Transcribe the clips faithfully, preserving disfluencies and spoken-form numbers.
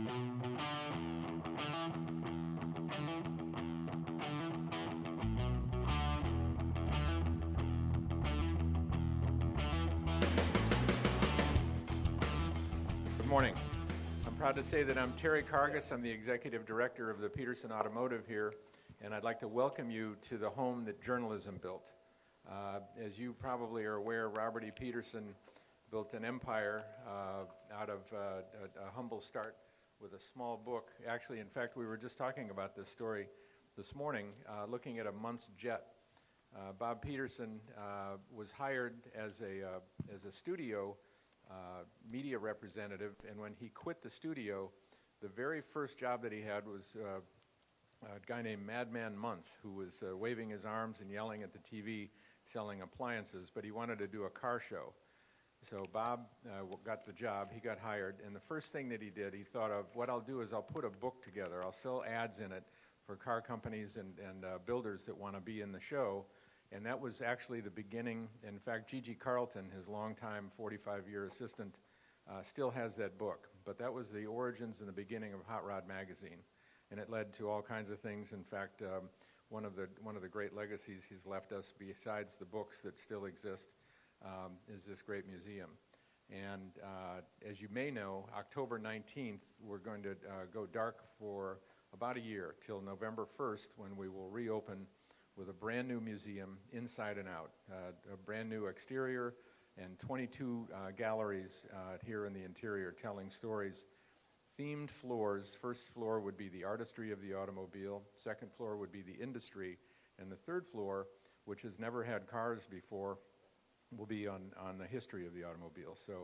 Good morning. I'm proud to say that I'm Terry Cargus. I'm the executive director of the Petersen Automotive here, and I'd like to welcome you to the home that journalism built. Uh, as you probably are aware, Robert E. Petersen built an empire uh, out of uh, a, a humble start with a small book. Actually, in fact, we were just talking about this story this morning, uh, looking at a month's jet. Uh, Bob Petersen uh, was hired as a, uh, as a studio Uh, media representative, and when he quit the studio, the very first job that he had was uh, a guy named Madman Muntz, who was uh, waving his arms and yelling at the T V, selling appliances, but he wanted to do a car show. So Bob uh, got the job, he got hired, and the first thing that he did, he thought of, what I'll do is I'll put a book together, I'll sell ads in it for car companies and, and uh, builders that want to be in the show. And that was actually the beginning. In fact, Gigi Carlton, his longtime forty-five year assistant, uh, still has that book. But that was the origins and the beginning of Hot Rod Magazine. And it led to all kinds of things. In fact, um, one of the, one of the great legacies he's left us, besides the books that still exist, um, is this great museum. And uh, as you may know, October nineteenth, we're going to uh, go dark for about a year, till November first, when we will reopen with a brand new museum inside and out, uh, a brand new exterior, and twenty-two uh, galleries uh, here in the interior telling stories. Themed floors. First floor would be the artistry of the automobile, second floor would be the industry, and the third floor, which has never had cars before, will be on, on the history of the automobile. So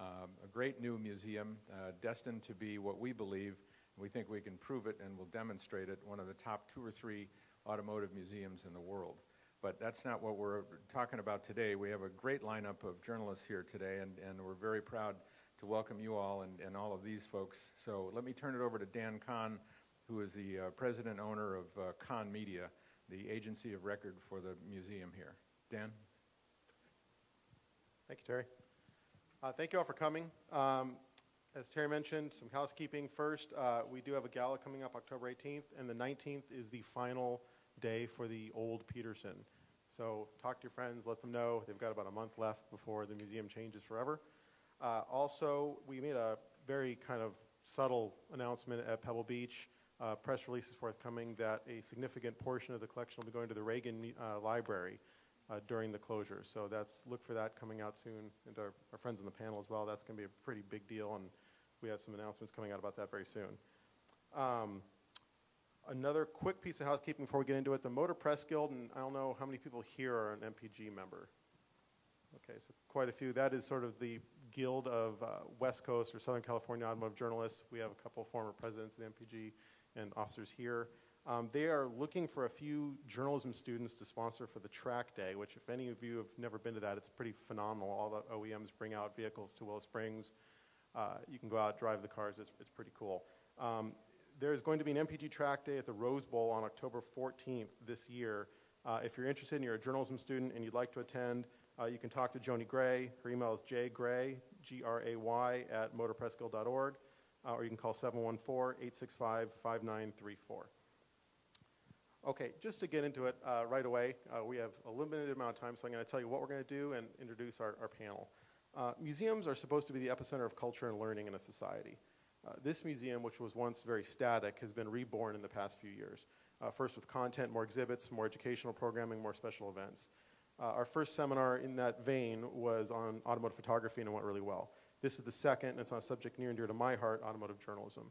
um, a great new museum uh, destined to be what we believe, we think we can prove it and we'll demonstrate it, one of the top two or three automotive museums in the world. But that's not what we're talking about today. We have a great lineup of journalists here today, and, and we're very proud to welcome you all and, and all of these folks. So let me turn it over to Dan Kahn, who is the uh, president owner of uh, Kahn Media, the agency of record for the museum here. Dan? Thank you, Terry. Uh, thank you all for coming. Um, As Terry mentioned, some housekeeping first. Uh, we do have a gala coming up October eighteenth, and the nineteenth is the final day for the old Petersen. So talk to your friends, let them know. They've got about a month left before the museum changes forever. Uh, also, we made a very kind of subtle announcement at Pebble Beach. Uh, press release is forthcoming that a significant portion of the collection will be going to the Reagan uh, Library uh, during the closure. So that's, look for that coming out soon. And to our, our friends on the panel as well, that's going to be a pretty big deal. And we have some announcements coming out about that very soon. Um, another quick piece of housekeeping before we get into it, the Motor Press Guild, and I don't know how many people here are an M P G member. Okay, so quite a few. That is sort of the guild of uh, West Coast or Southern California automotive journalists. We have a couple former presidents of the M P G and officers here. Um, they are looking for a few journalism students to sponsor for the track day, which if any of you have never been to that, it's pretty phenomenal. All the O E Ms bring out vehicles to Willow Springs. Uh, you can go out, drive the cars, it's, it's pretty cool. Um, there's going to be an M P G track day at the Rose Bowl on October fourteenth this year. Uh, if you're interested and you're a journalism student and you'd like to attend, uh, you can talk to Joni Gray. Her email is jgray, G R A Y, at motor press guild dot org, uh, or you can call seven one four, eight six five, five nine three four. Okay, just to get into it uh, right away, uh, we have a limited amount of time, so I'm going to tell you what we're going to do and introduce our, our panel. Uh, museums are supposed to be the epicenter of culture and learning in a society. Uh, this museum, which was once very static, has been reborn in the past few years. Uh, first with content, more exhibits, more educational programming, more special events. Uh, our first seminar in that vein was on automotive photography, and it went really well. This is the second, and it's on a subject near and dear to my heart, automotive journalism.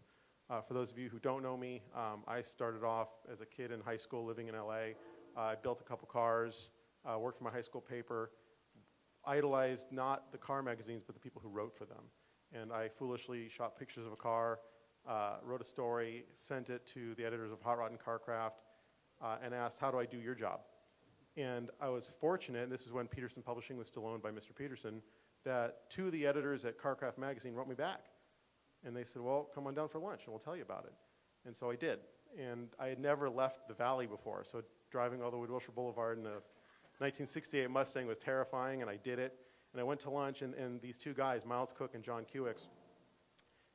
Uh, for those of you who don't know me, um, I started off as a kid in high school living in L A. Uh, I built a couple cars, uh, worked for my high school paper, idolized not the car magazines, but the people who wrote for them. And I foolishly shot pictures of a car, uh, wrote a story, sent it to the editors of Hot Rod and CarCraft, uh, and asked, how do I do your job? And I was fortunate, and this is when Petersen Publishing was still owned by Mister Petersen, that two of the editors at CarCraft magazine wrote me back. And they said, well, come on down for lunch and we'll tell you about it. And so I did. And I had never left the valley before, so driving all the way to Wilshire Boulevard in a nineteen sixty-eight Mustang was terrifying, and I did it. And I went to lunch, and, and these two guys, Miles Cook and John Kuiks,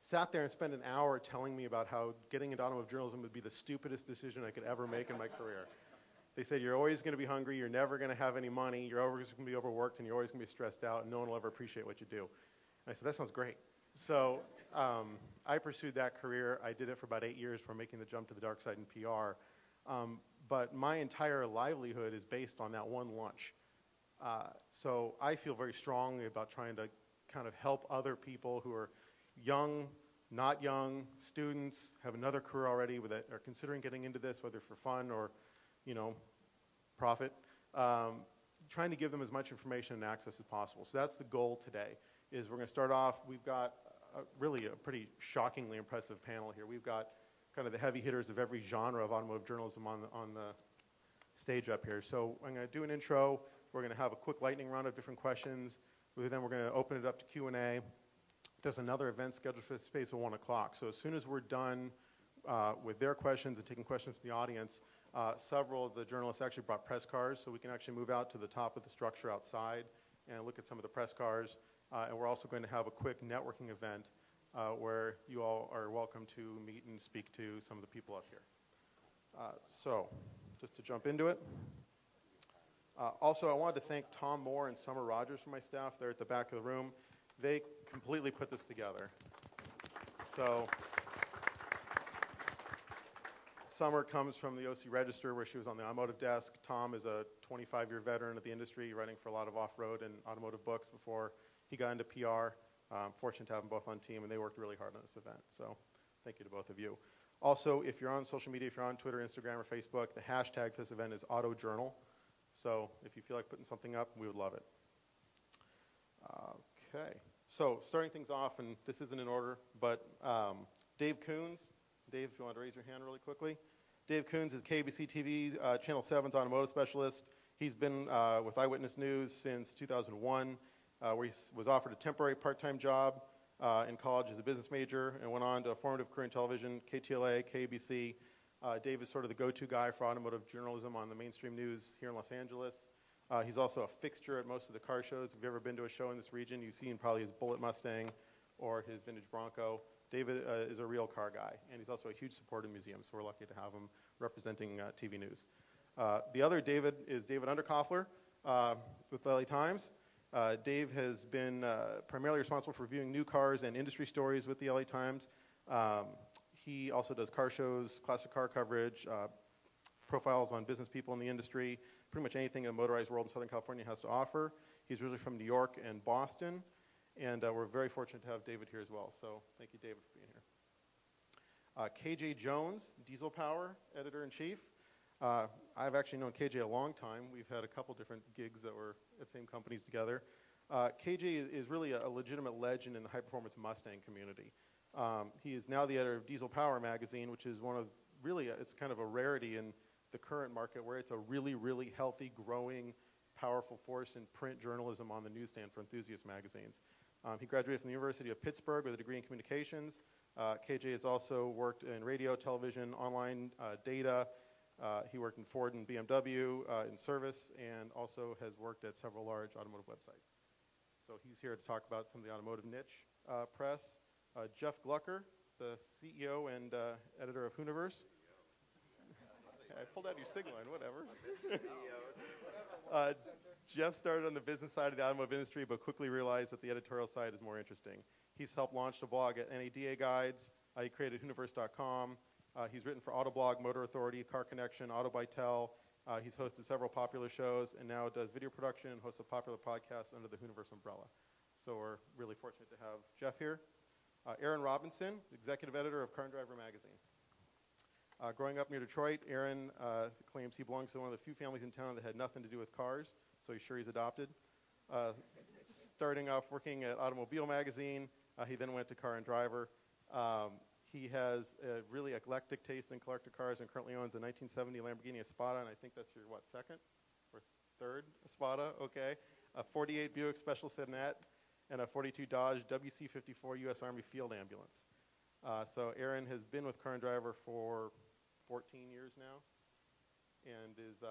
sat there and spent an hour telling me about how getting into automotive journalism would be the stupidest decision I could ever make in my career. They said, you're always going to be hungry, you're never going to have any money, you're always going to be overworked, and you're always going to be stressed out, and no one will ever appreciate what you do. And I said, that sounds great. So um, I pursued that career. I did it for about eight years before making the jump to the dark side in P R. Um, but my entire livelihood is based on that one lunch. Uh, so I feel very strongly about trying to kind of help other people who are young, not young, students, have another career already with it, are considering getting into this, whether for fun or, you know, profit, um, trying to give them as much information and access as possible. So that's the goal today, is we're going to start off, we've got a, really a pretty shockingly impressive panel here. We've got kind of the heavy hitters of every genre of automotive journalism on the, on the stage up here. So I'm going to do an intro, we're going to have a quick lightning round of different questions, then we're going to open it up to Q and A. There's another event scheduled for the space at one o'clock, so as soon as we're done uh, with their questions and taking questions from the audience, Uh, several of the journalists actually brought press cars, so we can actually move out to the top of the structure outside and look at some of the press cars. Uh, and we're also going to have a quick networking event uh, where you all are welcome to meet and speak to some of the people up here. Uh, so, just to jump into it. Uh, also, I wanted to thank Tom Moore and Summer Rogers from my staff. They're at the back of the room. They completely put this together. So. Summer comes from the O C Register, where she was on the automotive desk. Tom is a twenty-five year veteran of the industry, writing for a lot of off-road and automotive books before he got into P R. Um, fortunate to have them both on team, and they worked really hard on this event. So thank you to both of you. Also, if you're on social media, if you're on Twitter, Instagram, or Facebook, the hashtag for this event is AutoJournal. So if you feel like putting something up, we would love it. Okay. So starting things off, and this isn't in order, but um, Dave Kunz. Dave, if you want to raise your hand really quickly. Dave Kunz is K B C T V, uh, Channel seven's automotive specialist. He's been uh, with Eyewitness News since two thousand one, uh, where he was offered a temporary part-time job uh, in college as a business major and went on to a formative career in television, K T L A, K B C. Uh, Dave is sort of the go-to guy for automotive journalism on the mainstream news here in Los Angeles. Uh, he's also a fixture at most of the car shows. If you've ever been to a show in this region, you've seen probably his Bullitt Mustang or his vintage Bronco. David uh, is a real car guy, and he's also a huge supporter of museums, so we're lucky to have him representing uh, T V news. Uh, the other David is David Undercofler uh, with the L A Times. Uh, Dave has been uh, primarily responsible for reviewing new cars and industry stories with the L A Times. Um, he also does car shows, classic car coverage, uh, profiles on business people in the industry, pretty much anything in the motorized world in Southern California has to offer. He's originally from New York and Boston. And uh, we're very fortunate to have David here as well. So thank you, David, for being here. Uh, K J Jones, Diesel Power, editor-in-chief. Uh, I've actually known K J a long time. We've had a couple different gigs that were at the same companies together. Uh, K J is really a, a legitimate legend in the high-performance Mustang community. Um, he is now the editor of Diesel Power magazine, which is one of really, a, it's kind of a rarity in the current market, where it's a really, really healthy, growing, powerful force in print journalism on the newsstand for enthusiast magazines. Um, he graduated from the University of Pittsburgh with a degree in communications. Uh, K J has also worked in radio, television, online uh, data. Uh, he worked in Ford and B M W uh, in service, and also has worked at several large automotive websites. So he's here to talk about some of the automotive niche uh, press. Uh, Jeff Glucker, the C E O and uh, editor of Hooniverse. I pulled out your signal line, whatever. uh, Jeff started on the business side of the automotive industry, but quickly realized that the editorial side is more interesting. He's helped launch a blog at N A D A Guides. Uh, he created Hooniverse dot com. Uh, he's written for Autoblog, Motor Authority, Car Connection, Auto by Tel. Uh, he's hosted several popular shows and now does video production and hosts a popular podcast under the Hooniverse umbrella. So we're really fortunate to have Jeff here. Uh, Aaron Robinson, executive editor of Car and Driver magazine. Uh, growing up near Detroit, Aaron uh, claims he belongs to one of the few families in town that had nothing to do with cars, so he's sure he's adopted. Uh, starting off working at Automobile Magazine, uh, he then went to Car and Driver. Um, he has a really eclectic taste in collector cars and currently owns a nineteen seventy Lamborghini Espada, and I think that's your, what, second or third Espada? Okay. A forty-eight Buick Special Sedanette and a forty-two Dodge W C fifty-four U S Army Field Ambulance. Uh, so Aaron has been with Car and Driver for fourteen years now, and is uh,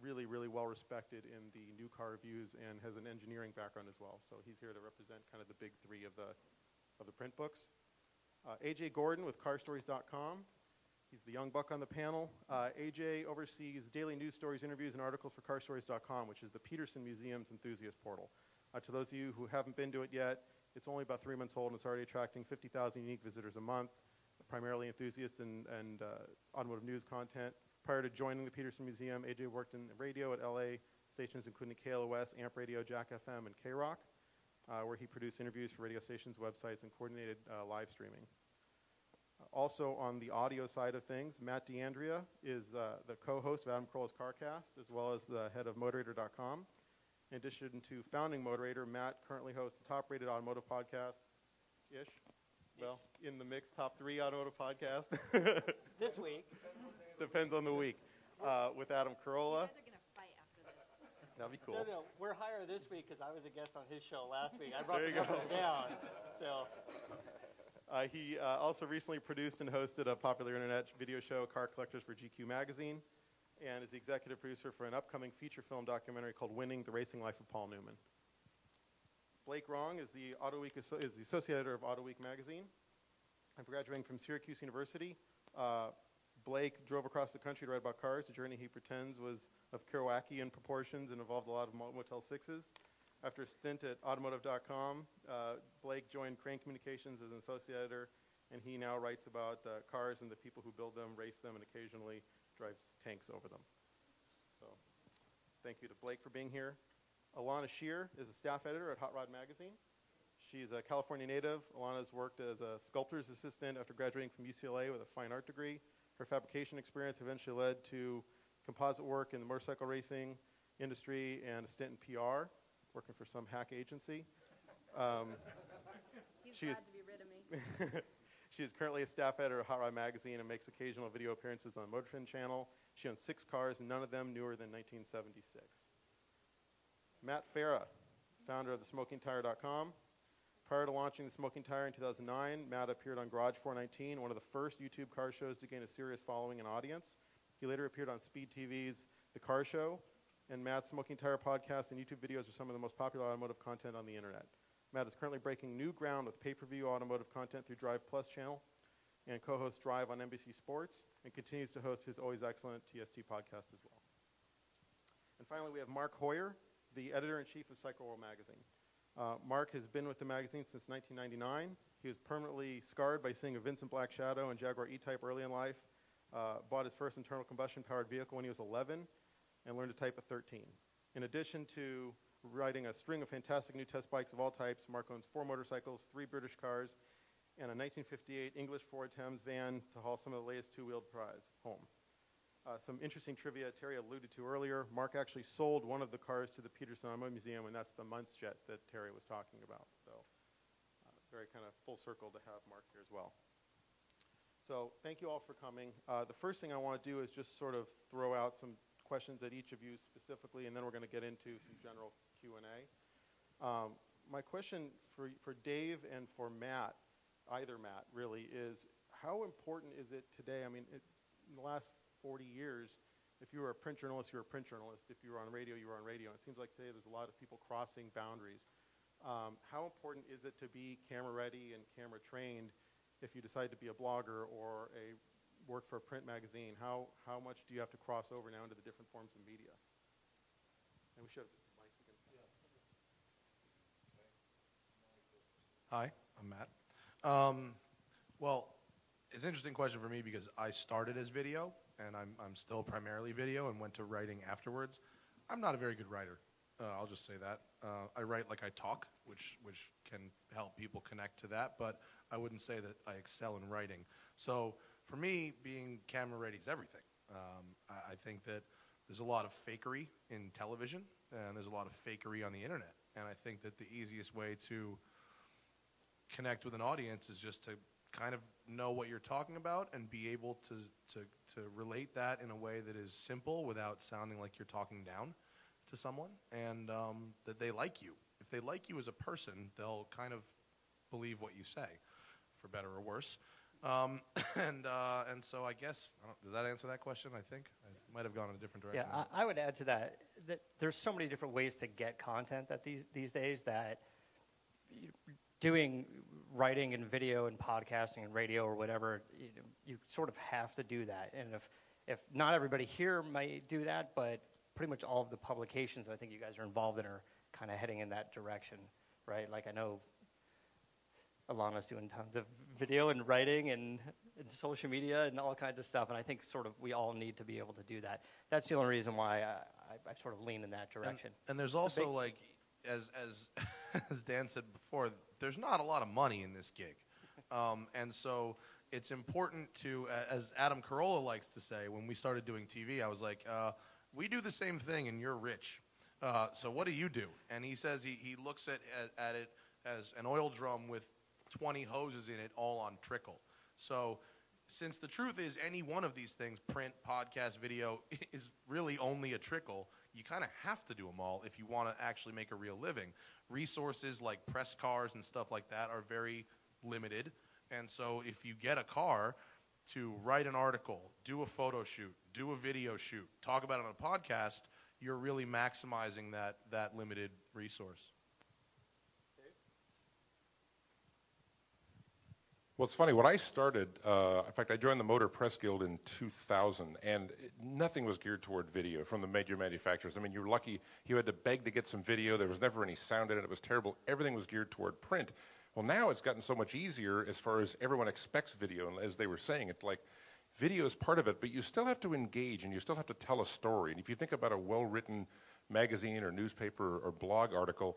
really, really well respected in the new car reviews, and has an engineering background as well. So he's here to represent kind of the big three of the of the print books. Uh, A J Gordon with car stories dot com. He's the young buck on the panel. Uh, A J oversees daily news stories, interviews, and articles for car stories dot com, which is the Petersen Museum's enthusiast portal. Uh, to those of you who haven't been to it yet, it's only about three months old and it's already attracting fifty thousand unique visitors a month, primarily enthusiasts and, and uh, automotive news content. Prior to joining the Petersen Museum, A J worked in radio at L A stations including K L O S, Amp Radio, Jack F M, and K Rock, uh, where he produced interviews for radio stations, websites, and coordinated uh, live streaming. Also on the audio side of things, Matt D'Andrea is uh, the co-host of Adam Carolla's CarCast, as well as the head of moderator dot com. In addition to founding Moderator, Matt currently hosts the top-rated automotive podcast-ish. Well, in the mix, top three automotive podcast. This week. Depends on the week. Uh, with Adam Carolla. You guys are going to fight after this. That'd be cool. No, no, we're higher this week because I was a guest on his show last week. I brought the numbers down. So. Uh, he uh, also recently produced and hosted a popular internet video show, Car Collectors, for G Q magazine, and is the executive producer for an upcoming feature film documentary called Winning: The Racing Life of Paul Newman. Blake Wrong is the Auto Week is the associate editor of Auto Week magazine. After graduating from Syracuse University, uh, Blake drove across the country to write about cars, a journey he pretends was of Kerouacian proportions and involved a lot of Motel sixes. After a stint at automotive dot com, uh, Blake joined Crane Communications as an associate editor, and he now writes about uh, cars and the people who build them, race them, and occasionally drives tanks over them. So, thank you to Blake for being here. Alana Shear is a staff editor at Hot Rod Magazine. She's a California native. Alana's worked as a sculptor's assistant after graduating from U C L A with a fine art degree. Her fabrication experience eventually led to composite work in the motorcycle racing industry and a stint in P R, working for some hack agency. Um, He's she glad is to be rid of me. She is currently a staff editor at Hot Rod Magazine and makes occasional video appearances on the Motor Trend channel. She owns six cars, none of them newer than nineteen seventy-six. Matt Farah, founder of the smoking tire dot com. Prior to launching The Smoking Tire in two thousand nine, Matt appeared on Garage four nineteen, one of the first YouTube car shows to gain a serious following and audience. He later appeared on Speed T V's The Car Show, and Matt's Smoking Tire podcast and YouTube videos are some of the most popular automotive content on the internet. Matt is currently breaking new ground with pay-per-view automotive content through Drive Plus channel and co-hosts Drive on N B C Sports and continues to host his always excellent T S T podcast as well. And finally, we have Mark Hoyer, the editor-in-chief of Cycle World magazine. Uh, Mark has been with the magazine since nineteen ninety-nine. He was permanently scarred by seeing a Vincent Black Shadow and Jaguar E-Type early in life, uh, bought his first internal combustion-powered vehicle when he was eleven, and learned to type at thirteen. In addition to riding a string of fantastic new test bikes of all types, Mark owns four motorcycles, three British cars, and a nineteen fifty-eight English Ford Thames van to haul some of the latest two-wheeled prize home. Uh, some interesting trivia Terry alluded to earlier. Mark actually sold one of the cars to the Petersen Automobile Museum, and that's the Muntz jet that Terry was talking about. So uh, very kind of full circle to have Mark here as well. So thank you all for coming. Uh, the first thing I want to do is just sort of throw out some questions at each of you specifically, and then we're going to get into some general Q and A. Um, my question for, for Dave and for Matt, either Matt really, is how important is it today? I mean, it, in the last forty years, if you were a print journalist, you were a print journalist. If you were on radio, you were on radio. And it seems like today there's a lot of people crossing boundaries. Um, how important is it to be camera ready and camera trained if you decide to be a blogger or a work for a print magazine? How how much do you have to cross over now into the different forms of media? And we should have the mics again. Hi, I'm Matt. Um, well, it's an interesting question for me because I started as video, and I'm I'm still primarily video, and went to writing afterwards. I'm not a very good writer. Uh, I'll just say that. Uh, I write like I talk, which which can help people connect to that, but I wouldn't say that I excel in writing. So. For me, being camera ready is everything. Um, I, I think that there's a lot of fakery in television, and there's a lot of fakery on the internet. And I think that the easiest way to connect with an audience is just to kind of know what you're talking about and be able to, to, to relate that in a way that is simple without sounding like you're talking down to someone, and um, that they like you. If they like you as a person, they'll kind of believe what you say, for better or worse. Um, and, uh, and so I guess, I don't, does that answer that question, I think? I might have gone in a different direction. Yeah, I, I would add to that that there's so many different ways to get content that these, these days that doing writing and video and podcasting and radio or whatever, you, you sort of have to do that. And if if not everybody here might do that, but pretty much all of the publications that I think you guys are involved in are kind of heading in that direction, right? Like I know Alana's doing tons of video and writing and, and social media and all kinds of stuff, and I think sort of we all need to be able to do that. That's the only reason why I, I, I sort of lean in that direction. And, and there's also, like, as as as Dan said before, there's not a lot of money in this gig, um, and so it's important to, as Adam Carolla likes to say, when we started doing T V, I was like, uh, we do the same thing and you're rich, uh, so what do you do? And he says he, he looks at, at, at it as an oil drum with twenty hoses in it all on trickle. So since the truth is any one of these things, print, podcast, video, is really only a trickle, you kind of have to do them all if you want to actually make a real living. Resources like press cars and stuff like that are very limited. And so if you get a car to write an article, do a photo shoot, do a video shoot, talk about it on a podcast, you're really maximizing that, that limited resource. Well, it's funny. When I started, uh, in fact, I joined the Motor Press Guild in two thousand, and it, nothing was geared toward video from the major manufacturers. I mean, you were lucky. You had to beg to get some video. There was never any sound in it. It was terrible. Everything was geared toward print. Well, now it's gotten so much easier as far as everyone expects video. And as they were saying, it's like video is part of it, but you still have to engage, and you still have to tell a story. And if you think about a well-written magazine or newspaper or blog article,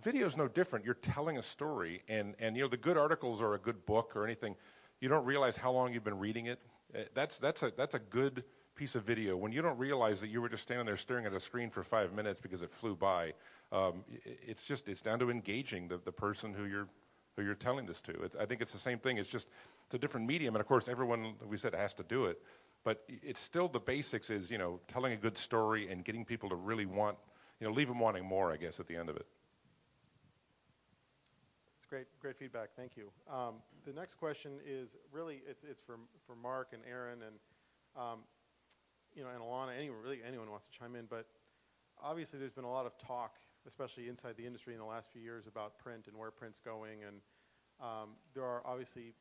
video is no different. You're telling a story, and, and you know, the good articles are a good book or anything. You don't realize how long you've been reading it. Uh, that's, that's, a, that's a good piece of video. When you don't realize that you were just standing there staring at a screen for five minutes because it flew by, um, it, it's just, it's down to engaging the, the person who you're, who you're telling this to. It's, I think it's the same thing. It's just, it's a different medium, and of course everyone, we said, has to do it. But it's still, the basics is, you know, telling a good story and getting people to really want, you know, leave them wanting more, I guess, at the end of it. Great, great feedback. Thank you. Um, the next question is really, it's, it's for, for Mark and Aaron and, um, you know, and Alana, anyone, really anyone wants to chime in, but obviously there's been a lot of talk, especially inside the industry in the last few years, about print and where print's going, and um, there are obviously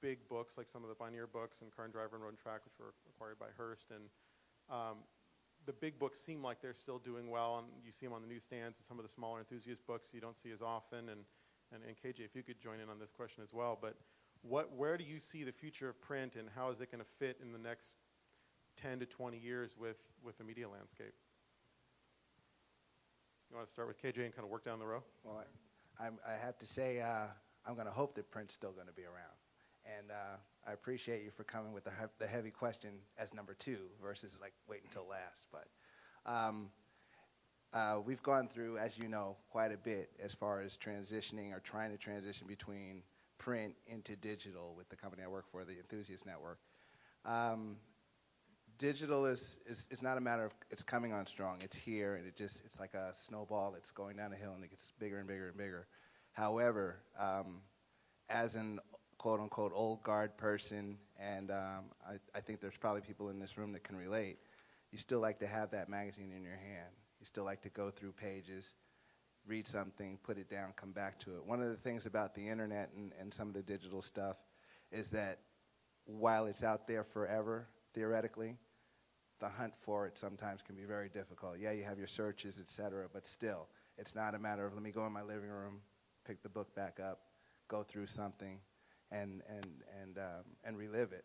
big books, like some of the Bonnier books and Car and Driver and Road and Track, which were acquired by Hearst, and um, the big books seem like they're still doing well, and you see them on the newsstands, and some of the smaller enthusiast books you don't see as often, and And, and K J, if you could join in on this question as well, but what, where do you see the future of print, and how is it going to fit in the next ten to twenty years with, with the media landscape? You want to start with K J and kind of work down the row? Well, I, I'm, I have to say uh, I'm going to hope that print's still going to be around. And uh, I appreciate you for coming with the, he the heavy question as number two versus like wait until last. But um, Uh, we've gone through, as you know, quite a bit as far as transitioning or trying to transition between print into digital with the company I work for, the Enthusiast Network. Um, digital is, is, it's not a matter of, it's coming on strong. It's here, and it just, it's like a snowball. It's going down a hill, and it gets bigger and bigger and bigger. However, um, as an quote-unquote old guard person, and um, I, I think there's probably people in this room that can relate, you still like to have that magazine in your hand. You still like to go through pages, read something, put it down, come back to it. One of the things about the internet and, and some of the digital stuff is that while it's out there forever, theoretically, the hunt for it sometimes can be very difficult. Yeah, you have your searches, et cetera, but still, it's not a matter of let me go in my living room, pick the book back up, go through something, and, and, and, um, and relive it.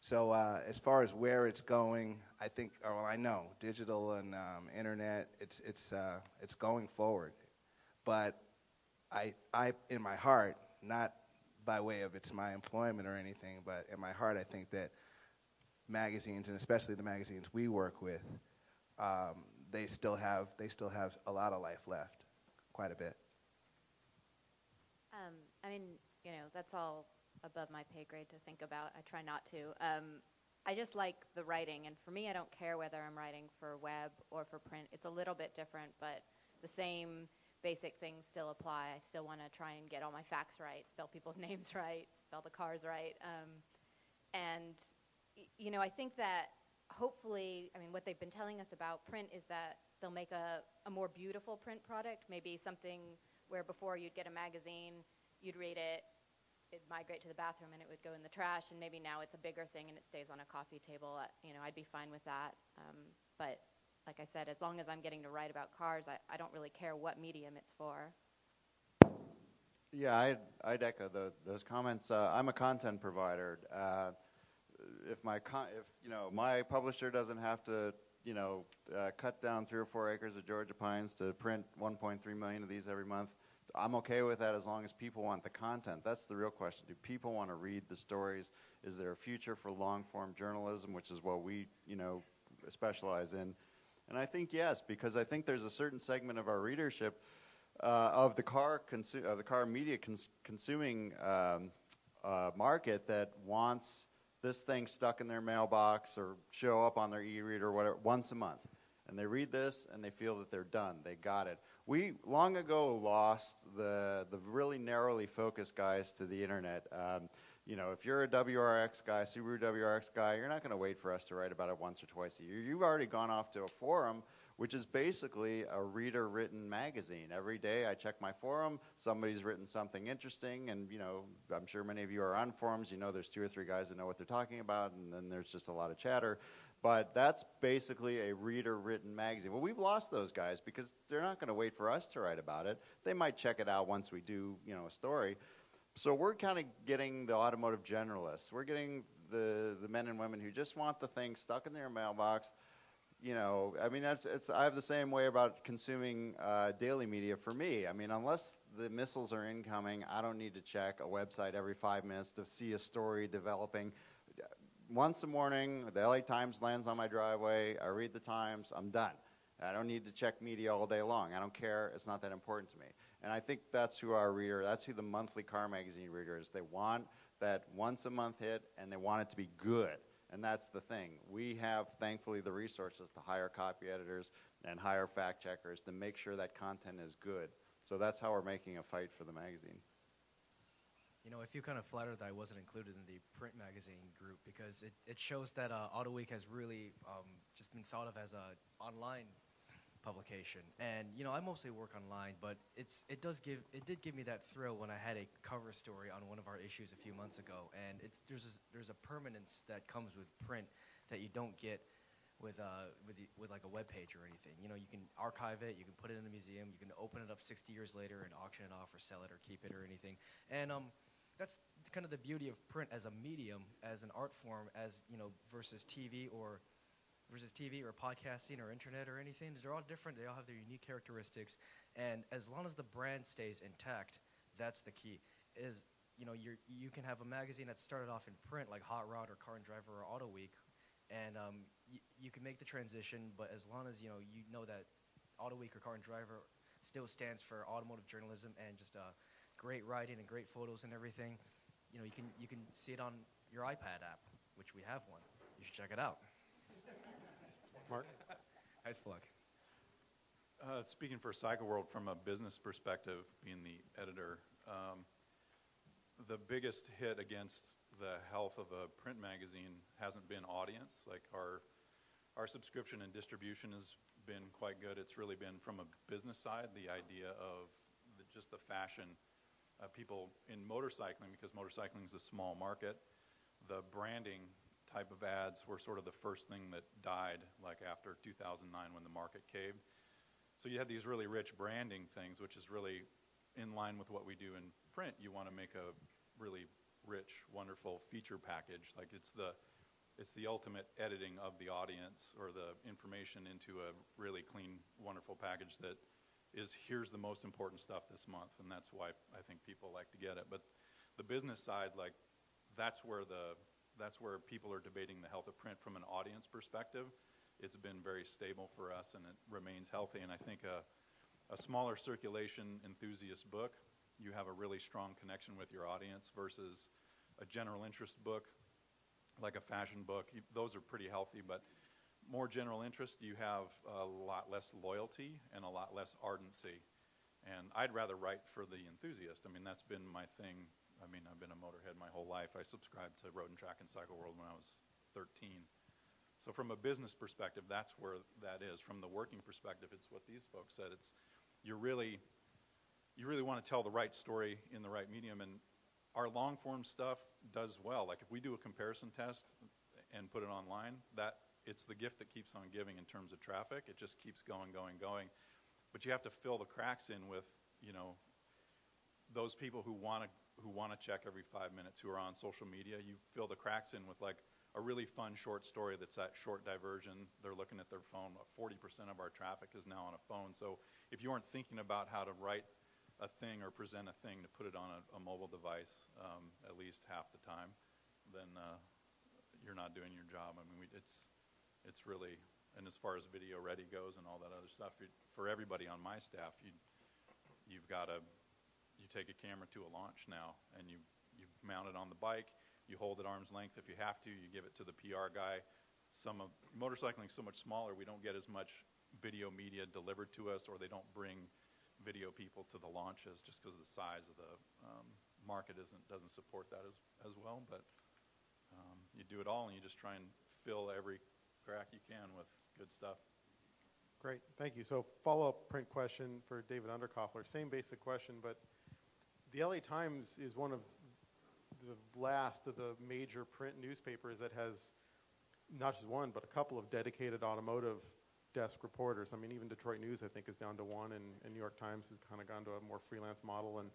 So uh, as far as where it's going, I think, or well, I know, digital and um, internet, it's, it's, uh, it's going forward. But I, I, in my heart, not by way of it's my employment or anything, but in my heart, I think that magazines, and especially the magazines we work with, um, they still have, they still have a lot of life left, quite a bit. Um, I mean, you know, that's all above my pay grade to think about. I try not to. Um, I just like the writing, and for me, I don't care whether I'm writing for web or for print. It's a little bit different, but the same basic things still apply. I still want to try and get all my facts right, spell people's names right, spell the cars right. Um, and, y you know, I think that hopefully, I mean, what they've been telling us about print is that they'll make a, a more beautiful print product, maybe something where before you'd get a magazine, you'd read it, it'd migrate to the bathroom and it would go in the trash, and maybe now it's a bigger thing and it stays on a coffee table. You know, I'd be fine with that. Um, but like I said, as long as I'm getting to write about cars, I, I don't really care what medium it's for. Yeah, I'd, I'd echo the, those comments. Uh, I'm a content provider. Uh, if my con if you know my publisher doesn't have to you know uh, cut down three or four acres of Georgia pines to print one point three million of these every month, I'm okay with that as long as people want the content. That's the real question. Do people want to read the stories? Is there a future for long-form journalism, which is what we, you know, specialize in? And I think yes, because I think there's a certain segment of our readership uh, of the car consu of the car media cons consuming um, uh, market that wants this thing stuck in their mailbox or show up on their e-reader, whatever, once a month. And they read this and they feel that they're done. They got it. We long ago lost the the really narrowly focused guys to the internet. Um, you know, if you're a W R X guy, Subaru W R X guy, you're not going to wait for us to write about it once or twice a year. You've already gone off to a forum, which is basically a reader-written magazine. Every day I check my forum, somebody's written something interesting, and you know, I'm sure many of you are on forums. You know, there's two or three guys that know what they're talking about, and then there's just a lot of chatter. But that's basically a reader-written magazine. Well, we've lost those guys because they're not going to wait for us to write about it. They might check it out once we do, you know, a story. So we're kind of getting the automotive generalists. We're getting the, the men and women who just want the thing stuck in their mailbox. You know, I mean, it's, it's, I have the same way about consuming uh, daily media for me. I mean, unless the missiles are incoming, I don't need to check a website every five minutes to see a story developing. Once a morning, the L A Times lands on my driveway, I read the Times, I'm done. I don't need to check media all day long. I don't care, it's not that important to me. And I think that's who our reader, that's who the monthly car magazine reader is. They want that once a month hit and they want it to be good. And that's the thing. We have, thankfully, the resources to hire copy editors and hire fact checkers to make sure that content is good. So that's how we're making a fight for the magazine. You know, I feel kind of flattered that I wasn't included in the print magazine group, because it, it shows that uh, Auto Week has really um, just been thought of as an online publication. And you know, I mostly work online, but it's it does give it did give me that thrill when I had a cover story on one of our issues a few months ago. And it's there's a, there's a permanence that comes with print that you don't get with uh with the, with like a web page or anything. You know, you can archive it, you can put it in a museum, you can open it up sixty years later and auction it off or sell it or keep it or anything. And um. That's kind of the beauty of print as a medium, as an art form, as you know, versus T V or versus T V or podcasting or internet or anything. They're all different. They all have their unique characteristics, and as long as the brand stays intact, that's the key. Is you know, you you can have a magazine that started off in print like Hot Rod or Car and Driver or Auto Week, and um, y you can make the transition. But as long as you know, you know that Auto Week or Car and Driver still stands for automotive journalism and just uh. great writing and great photos and everything. You know, you can you can see it on your iPad app, which we have one. You should check it out. Mark, nice plug. Uh, speaking for Cycle World from a business perspective, being the editor, um, the biggest hit against the health of a print magazine hasn't been audience. Like our our subscription and distribution has been quite good. It's really been from a business side, the idea of the, just the fashion. Uh, people in motorcycling, because motorcycling is a small market, the branding type of ads were sort of the first thing that died, like after two thousand nine when the market caved. So you had these really rich branding things, which is really in line with what we do in print. You want to make a really rich, wonderful feature package. Like it's the, it's the ultimate editing of the audience or the information into a really clean, wonderful package that is here's the most important stuff this month, and that's why I think people like to get it. But the business side, like that's where the that's where people are debating the health of print from an audience perspective. It's been very stable for us, and it remains healthy. And I think a, a smaller circulation enthusiast book, you have a really strong connection with your audience versus a general interest book, like a fashion book. You, those are pretty healthy, but more general interest, you have a lot less loyalty and a lot less ardency. And I'd rather write for the enthusiast. I mean, that's been my thing. I mean, I've been a motorhead my whole life. I subscribed to Road and Track and Cycle World when I was thirteen. So from a business perspective, that's where that is. From the working perspective, it's what these folks said. It's, you're really, you really want to tell the right story in the right medium. And our long form stuff does well. Like if we do a comparison test and put it online, that it's the gift that keeps on giving in terms of traffic. It just keeps going, going, going. But you have to fill the cracks in with, you know, those people who want to who want to check every five minutes, who are on social media. You fill the cracks in with like a really fun short story that's that short diversion. They're looking at their phone. forty percent of our traffic is now on a phone. So if you aren't thinking about how to write a thing or present a thing to put it on a, a mobile device um, at least half the time, then uh, you're not doing your job. I mean, we, it's it's really, and as far as video ready goes and all that other stuff, for everybody on my staff, you you've got to, you take a camera to a launch now, and you, you mount it on the bike, you hold it arm's length if you have to, you give it to the P R guy. Some of, motorcycling is so much smaller, we don't get as much video media delivered to us, or they don't bring video people to the launches just because the size of the um, market isn't, doesn't support that as, as well, but um, you do it all and you just try and fill every crack you can with good stuff. Great, thank you. So follow-up print question for David Undercofler, same basic question, but the L A Times is one of the last of the major print newspapers that has not just one, but a couple of dedicated automotive desk reporters. I mean, even Detroit News, I think, is down to one, and, and New York Times has kind of gone to a more freelance model. And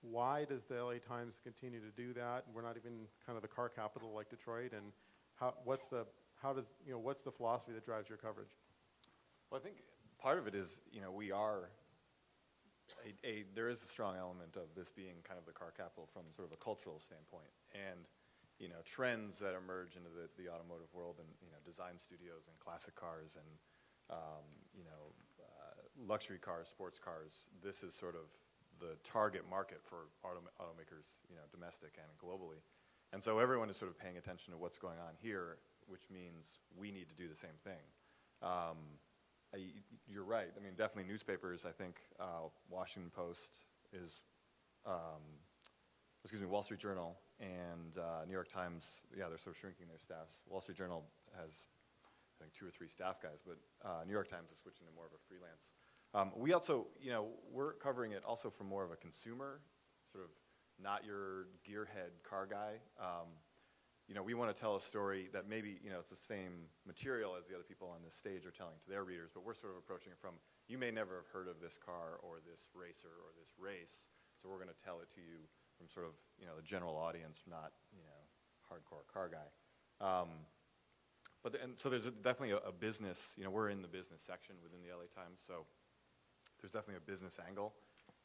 why does the L A Times continue to do that? We're not even kind of the car capital like Detroit. And how, what's the, how does, you know, what's the philosophy that drives your coverage? Well, I think part of it is, you know, we are A, a, there is a strong element of this being kind of the car capital from sort of a cultural standpoint, and you know, trends that emerge into the, the automotive world, and you know, design studios and classic cars and um, you know, uh, luxury cars, sports cars. This is sort of the target market for autom automakers, you know, domestic and globally, and so everyone is sort of paying attention to what's going on here, which means we need to do the same thing. Um, I, you're right. I mean, definitely newspapers. I think uh, Washington Post is, um, excuse me, Wall Street Journal and uh, New York Times. Yeah, they're sort of shrinking their staffs. Wall Street Journal has, I think, two or three staff guys, but uh, New York Times is switching to more of a freelance. Um, we also, you know, we're covering it also from more of a consumer, sort of not your gearhead car guy. Um, You know, we want to tell a story that maybe, you know, it's the same material as the other people on this stage are telling to their readers, but we're sort of approaching it from, you may never have heard of this car or this racer or this race, so we're going to tell it to you from sort of, you know, the general audience, not, you know, hardcore car guy. Um, but the, and so there's a, definitely a, a business, you know, we're in the business section within the L A Times, so there's definitely a business angle,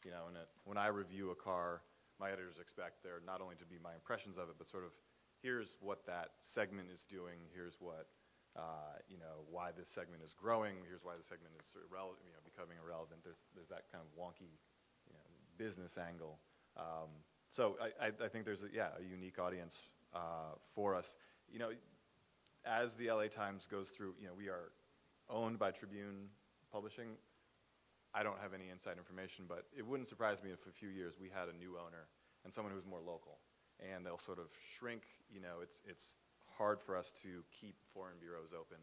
you know, and it, when I review a car, my editors expect there not only to be my impressions of it, but sort of, here's what that segment is doing, here's what, uh, you know, why this segment is growing, here's why the segment is sort of relevant, you know, becoming irrelevant. There's, there's that kind of wonky, you know, business angle. Um, so I, I, I think there's, a, yeah, a unique audience uh, for us. You know, as the L A Times goes through, you know, we are owned by Tribune Publishing. I don't have any inside information, but it wouldn't surprise me if a few years we had a new owner and someone who's more local. And they'll sort of shrink, you know, it's, it's hard for us to keep foreign bureaus open.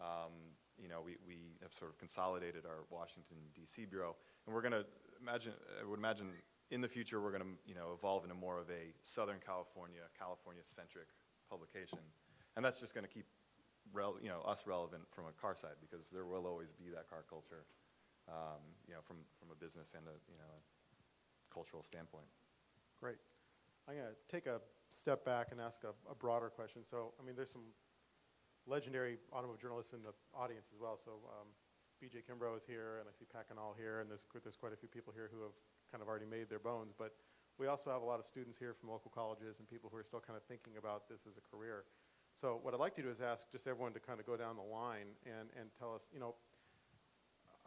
Um, you know, we, we have sort of consolidated our Washington, D C bureau, and we're gonna imagine, I would imagine in the future we're gonna, you know, evolve into more of a Southern California, California-centric publication. And that's just gonna keep, rel you know, us relevant from a car side, because there will always be that car culture, um, you know, from, from a business and a, you know, a cultural standpoint. Great. I'm going to take a step back and ask a, a broader question. So, I mean, there's some legendary automotive journalists in the audience as well. So, um, B J Kimbrough is here, and I see Pacanal here, and there's, there's quite a few people here who have kind of already made their bones. But we also have a lot of students here from local colleges and people who are still kind of thinking about this as a career. So what I'd like to do is ask just everyone to kind of go down the line and, and tell us, you know,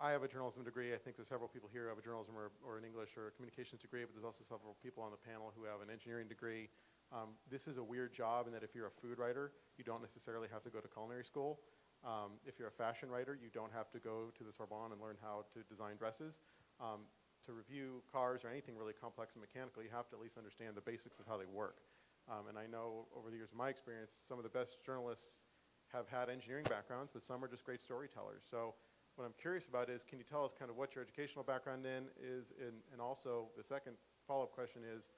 I have a journalism degree. I think there's several people here who have a journalism or, or an English or a communications degree, but there's also several people on the panel who have an engineering degree. Um, this is a weird job in that if you're a food writer, you don't necessarily have to go to culinary school. Um, if you're a fashion writer, you don't have to go to the Sorbonne and learn how to design dresses. Um, to review cars or anything really complex and mechanical, you have to at least understand the basics of how they work. Um, and I know over the years of my experience, some of the best journalists have had engineering backgrounds, but some are just great storytellers. So what I'm curious about is, can you tell us kind of what your educational background in is, and, and also the second follow-up question is,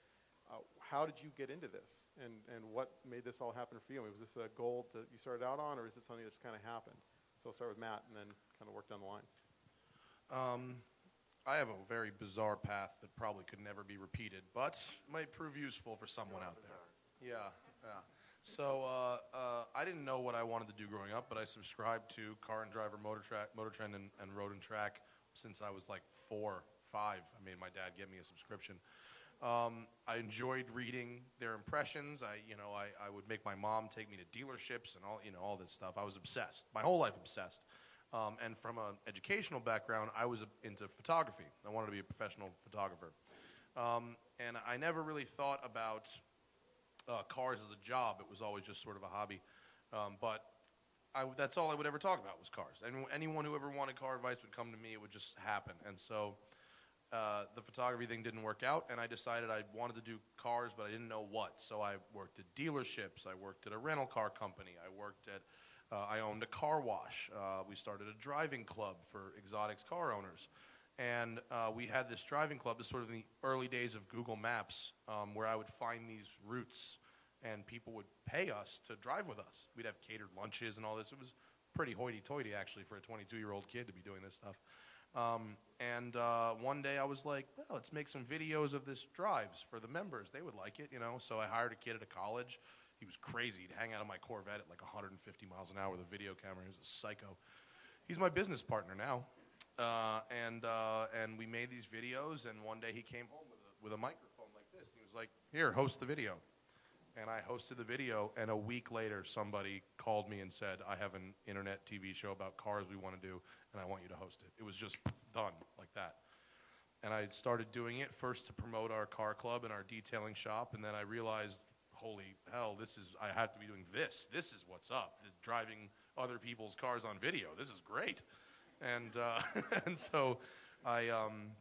uh, how did you get into this, and, and what made this all happen for you? I mean, was this a goal that you started out on, or is it something that just kind of happened? So I'll start with Matt and then kind of work down the line. Um, I have a very bizarre path that probably could never be repeated, but might prove useful for someone out there. Yeah, yeah. So uh, uh, I didn't know what I wanted to do growing up, but I subscribed to Car and Driver, Motor, Tra Motor Trend, and, and Road and Track since I was like four, five. I made my dad get me a subscription. Um, I enjoyed reading their impressions. I, you know, I, I would make my mom take me to dealerships and all, you know, all this stuff. I was obsessed, my whole life obsessed. Um, and from an educational background, I was into photography. I wanted to be a professional photographer. Um, and I never really thought about Uh, cars as a job. It was always just sort of a hobby. Um, but I, that's all I would ever talk about was cars. And anyone who ever wanted car advice would come to me. It would just happen. And so uh, the photography thing didn't work out, and I decided I wanted to do cars, but I didn't know what. So I worked at dealerships. I worked at a rental car company. I worked at, uh, I owned a car wash. Uh, we started a driving club for exotics car owners. And uh, we had this driving club, this sort of in the early days of Google Maps, um, where I would find these routes, and people would pay us to drive with us. We'd have catered lunches and all this. It was pretty hoity-toity, actually, for a twenty-two-year-old kid to be doing this stuff. Um, and uh, one day I was like, well, let's make some videos of this drives for the members. They would like it, you know. So I hired a kid at a college. He was crazy. He'd hang out on my Corvette at like a hundred fifty miles an hour with a video camera. He was a psycho. He's my business partner now. Uh, and, uh, and we made these videos, and one day he came home with a, with a microphone like this. And he was like, here, host the video. And I hosted the video, and a week later somebody called me and said, I have an internet T V show about cars we want to do, and I want you to host it. It was just done like that. And I started doing it first to promote our car club and our detailing shop, and then I realized, holy hell, this is, I have to be doing this. This is what's up, this driving other people's cars on video. This is great. And uh, and so, I um,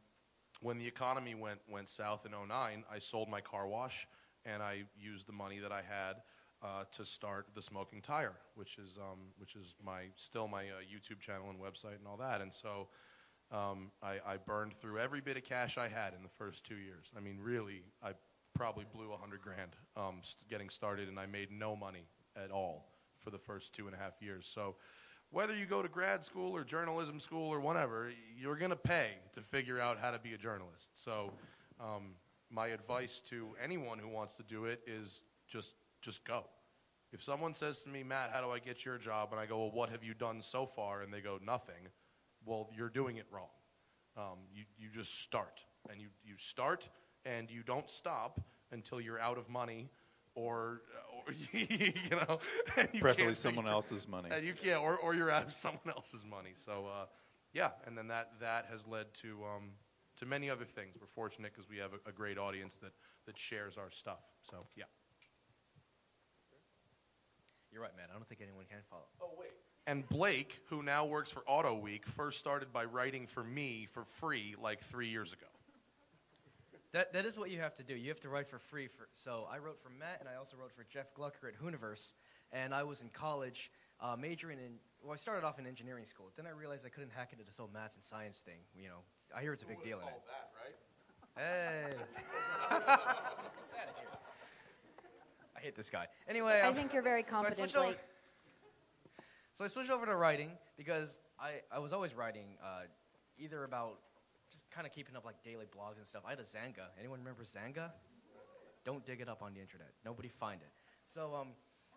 when the economy went went south in oh nine, I sold my car wash, and I used the money that I had uh, to start The Smoking Tire, which is um, which is my still my uh, YouTube channel and website and all that. And so, um, I, I burned through every bit of cash I had in the first two years. I mean, really, I probably blew a hundred grand um, getting started, and I made no money at all for the first two and a half years. So. Whether you go to grad school or journalism school or whatever, you're going to pay to figure out how to be a journalist. So um, my advice to anyone who wants to do it is just, just go. If someone says to me, Matt, how do I get your job? And I go, well, what have you done so far? And they go, nothing. Well, you're doing it wrong. Um, you, you just start. And you, you start, and you don't stop until you're out of money. Or, or you know, and you preferably someone else's money. And you can't, or or you're out of someone else's money. So, uh, yeah, and then that that has led to um, to many other things. We're fortunate because we have a, a great audience that that shares our stuff. So, yeah. You're right, man. I don't think anyone can follow. Oh wait. And Blake, who now works for Auto Week, first started by writing for me for free like three years ago. That, that is what you have to do. You have to write for free. For, so I wrote for Matt, and I also wrote for Jeff Glucker at Hooniverse. And I was in college uh, majoring in, well, I started off in engineering school. Then I realized I couldn't hack into this whole math and science thing. You know, I hear it's a big deal in it. All that, right? Hey. I hate this guy. Anyway. I um, think you're very competent, so Blake. Over, so I switched over to writing because I, I was always writing uh, either about just kind of keeping up like daily blogs and stuff. I had a Zanga. Anyone remember Zanga? Don't dig it up on the internet. Nobody find it. So um,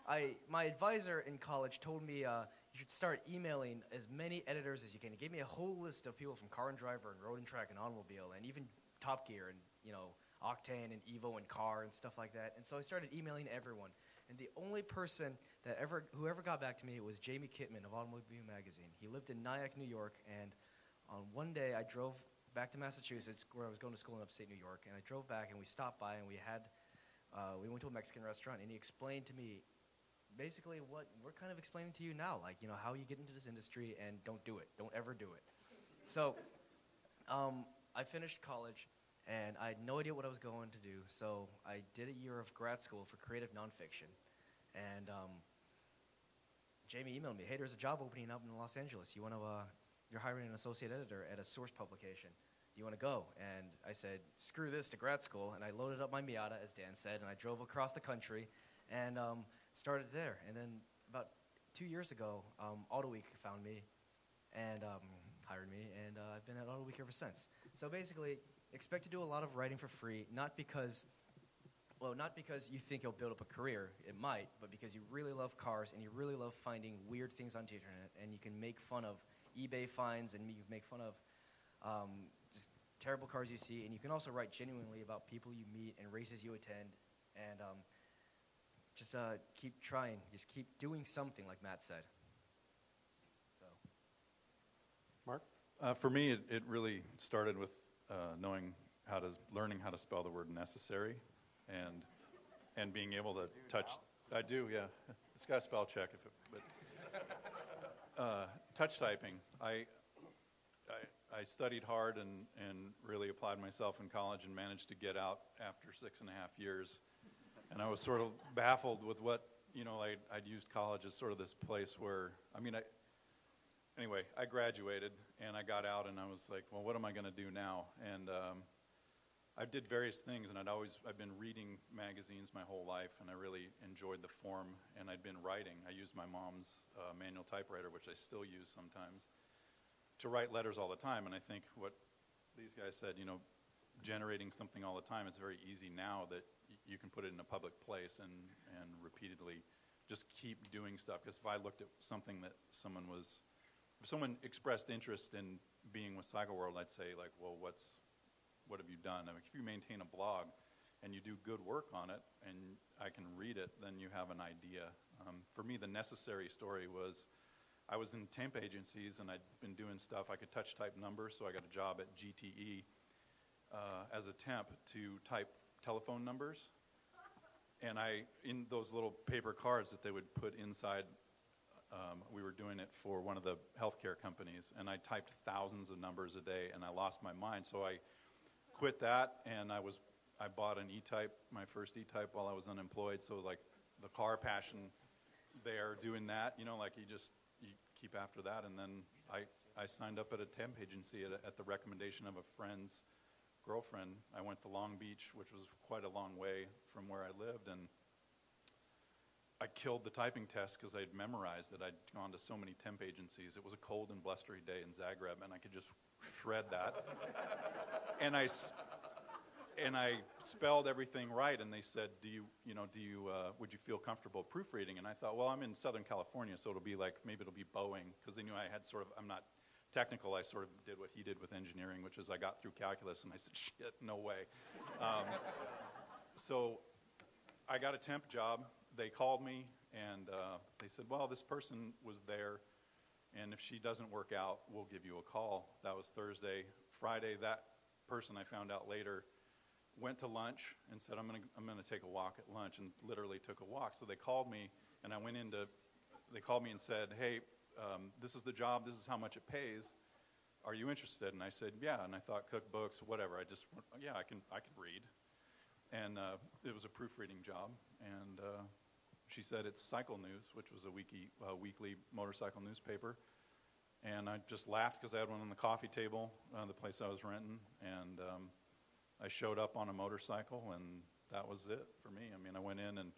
I, my advisor in college told me uh, you should start emailing as many editors as you can. He gave me a whole list of people from Car and Driver and Road and Track and Automobile and even Top Gear and, you know, Octane and Evo and Car and stuff like that. And so I started emailing everyone. And the only person that ever, whoever got back to me was Jamie Kitman of Automobile Magazine. He lived in Nyack, New York, and on one day I drove back to Massachusetts, where I was going to school in upstate New York, and I drove back, and we stopped by, and we had, uh, we went to a Mexican restaurant, and he explained to me basically what we're kind of explaining to you now, like, you know, how you get into this industry, and don't do it. Don't ever do it. So um, I finished college, and I had no idea what I was going to do, so I did a year of grad school for creative nonfiction, and um, Jamie emailed me, hey, there's a job opening up in Los Angeles. You want to, uh, you're hiring an associate editor at a source publication. you want to go? And I said, screw this to grad school. And I loaded up my Miata, as Dan said, and I drove across the country and um, started there. And then about two years ago, um, Auto Week found me and um, hired me, and uh, I've been at Auto Week ever since. So basically, expect to do a lot of writing for free, not because, well, not because you think you'll build up a career, it might, but because you really love cars and you really love finding weird things on the internet, and you can make fun of eBay finds, and you make fun of um, just terrible cars you see, and you can also write genuinely about people you meet and races you attend, and um, just uh, keep trying, just keep doing something, like Matt said. So, Mark, uh, for me, it, it really started with uh, knowing how to, learning how to spell the word necessary. And and being able to touch, I do, yeah. It's got a spell check, if it, but uh, touch typing. I, I I studied hard and and really applied myself in college and managed to get out after six and a half years. And I was sort of baffled with what, you know, I I'd used college as sort of this place where, I mean, I anyway I graduated and I got out and I was like, well, what am I going to do now? And um, I did various things, and I'd always, I've been reading magazines my whole life, and I really enjoyed the form, and I'd been writing. I used my mom's uh, manual typewriter, which I still use sometimes, to write letters all the time. And I think what these guys said, you know, generating something all the time, it's very easy now that y you can put it in a public place and, and repeatedly just keep doing stuff. Because if I looked at something that someone was, if someone expressed interest in being with Cycle World, I'd say, like, well, what's, what have you done? I mean, if you maintain a blog and you do good work on it and I can read it, then you have an idea. Um, for me, the necessary story was I was in temp agencies and I'd been doing stuff. I could touch type numbers, so I got a job at G T E uh, as a temp to type telephone numbers. And I, in those little paper cards that they would put inside, um, we were doing it for one of the healthcare companies, and I typed thousands of numbers a day and I lost my mind. So I quit that, and I was, I bought an E-Type, my first E-Type, while I was unemployed. So like the car passion there, doing that, you know, like you just, you keep after that. And then I, I signed up at a temp agency at, a, at the recommendation of a friend's girlfriend. I went to Long Beach, which was quite a long way from where I lived, and I killed the typing test because I'd memorized it. I'd gone to so many temp agencies. It was a cold and blustery day in Zagreb, and I could just shred that. And I and I spelled everything right, and they said, do you, you know, do you, uh, would you feel comfortable proofreading? And I thought, well, I'm in Southern California, so it'll be like, maybe it'll be Boeing, because they knew I had sort of, I'm not technical, I sort of did what he did with engineering, which is I got through calculus, and I said, shit, no way. Um, so I got a temp job. They called me, and uh, they said, well, this person was there, and if she doesn't work out, we'll give you a call. That was Thursday. Friday, that person, I found out later, went to lunch and said, I'm gonna, I'm gonna take a walk at lunch, and literally took a walk. So they called me, and I went into, they called me and said, hey, um, this is the job, this is how much it pays, are you interested? And I said, yeah, and I thought cookbooks, whatever, I just, yeah, I can, I can read. And uh, it was a proofreading job, and uh, she said, it's Cycle News, which was a weekly, uh, weekly motorcycle newspaper. And I just laughed because I had one on the coffee table, uh, the place I was renting. And um, I showed up on a motorcycle, and that was it for me. I mean, I went in, and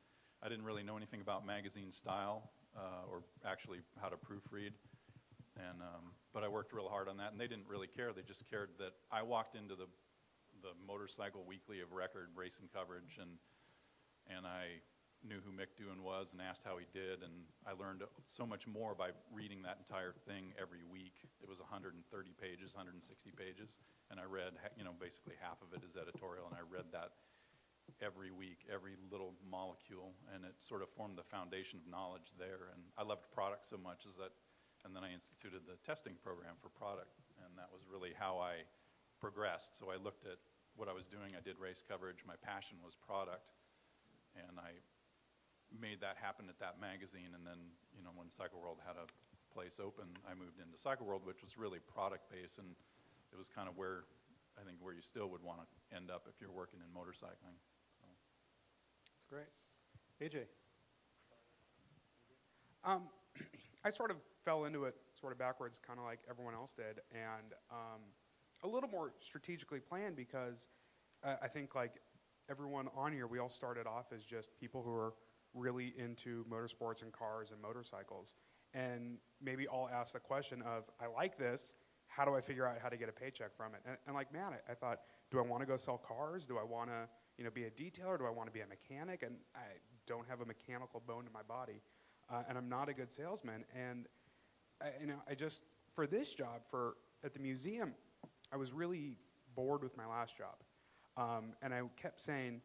I didn't really know anything about magazine style uh, or actually how to proofread. And, um, but I worked real hard on that, and they didn't really care. They just cared that I walked into the, the motorcycle weekly of record racing coverage, and, and I knew who Mick Doohan was and asked how he did, and I learned so much more by reading that entire thing every week. It was one hundred thirty pages, one hundred sixty pages, and I read, you know, basically half of it is editorial, and I read that every week, every little molecule, and it sort of formed the foundation of knowledge there. And I loved product so much as that, and then I instituted the testing program for product, and that was really how I progressed. So I looked at what I was doing, I did race coverage, my passion was product, and I made that happen at that magazine. And then, you know, when Cycle World had a place open, I moved into Cycle World, which was really product-based, and it was kind of where, I think, where you still would want to end up if you're working in motorcycling. So. That's great. A J. Um, I sort of fell into it sort of backwards, kind of like everyone else did, and um, a little more strategically planned, because uh, I think like everyone on here, we all started off as just people who are really into motorsports and cars and motorcycles, and maybe all asked the question of, I like this, how do I figure out how to get a paycheck from it? And, and like Matt, I, I thought, do I want to go sell cars? Do I want to you know, be a detailer? Do I want to be a mechanic? And I don't have a mechanical bone in my body, uh, and I'm not a good salesman. And I, you know, I just, for this job, for at the museum, I was really bored with my last job. Um, and I kept saying,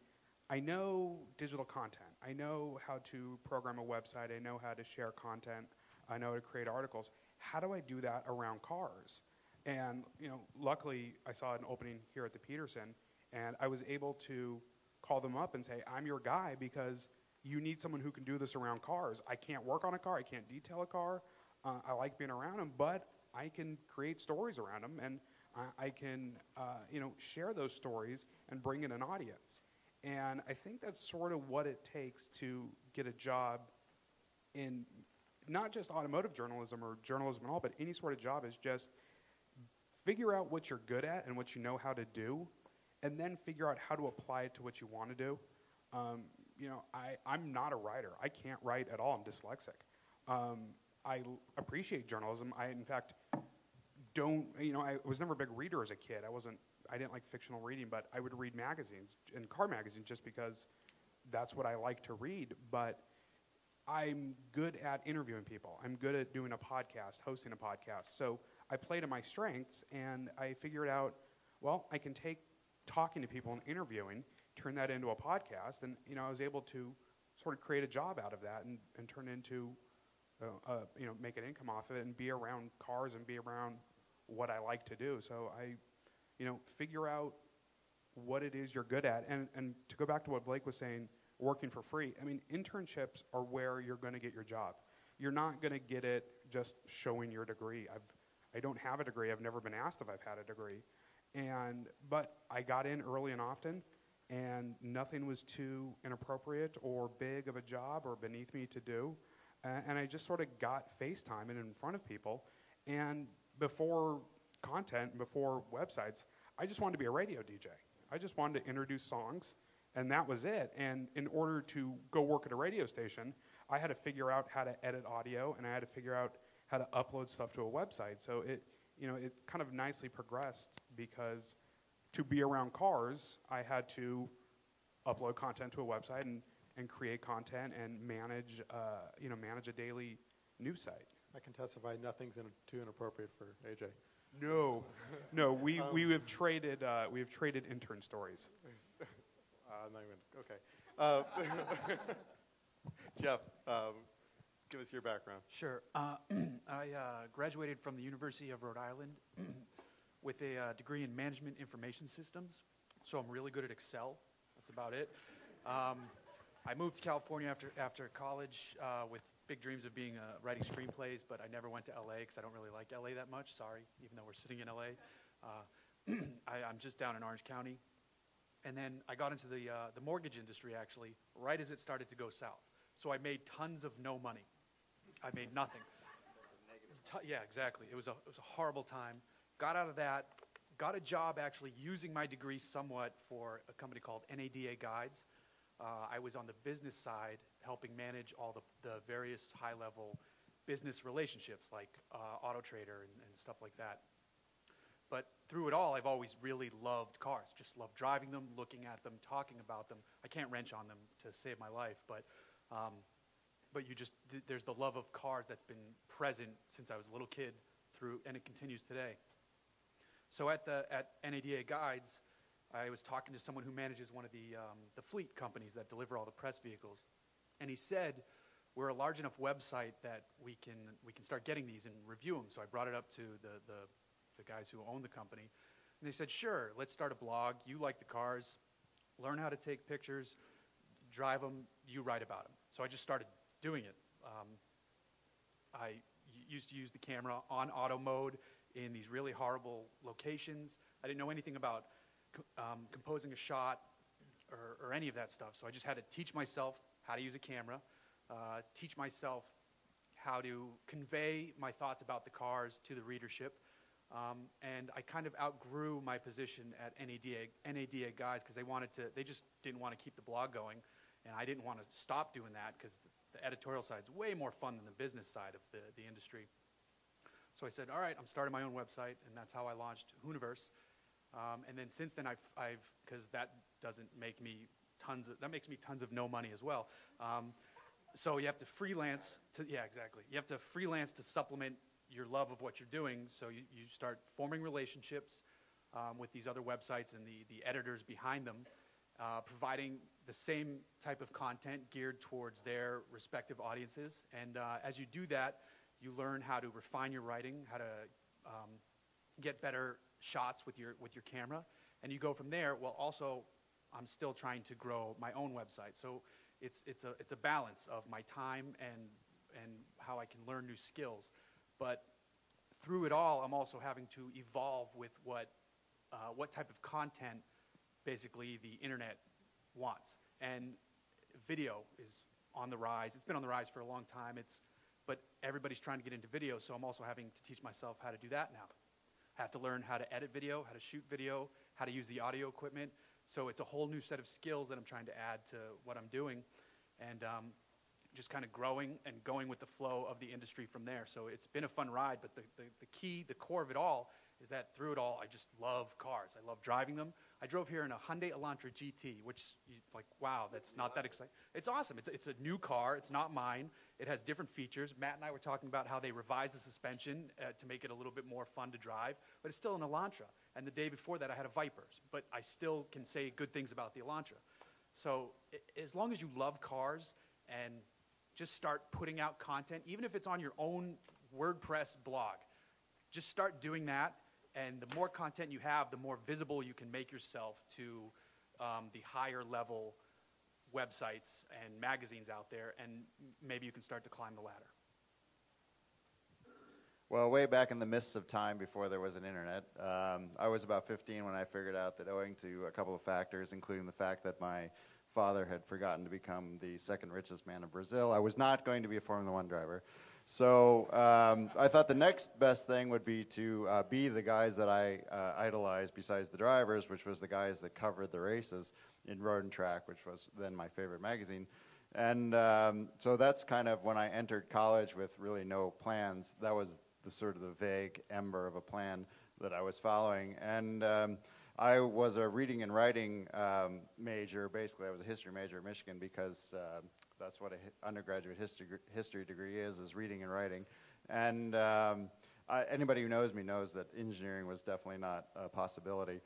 I know digital content. I know how to program a website. I know how to share content. I know how to create articles. How do I do that around cars? And you know, luckily, I saw an opening here at the Petersen, and I was able to call them up and say, I'm your guy because you need someone who can do this around cars. I can't work on a car. I can't detail a car. Uh, I like being around them, but I can create stories around them, and I, I can uh, you know, share those stories and bring in an audience. And I think that's sort of what it takes to get a job in not just automotive journalism or journalism at all, but any sort of job is just figure out what you're good at and what you know how to do, and then figure out how to apply it to what you want to do. Um, you know, I, I'm not a writer. I can't write at all. I'm dyslexic. Um, I l- appreciate journalism. I, in fact, don't, you know, I was never a big reader as a kid. I wasn't, I didn't like fictional reading, but I would read magazines and car magazines just because that's what I like to read. But I'm good at interviewing people. I'm good at doing a podcast, hosting a podcast. So I play to my strengths, and I figured out, well, I can take talking to people and interviewing, turn that into a podcast, and you know, I was able to sort of create a job out of that and, and turn into, uh, uh, you know, make an income off of it and be around cars and be around what I like to do. So I, you know, figure out what it is you're good at. And, and to go back to what Blake was saying, working for free, I mean, internships are where you're going to get your job. You're not going to get it just showing your degree. I've, I don't have a degree. I've never been asked if I've had a degree. And but I got in early and often, and nothing was too inappropriate or big of a job or beneath me to do. Uh, and I just sort of got face time and in front of people. And before content, before websites, I just wanted to be a radio D J. I just wanted to introduce songs, and that was it. And in order to go work at a radio station, I had to figure out how to edit audio, and I had to figure out how to upload stuff to a website. So it, you know, it kind of nicely progressed, because to be around cars, I had to upload content to a website and, and create content and manage, uh, you know, manage a daily news site. I can testify nothing's in, too inappropriate for A J. No, no, we, um, we have traded uh, we have traded intern stories. Uh, I'm not even, okay. Uh, Jeff, um, give us your background. Sure. Uh, I uh, graduated from the University of Rhode Island with a uh, degree in management information systems, so I'm really good at Excel. That's about it. Um, I moved to California after after college uh, with big dreams of being uh, writing screenplays, but I never went to L A because I don't really like L A that much. Sorry, even though we're sitting in L A. Uh, I, I'm just down in Orange County. And then I got into the uh, the mortgage industry, actually, right as it started to go south. So I made tons of no money. I made nothing. T- yeah, exactly. It was a it was a horrible time. Got out of that, got a job actually using my degree somewhat for a company called N A D A Guides. Uh, I was on the business side, helping manage all the, the various high-level business relationships like uh, Auto Trader and, and stuff like that. But through it all, I've always really loved cars, just loved driving them, looking at them, talking about them. I can't wrench on them to save my life, but um, but you just th- there's the love of cars that's been present since I was a little kid through, and it continues today. So at the at N A D A Guides, I was talking to someone who manages one of the um, the fleet companies that deliver all the press vehicles, and he said, "We're a large enough website that we can we can start getting these and review them." So I brought it up to the the, the guys who own the company, and they said, "Sure, let's start a blog. You like the cars, learn how to take pictures, drive them. You write about them." So I just started doing it. Um, I used to use the camera on auto mode in these really horrible locations. I didn't know anything about Um, composing a shot or, or any of that stuff. So I just had to teach myself how to use a camera, uh, teach myself how to convey my thoughts about the cars to the readership, Um, and I kind of outgrew my position at N A D A, N A D A Guides because they wanted to, they just didn't want to keep the blog going. And I didn't want to stop doing that because the, the editorial side's way more fun than the business side of the, the industry. So I said, all right, I'm starting my own website. And that's how I launched Hooniverse. Um, and then since then, I've, I've, because that doesn't make me tons of, that makes me tons of no money as well. Um, so you have to freelance to, yeah, exactly. You have to freelance to supplement your love of what you're doing, so you, you start forming relationships um, with these other websites and the, the editors behind them, uh, providing the same type of content geared towards their respective audiences. And uh, as you do that, you learn how to refine your writing, how to um, get better shots with your, with your camera, and you go from there. Well, also, I'm still trying to grow my own website. So it's, it's, a, it's a balance of my time and, and how I can learn new skills. But through it all, I'm also having to evolve with what, uh, what type of content basically the internet wants. And video is on the rise. It's been on the rise for a long time. It's, but everybody's trying to get into video, so I'm also having to teach myself how to do that now. I have to learn how to edit video, how to shoot video, how to use the audio equipment. So it's a whole new set of skills that I'm trying to add to what I'm doing. And um, just kind of growing and going with the flow of the industry from there. So it's been a fun ride, but the, the, the key, the core of it all is that through it all, I just love cars. I love driving them. I drove here in a Hyundai Elantra G T, which, you, like, wow, that's not that exciting. It's awesome. It's, it's a new car. It's not mine. It has different features. Matt and I were talking about how they revised the suspension uh, to make it a little bit more fun to drive, but it's still an Elantra. And the day before that, I had a Viper, but I still can say good things about the Elantra. So it, as long as you love cars and just start putting out content, even if it's on your own WordPress blog. Just start doing that, and the more content you have, the more visible you can make yourself to um, the higher level websites and magazines out there, and maybe you can start to climb the ladder. Well, way back in the mists of time before there was an internet, um, I was about fifteen when I figured out that owing to a couple of factors, including the fact that my father had forgotten to become the second richest man in Brazil, I was not going to be a Formula One driver. So um, I thought the next best thing would be to uh, be the guys that I uh, idolized besides the drivers, which was the guys that covered the races in Road and Track, which was then my favorite magazine. And um, so that's kind of when I entered college with really no plans. That was the sort of the vague ember of a plan that I was following. And um, I was a reading and writing um, major. Basically, I was a history major at Michigan because uh, that's what an undergraduate history history degree is, is reading and writing. And um, I, anybody who knows me knows that engineering was definitely not a possibility.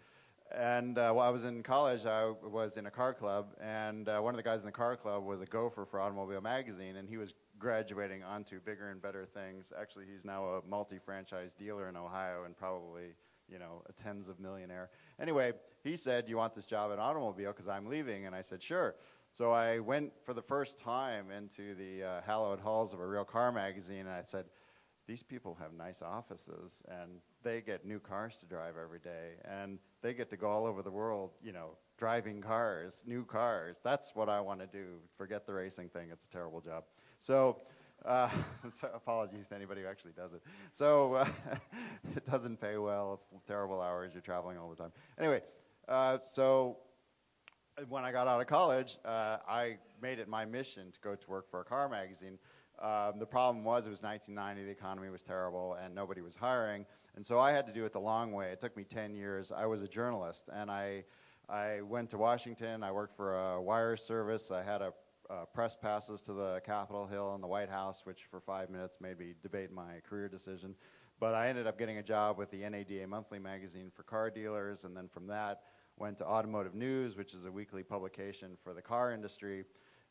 And uh, while I was in college, I was in a car club, and uh, one of the guys in the car club was a gopher for Automobile Magazine, and he was graduating onto bigger and better things. Actually, he's now a multi-franchise dealer in Ohio and probably, you know, a tens of millionaire. Anyway, he said, "Do you want this job at Automobile? Because I'm leaving." And I said, "Sure." So I went for the first time into the uh, hallowed halls of a real car magazine, and I said, "These people have nice offices, and they get new cars to drive every day, and they get to go all over the world, you know, driving cars, new cars. That's what I want to do. Forget the racing thing. It's a terrible job." So. Uh, so apologies to anybody who actually does it. So uh, it doesn't pay well. It's terrible hours. You're traveling all the time. Anyway, uh, so when I got out of college, uh, I made it my mission to go to work for a car magazine. Um, the problem was it was nineteen ninety. The economy was terrible, and nobody was hiring. And so I had to do it the long way. It took me ten years. I was a journalist, and I I went to Washington. I worked for a wire service. I had a Uh, press passes to the Capitol Hill and the White House, which for five minutes made me debate my career decision. But I ended up getting a job with the N A D A Monthly magazine for car dealers, and then from that went to Automotive News, which is a weekly publication for the car industry.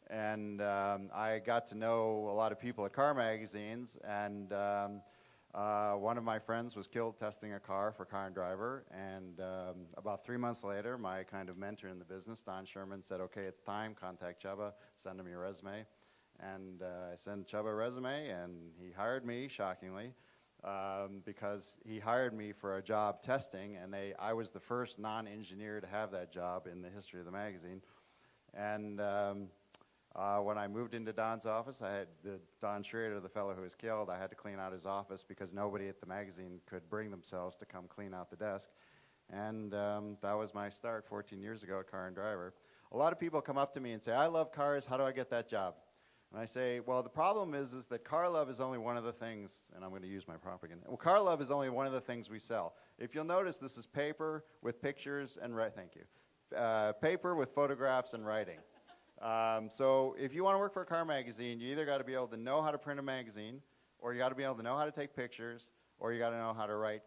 And um, I got to know a lot of people at car magazines, and um, uh, one of my friends was killed testing a car for Car and Driver, and um, about three months later, my kind of mentor in the business, Don Sherman, said, "Okay, it's time. Contact Chubba. Send him your resume." And uh, I sent Chubba a resume, and he hired me, shockingly, um, because he hired me for a job testing, and they I was the first non-engineer to have that job in the history of the magazine. And um, Uh, when I moved into Don's office, I had the Don Schrader, the fellow who was killed, I had to clean out his office because nobody at the magazine could bring themselves to come clean out the desk. And um, that was my start fourteen years ago at Car and Driver. A lot of people come up to me and say, I love cars, how do I get that job? And I say, well, the problem is, is that car love is only one of the things, and I'm going to use my propaganda. Well, car love is only one of the things we sell. If you'll notice, this is paper with pictures and, right, thank you, uh, paper with photographs and writing. Um, so if you want to work for a car magazine, you either got to be able to know how to print a magazine, or you got to be able to know how to take pictures, or you got to know how to write,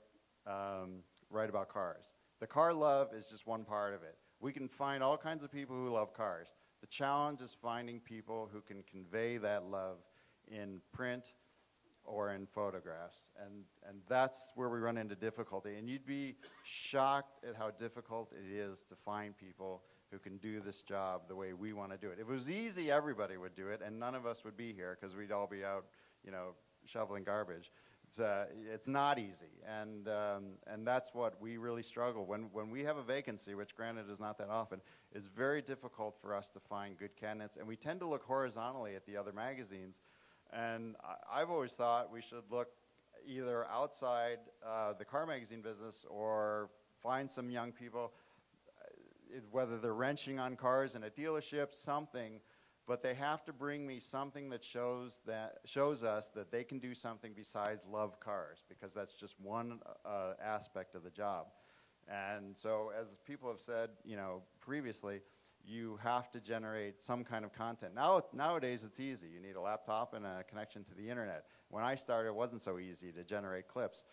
um, write about cars. The car love is just one part of it. We can find all kinds of people who love cars. The challenge is finding people who can convey that love in print or in photographs, and, and that's where we run into difficulty. And you'd be shocked at how difficult it is to find people who can do this job the way we want to do it. If it was easy, everybody would do it, and none of us would be here because we'd all be out, you know, shoveling garbage. It's, uh, it's not easy, and, um, and that's what we really struggle. When, when we have a vacancy, which granted is not that often, it's very difficult for us to find good candidates, and we tend to look horizontally at the other magazines. And I, I've always thought we should look either outside uh, the car magazine business or find some young people, whether they're wrenching on cars in a dealership, something, but they have to bring me something that shows that shows us that they can do something besides love cars, because that's just one uh, aspect of the job. And so, as people have said, you know, previously, you have to generate some kind of content. Now, nowadays, it's easy. You need a laptop and a connection to the internet. When I started, it wasn't so easy to generate clips.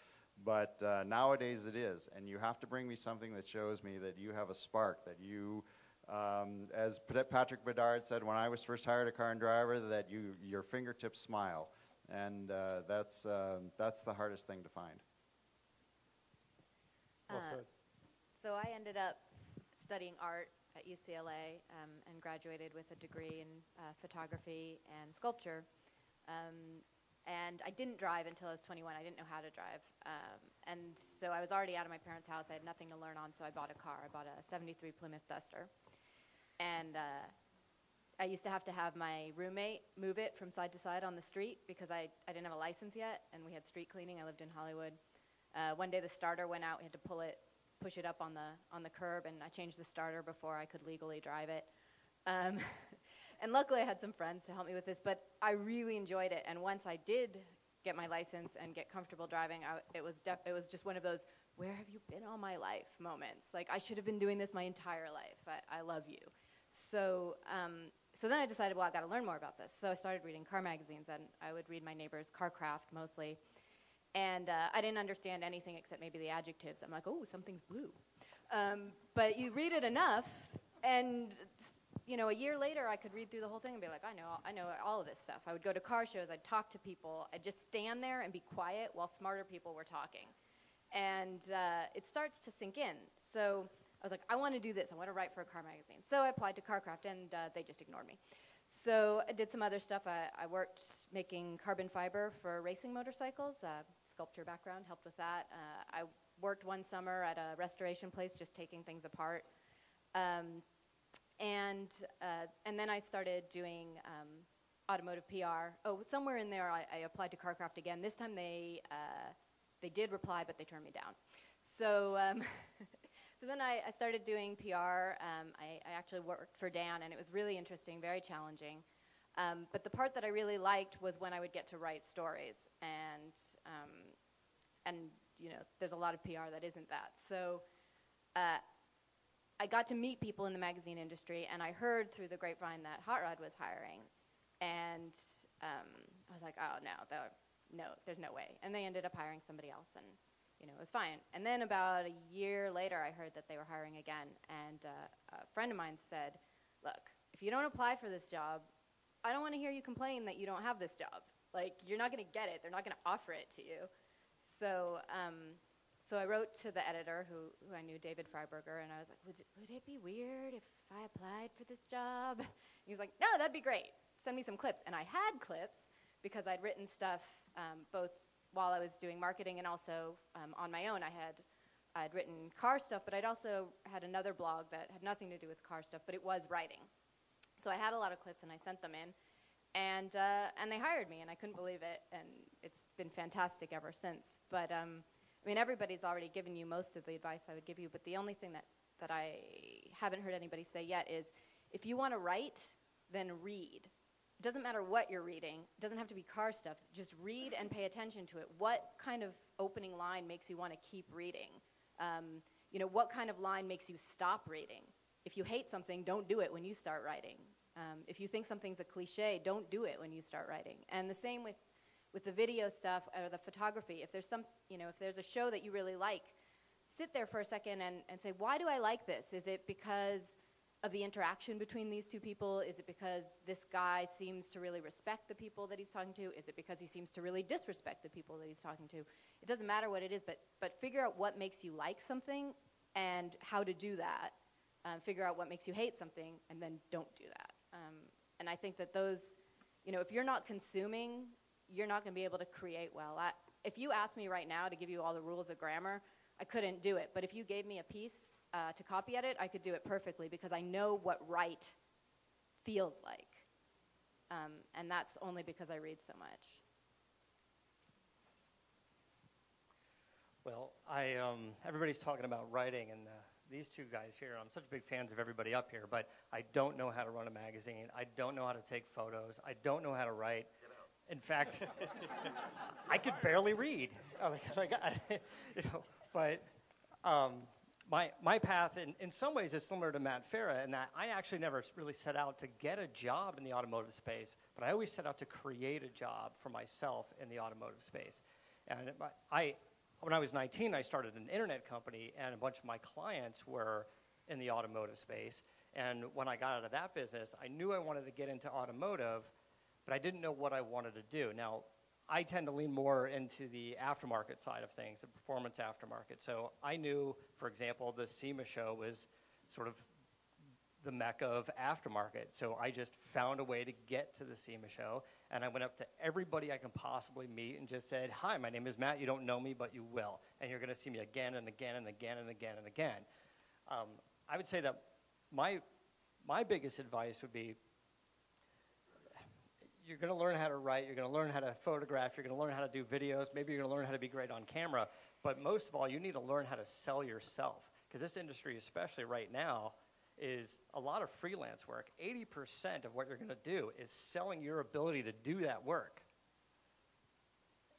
But uh, nowadays it is, and you have to bring me something that shows me that you have a spark, that you, um, as Patrick Bedard said when I was first hired at Car and Driver, that you, your fingertips smile, and uh, that's, uh, that's the hardest thing to find. Uh, well, so I ended up studying art at U C L A um, and graduated with a degree in uh, photography and sculpture. Um, And I didn't drive until I was twenty-one. I didn't know how to drive. Um, and so I was already out of my parents' house. I had nothing to learn on, so I bought a car. I bought a seventy-three Plymouth Duster. And uh, I used to have to have my roommate move it from side to side on the street because I, I didn't have a license yet, and we had street cleaning. I lived in Hollywood. Uh, one day the starter went out. We had to pull it, push it up on the, on the curb, and I changed the starter before I could legally drive it. Um, And luckily I had some friends to help me with this, but I really enjoyed it. And once I did get my license and get comfortable driving, I, it was def it was just one of those, where have you been all my life moments. Like, I should have been doing this my entire life. I, I love you. So, um, so then I decided, well, I've got to learn more about this. So I started reading car magazines, and I would read my neighbor's Car Craft mostly. And uh, I didn't understand anything except maybe the adjectives. I'm like, oh, something's blue. Um, but you read it enough, and you know, a year later, I could read through the whole thing and be like, I know, I know all of this stuff. I would go to car shows. I'd talk to people. I'd just stand there and be quiet while smarter people were talking. And uh, it starts to sink in. So I was like, I want to do this. I want to write for a car magazine. So I applied to CarCraft, and uh, they just ignored me. So I did some other stuff. I, I worked making carbon fiber for racing motorcycles. Uh, sculpture background helped with that. Uh, I worked one summer at a restoration place just taking things apart. Um, And, uh, and then I started doing um, automotive P R. Oh, somewhere in there I, I applied to CarCraft again. This time they, uh, they did reply, but they turned me down. So, um, so then I, I started doing P R. Um, I, I actually worked for Dan, and it was really interesting, very challenging. Um, but the part that I really liked was when I would get to write stories. And, um, and you know, there's a lot of P R that isn't that. So, uh, I got to meet people in the magazine industry, and I heard through the grapevine that Hot Rod was hiring, and um, I was like, oh, no, that, no, there's no way. And they ended up hiring somebody else, and you know, it was fine. And then about a year later, I heard that they were hiring again, and uh, a friend of mine said, look, if you don't apply for this job, I don't want to hear you complain that you don't have this job. Like, you're not going to get it. They're not going to offer it to you. So, um, So I wrote to the editor, who, who I knew, David Freiberger, and I was like, would it, would it be weird if I applied for this job? He was like, no, that'd be great. Send me some clips. And I had clips because I'd written stuff um, both while I was doing marketing and also um, on my own. I had I'd written car stuff, but I'd also had another blog that had nothing to do with car stuff, but it was writing. So I had a lot of clips and I sent them in, and uh, and they hired me, and I couldn't believe it, and it's been fantastic ever since. But um, I mean, everybody's already given you most of the advice I would give you, but the only thing that that I haven't heard anybody say yet is, if you want to write, then read. It doesn't matter what you're reading. It doesn't have to be car stuff. Just read and pay attention to it. What kind of opening line makes you want to keep reading? Um, you know, what kind of line makes you stop reading? If you hate something, don't do it when you start writing. Um, if you think something's a cliche, don't do it when you start writing. And the same with, with the video stuff or the photography. If there's some, you know, if there's a show that you really like, sit there for a second and, and say, why do I like this? Is it because of the interaction between these two people? Is it because this guy seems to really respect the people that he's talking to? Is it because he seems to really disrespect the people that he's talking to? It doesn't matter what it is, but, but figure out what makes you like something and how to do that. Um, figure out what makes you hate something, and then don't do that. Um, and I think that those, you know, if you're not consuming, you're not going to be able to create well. I, if you asked me right now to give you all the rules of grammar, I couldn't do it. But if you gave me a piece Uh, to copy edit, I could do it perfectly because I know what right feels like. Um, and that's only because I read so much. Well, I, um, everybody's talking about writing, and uh, these two guys here, I'm such big fans of everybody up here, but I don't know how to run a magazine. I don't know how to take photos. I don't know how to write. In fact, I could barely read. Like, like I, you know, but... Um, My, my path, in, in some ways, is similar to Matt Farah in that I actually never really set out to get a job in the automotive space, but I always set out to create a job for myself in the automotive space. And I, when I was nineteen, I started an internet company, and a bunch of my clients were in the automotive space. And when I got out of that business, I knew I wanted to get into automotive, but I didn't know what I wanted to do. Now, I tend to lean more into the aftermarket side of things, the performance aftermarket. So I knew, for example, the SEMA show was sort of the mecca of aftermarket. So I just found a way to get to the SEMA show, and I went up to everybody I can possibly meet and just said, hi, my name is Matt. You don't know me, but you will. And you're going to see me again and again and again and again and again. Um, I would say that my, my biggest advice would be, you're going to learn how to write, you're going to learn how to photograph, you're going to learn how to do videos, maybe you're going to learn how to be great on camera, but most of all, you need to learn how to sell yourself, because this industry, especially right now, is a lot of freelance work. eighty percent of what you're going to do is selling your ability to do that work,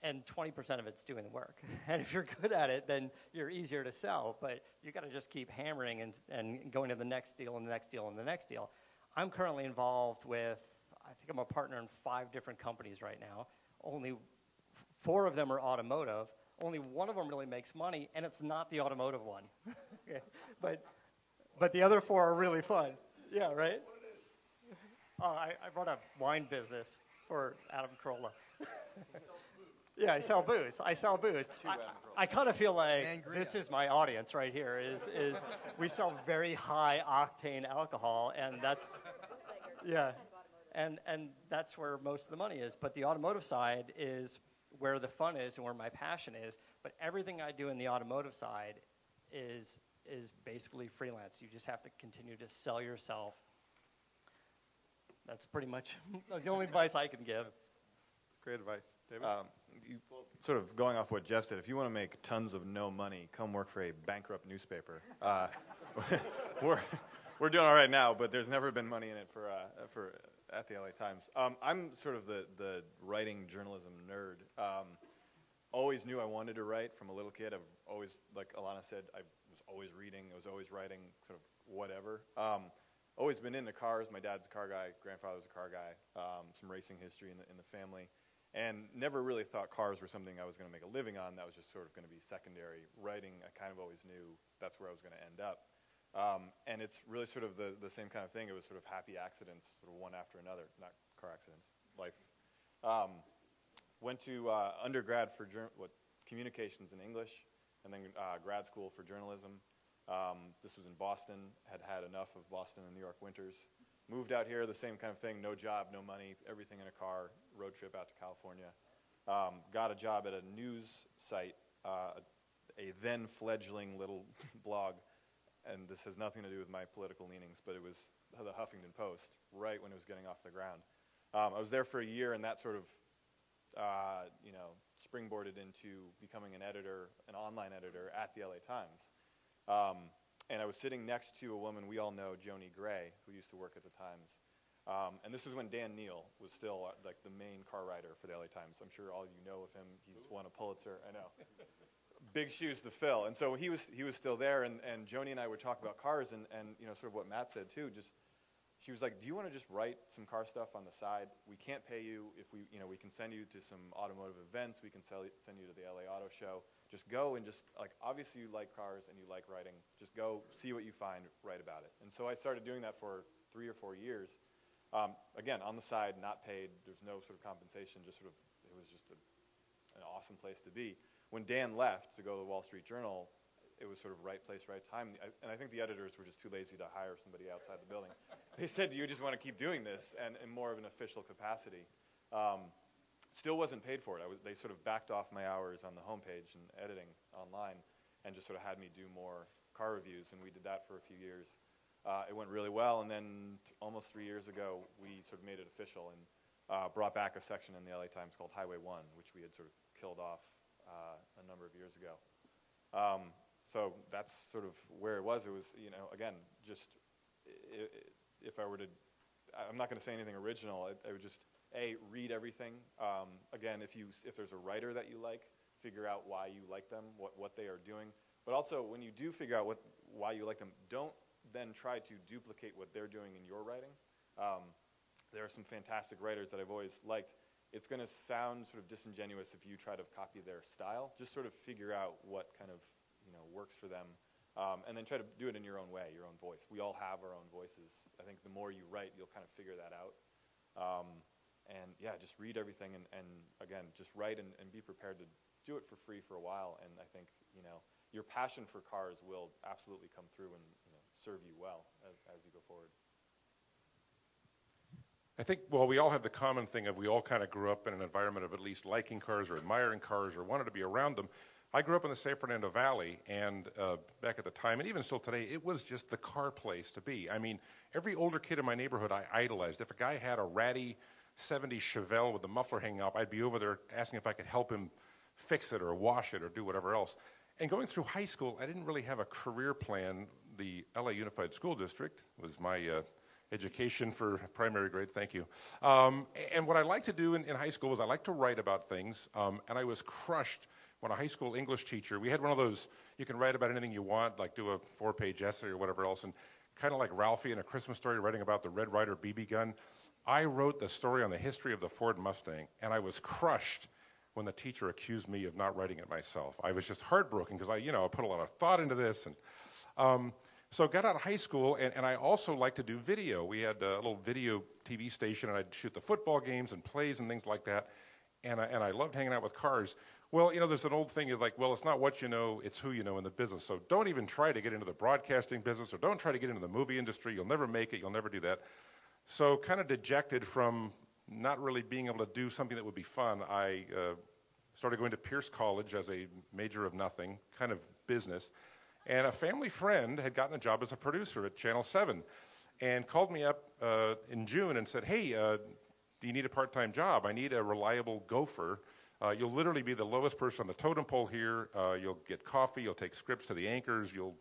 and twenty percent of it's doing the work. And if you're good at it, then you're easier to sell, but you got to just keep hammering and, and going to the next deal and the next deal and the next deal. I'm currently involved with, I think I'm a partner in five different companies right now. Only four of them are automotive. Only one of them really makes money, and it's not the automotive one. Okay. But but the other four are really fun. Yeah, right? Uh, I, I run a wine business for Adam Carolla. Yeah, I sell booze. I sell booze. I, I kind of feel like this is my audience right here. Is is we sell very high octane alcohol, and that's yeah. And, and that's where most of the money is. But the automotive side is where the fun is and where my passion is. But everything I do in the automotive side is, is basically freelance. You just have to continue to sell yourself. That's pretty much the only advice I can give. Great advice. David? Um, you, sort of going off what Jeff said, if you want to make tons of no money, come work for a bankrupt newspaper. Uh, we're, we're doing all right now, but there's never been money in it for... Uh, for at the L A Times. Um, I'm sort of the, the writing journalism nerd. Um, always knew I wanted to write from a little kid. I've always, like Alana said, I was always reading. I was always writing sort of whatever. Um, always been into cars. My dad's a car guy. Grandfather's a car guy. Um, some racing history in the, in the family. And never really thought cars were something I was going to make a living on. That was just sort of going to be secondary. Writing, I kind of always knew that's where I was going to end up. Um, and it's really sort of the, the same kind of thing. It was sort of happy accidents, sort of one after another, not car accidents, life. Um, went to uh, undergrad for jour what, communications and English, and then uh, grad school for journalism. Um, this was in Boston, had had enough of Boston and New York winters. Moved out here, the same kind of thing, no job, no money, everything in a car, road trip out to California. Um, got a job at a news site, uh, a then fledgling little blog. And this has nothing to do with my political leanings, but it was the Huffington Post right when it was getting off the ground. Um, I was there for a year, and that sort of, uh, you know, springboarded into becoming an editor, an online editor at the L A Times. Um, and I was sitting next to a woman we all know, Joni Gray, who used to work at the Times. Um, and this is when Dan Neal was still uh, like the main car writer for the L A Times. I'm sure all you know of him. He's won a Pulitzer. I know. Big shoes to fill. And so he was he was still there, and, and Joni and I would talk about cars, and, and you know, sort of what Matt said too. Just she was like, "Do you want to just write some car stuff on the side? We can't pay you. If we you know we can send you to some automotive events. We can sell, send you to the L A Auto Show. Just go and just like obviously you like cars and you like writing. Just go see what you find, write about it." And so I started doing that for three or four years. Um, again, on the side, not paid. There's no sort of compensation. Just sort of, it was just a, an awesome place to be. When Dan left to go to the Wall Street Journal, it was sort of right place, right time. I, and I think the editors were just too lazy to hire somebody outside the building. They said, "Do you just want to keep doing this?" And in more of an official capacity. Um, still wasn't paid for it. I was, they sort of backed off my hours on the homepage and editing online, and just sort of had me do more car reviews. And we did that for a few years. Uh, it went really well, and then t almost three years ago, we sort of made it official and uh, brought back a section in the L A Times called Highway One, which we had sort of killed off uh, a number of years ago. Um, so that's sort of where it was. It was, you know, again, just I I if I were to, I'm not going to say anything original. I, I would just a read everything. Um, again, if you if there's a writer that you like, figure out why you like them, what what they are doing. But also, when you do figure out what why you like them, don't then try to duplicate what they're doing in your writing. Um, there are some fantastic writers that I've always liked. It's going to sound sort of disingenuous if you try to copy their style. Just sort of figure out what kind of, you know, works for them, um, and then try to do it in your own way, your own voice. We all have our own voices. I think the more you write, you'll kind of figure that out. Um, and yeah, just read everything, and, and again, just write and, and be prepared to do it for free for a while. And I think, you know, your passion for cars will absolutely come through and, you know, serve you well as, as you go forward. I think, well, we all have the common thing of we all kind of grew up in an environment of at least liking cars or admiring cars or wanted to be around them. I grew up in the San Fernando Valley, and uh, back at the time, and even still today, it was just the car place to be. I mean, every older kid in my neighborhood I idolized. If a guy had a ratty seventies Chevelle with the muffler hanging up, I'd be over there asking if I could help him fix it or wash it or do whatever else. And going through high school, I didn't really have a career plan. The L A Unified School District was my uh, education for primary grade, thank you. Um, and what I liked to do in, in high school was I liked to write about things, um, and I was crushed when a high school English teacher, we had one of those, you can write about anything you want, like do a four-page essay or whatever else, and kind of like Ralphie in A Christmas Story writing about the Red Ryder B B gun, I wrote the story on the history of the Ford Mustang, and I was crushed when the teacher accused me of not writing it myself. I was just heartbroken because I, you know, I put a lot of thought into this. And um, so I got out of high school, and, and I also liked to do video. We had a little video T V station, and I'd shoot the football games and plays and things like that. And I, and I loved hanging out with cars. Well, you know, there's an old thing of like, well, it's not what you know, it's who you know in the business. So don't even try to get into the broadcasting business, or don't try to get into the movie industry. You'll never make it. You'll never do that. So kind of dejected from not really being able to do something that would be fun, I uh, started going to Pierce College as a major of nothing, kind of business. And a family friend had gotten a job as a producer at Channel seven and called me up uh, in June and said, "Hey, uh, do you need a part-time job? I need a reliable gopher. Uh, you'll literally be the lowest person on the totem pole here. Uh, you'll get coffee. You'll take scripts to the anchors. You'll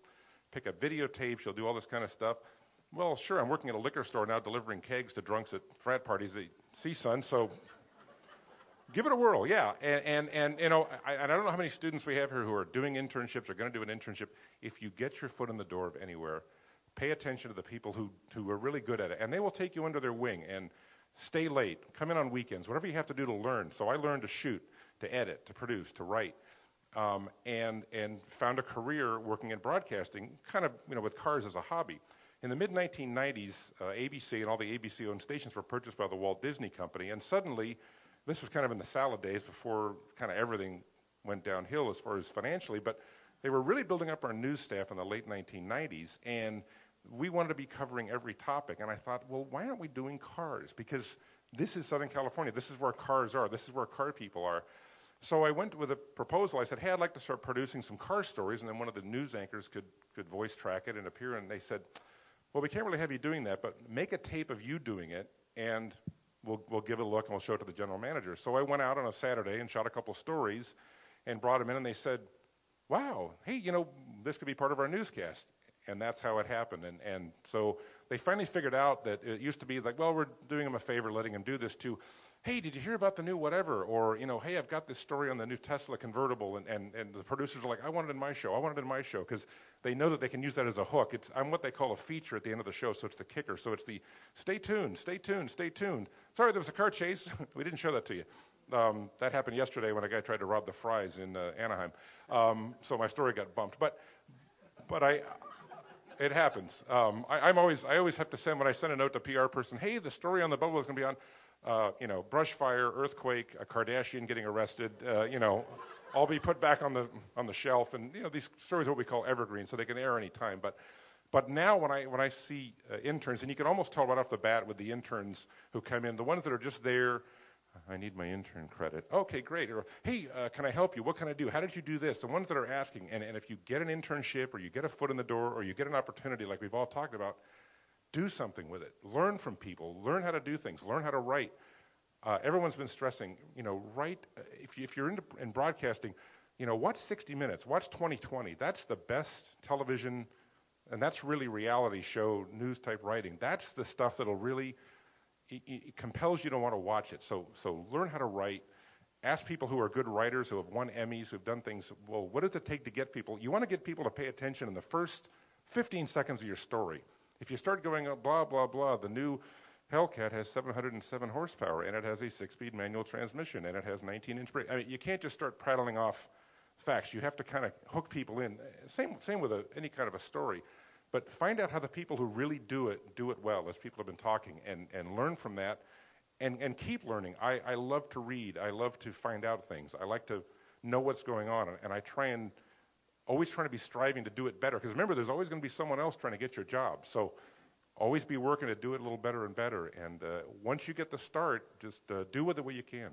pick up videotapes. You'll do all this kind of stuff." "Well, sure, I'm working at a liquor store now delivering kegs to drunks at frat parties at C S U N, so give it a whirl, yeah." And, and, and you know, I, and I don't know how many students we have here who are doing internships or going to do an internship. If you get your foot in the door of anywhere, pay attention to the people who, who are really good at it, and they will take you under their wing and stay late, come in on weekends, whatever you have to do to learn. So I learned to shoot, to edit, to produce, to write. Um, and, and found a career working in broadcasting, kind of, you know, with cars as a hobby. In the mid nineteen nineties, uh, A B C and all the A B C-owned stations were purchased by the Walt Disney Company, and suddenly, this was kind of in the salad days before kind of everything went downhill as far as financially, but they were really building up our news staff in the late nineteen nineties, and we wanted to be covering every topic, and I thought, well, why aren't we doing cars? Because this is Southern California. This is where cars are. This is where car people are. So I went with a proposal. I said, "Hey, I'd like to start producing some car stories," and then one of the news anchors could, could voice track it and appear, and they said, well, we can't really have you doing that, but make a tape of you doing it, and we'll, we'll give it a look, and we'll show it to the general manager. So I went out on a Saturday and shot a couple stories and brought them in, and they said, wow, hey, you know, this could be part of our newscast. And that's how it happened. And, and so they finally figured out that it used to be like, well, we're doing them a favor, letting them do this, to, hey, did you hear about the new whatever? Or, you know, hey, I've got this story on the new Tesla convertible. And, and, and the producers are like, I want it in my show. I want it in my show. Because they know that they can use that as a hook. It's, I'm what they call a feature at the end of the show. So it's the kicker. So it's the stay tuned, stay tuned, stay tuned. Sorry, there was a car chase. We didn't show that to you. Um, that happened yesterday when a guy tried to rob the fries in uh, Anaheim. Um, so my story got bumped. But, but I... It happens. Um, I, I'm always. I always have to send, when I send a note to P R person, hey, the story on the bubble is going to be on, uh, you know, brush fire, earthquake, a Kardashian getting arrested. Uh, you know, I'll be put back on the on the shelf, and you know, these stories are what we call evergreen, so they can air any time. But, but now when I when I see uh, interns, and you can almost tell right off the bat with the interns who come in, the ones that are just there. I need my intern credit. Okay, great. Or, hey, uh, can I help you? What can I do? How did you do this? The ones that are asking, and, and if you get an internship or you get a foot in the door or you get an opportunity like we've all talked about, do something with it. Learn from people. Learn how to do things. Learn how to write. Uh, everyone's been stressing, you know, write. Uh, if, you, if you're into, in broadcasting, you know, watch sixty minutes. Watch twenty twenty. That's the best television, and that's really reality show, news-type writing. That's the stuff that'll really... It, it compels you to want to watch it. So, so learn how to write. Ask people who are good writers, who have won Emmys, who've done things. Well, what does it take to get people? You want to get people to pay attention in the first fifteen seconds of your story. If you start going, oh, blah, blah, blah, the new Hellcat has seven hundred seven horsepower, and it has a six-speed manual transmission, and it has nineteen inch brake. I mean, you can't just start prattling off facts. You have to kind of hook people in. Same, same with a, any kind of a story. But find out how the people who really do it, do it well, as people have been talking, and, and learn from that, and, and keep learning. I, I love to read. I love to find out things. I like to know what's going on, and I try and always try to be striving to do it better. Because remember, there's always going to be someone else trying to get your job. So always be working to do it a little better and better. And uh, once you get the start, just uh, do with it what you can.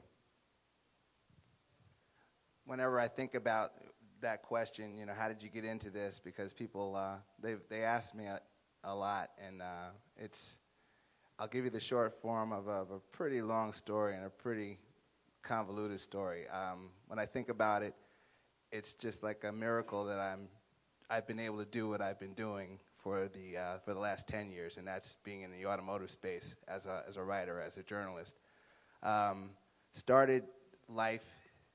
Whenever I think about that question, you know, how did you get into this? Because people, uh, they they ask me a, a lot, and uh, it's, I'll give you the short form of, of a pretty long story and a pretty convoluted story. Um, when I think about it, it's just like a miracle that I'm, I've been able to do what I've been doing for the uh, for the last ten years, and that's being in the automotive space as a as a writer, as a journalist. Um, started life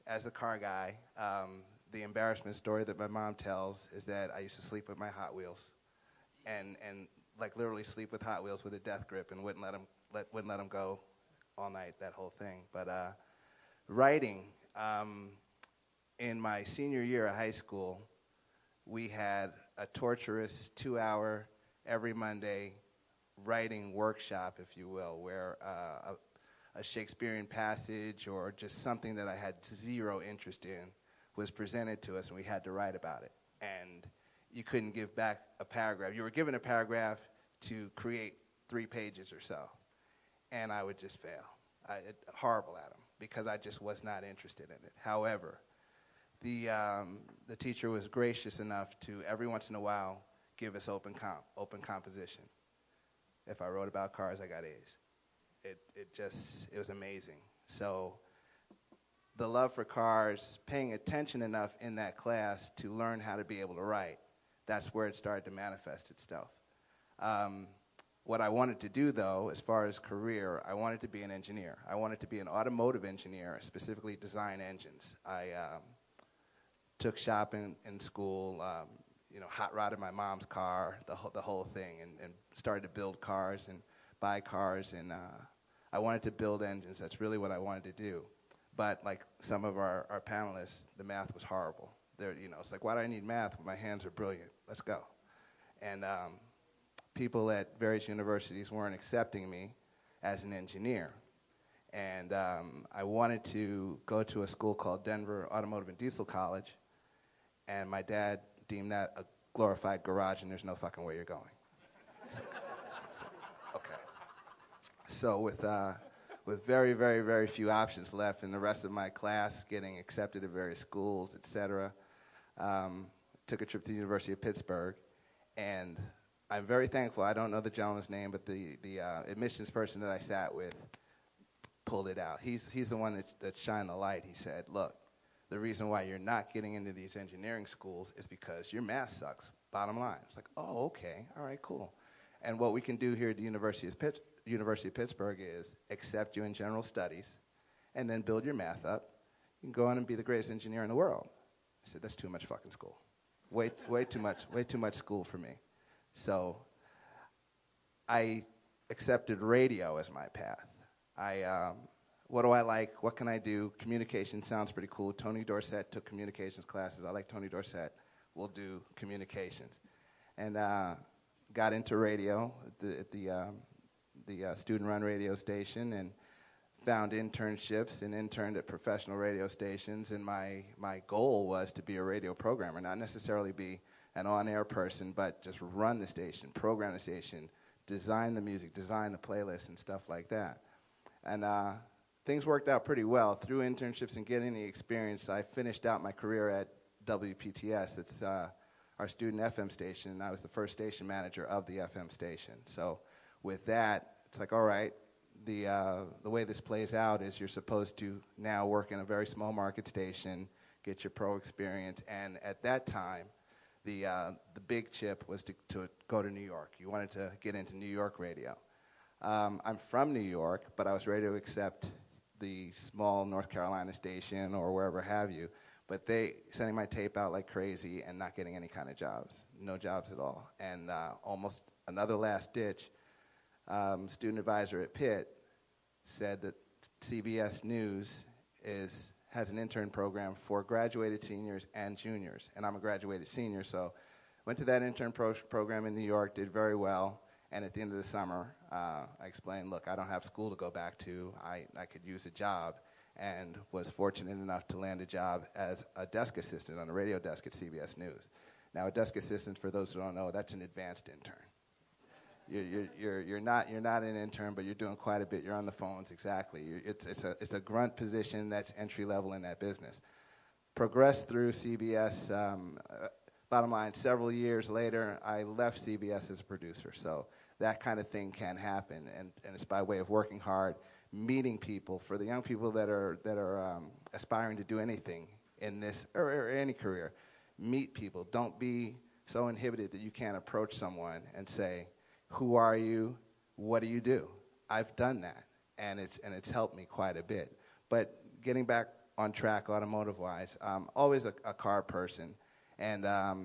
as a car guy. Um, The embarrassment story that my mom tells is that I used to sleep with my Hot Wheels, and and like literally sleep with Hot Wheels with a death grip, and wouldn't let them let wouldn't let them go all night. That whole thing. But uh, writing um, in my senior year of high school, we had a torturous two-hour every Monday writing workshop, if you will, where uh, a, a Shakespearean passage or just something that I had zero interest in was presented to us, and we had to write about it. And you couldn't give back a paragraph. You were given a paragraph to create three pages or so. And I would just fail. I, it, horrible at them, because I just was not interested in it. However, the, um, the teacher was gracious enough to, every once in a while, give us open comp, open composition. If I wrote about cars, I got A's. It, it just, it was amazing. So the love for cars, paying attention enough in that class to learn how to be able to write, that's where it started to manifest itself. Um, what I wanted to do, though, as far as career, I wanted to be an engineer. I wanted to be an automotive engineer, specifically design engines. I um, took shop in, in school, um, you know, hot rodded my mom's car, the, ho the whole thing, and, and started to build cars and buy cars. And uh, I wanted to build engines. That's really what I wanted to do. But like some of our, our panelists, the math was horrible. There, you know, it's like, why do I need math when my hands are brilliant? Let's go. And um, people at various universities weren't accepting me as an engineer. And um, I wanted to go to a school called Denver Automotive and Diesel College, and my dad deemed that a glorified garage, and there's no fucking way you're going. It's like, it's like, okay. So with... Uh, with very, very, very few options left, and the rest of my class getting accepted at various schools, et cetera. Um, took a trip to the University of Pittsburgh, and I'm very thankful. I don't know the gentleman's name, but the, the uh, admissions person that I sat with pulled it out. He's, he's the one that, that shined the light. He said, look, the reason why you're not getting into these engineering schools is because your math sucks, bottom line. It's like, oh, okay, all right, cool. And what we can do here at the University of, Pitt- University of Pittsburgh is accept you in general studies and then build your math up. You can go on and be the greatest engineer in the world. I said, that's too much fucking school. Way, way too much, way too much school for me. So I accepted radio as my path. I, um, what do I like? What can I do? Communication sounds pretty cool. Tony Dorsett took communications classes. I like Tony Dorsett. We'll do communications. And uh, got into radio at the, at the, um, the uh, student-run radio station and found internships and interned at professional radio stations. And my, my goal was to be a radio programmer, not necessarily be an on-air person, but just run the station, program the station, design the music, design the playlists and stuff like that. And uh, things worked out pretty well. Through internships and getting the experience, I finished out my career at W P T S. It's uh, our student F M station, and I was the first station manager of the F M station. So with that, it's like, all right, the, uh, the way this plays out is you're supposed to now work in a very small market station, get your pro experience, and at that time, The uh, the big chip was to, to go to New York. You wanted to get into New York radio. Um, I'm from New York, but I was ready to accept the small North Carolina station or wherever have you. But they sending my tape out like crazy and not getting any kind of jobs, no jobs at all. And uh, almost another last ditch. Um, student advisor at Pitt said that C B S News is. has an intern program for graduated seniors and juniors. And I'm a graduated senior, so went to that intern pro- program in New York, did very well, and at the end of the summer, uh, I explained, look, I don't have school to go back to. I, I could use a job, and was fortunate enough to land a job as a desk assistant on a radio desk at C B S News. Now, a desk assistant, for those who don't know, that's an advanced intern. You're, you're, you're, you're, not, you're not an intern, but you're doing quite a bit. You're on the phones, exactly. You're, it's, it's, a, it's a grunt position that's entry level in that business. Progressed through C B S. Um, uh, bottom line, several years later, I left C B S as a producer. So that kind of thing can happen, and, and it's by way of working hard, meeting people. For the young people that are, that are um, aspiring to do anything in this or, or any career, meet people. Don't be so inhibited that you can't approach someone and say, who are you? What do you do? I've done that, and it's and it's helped me quite a bit. But getting back on track automotive-wise, I'm always a, a car person, and um,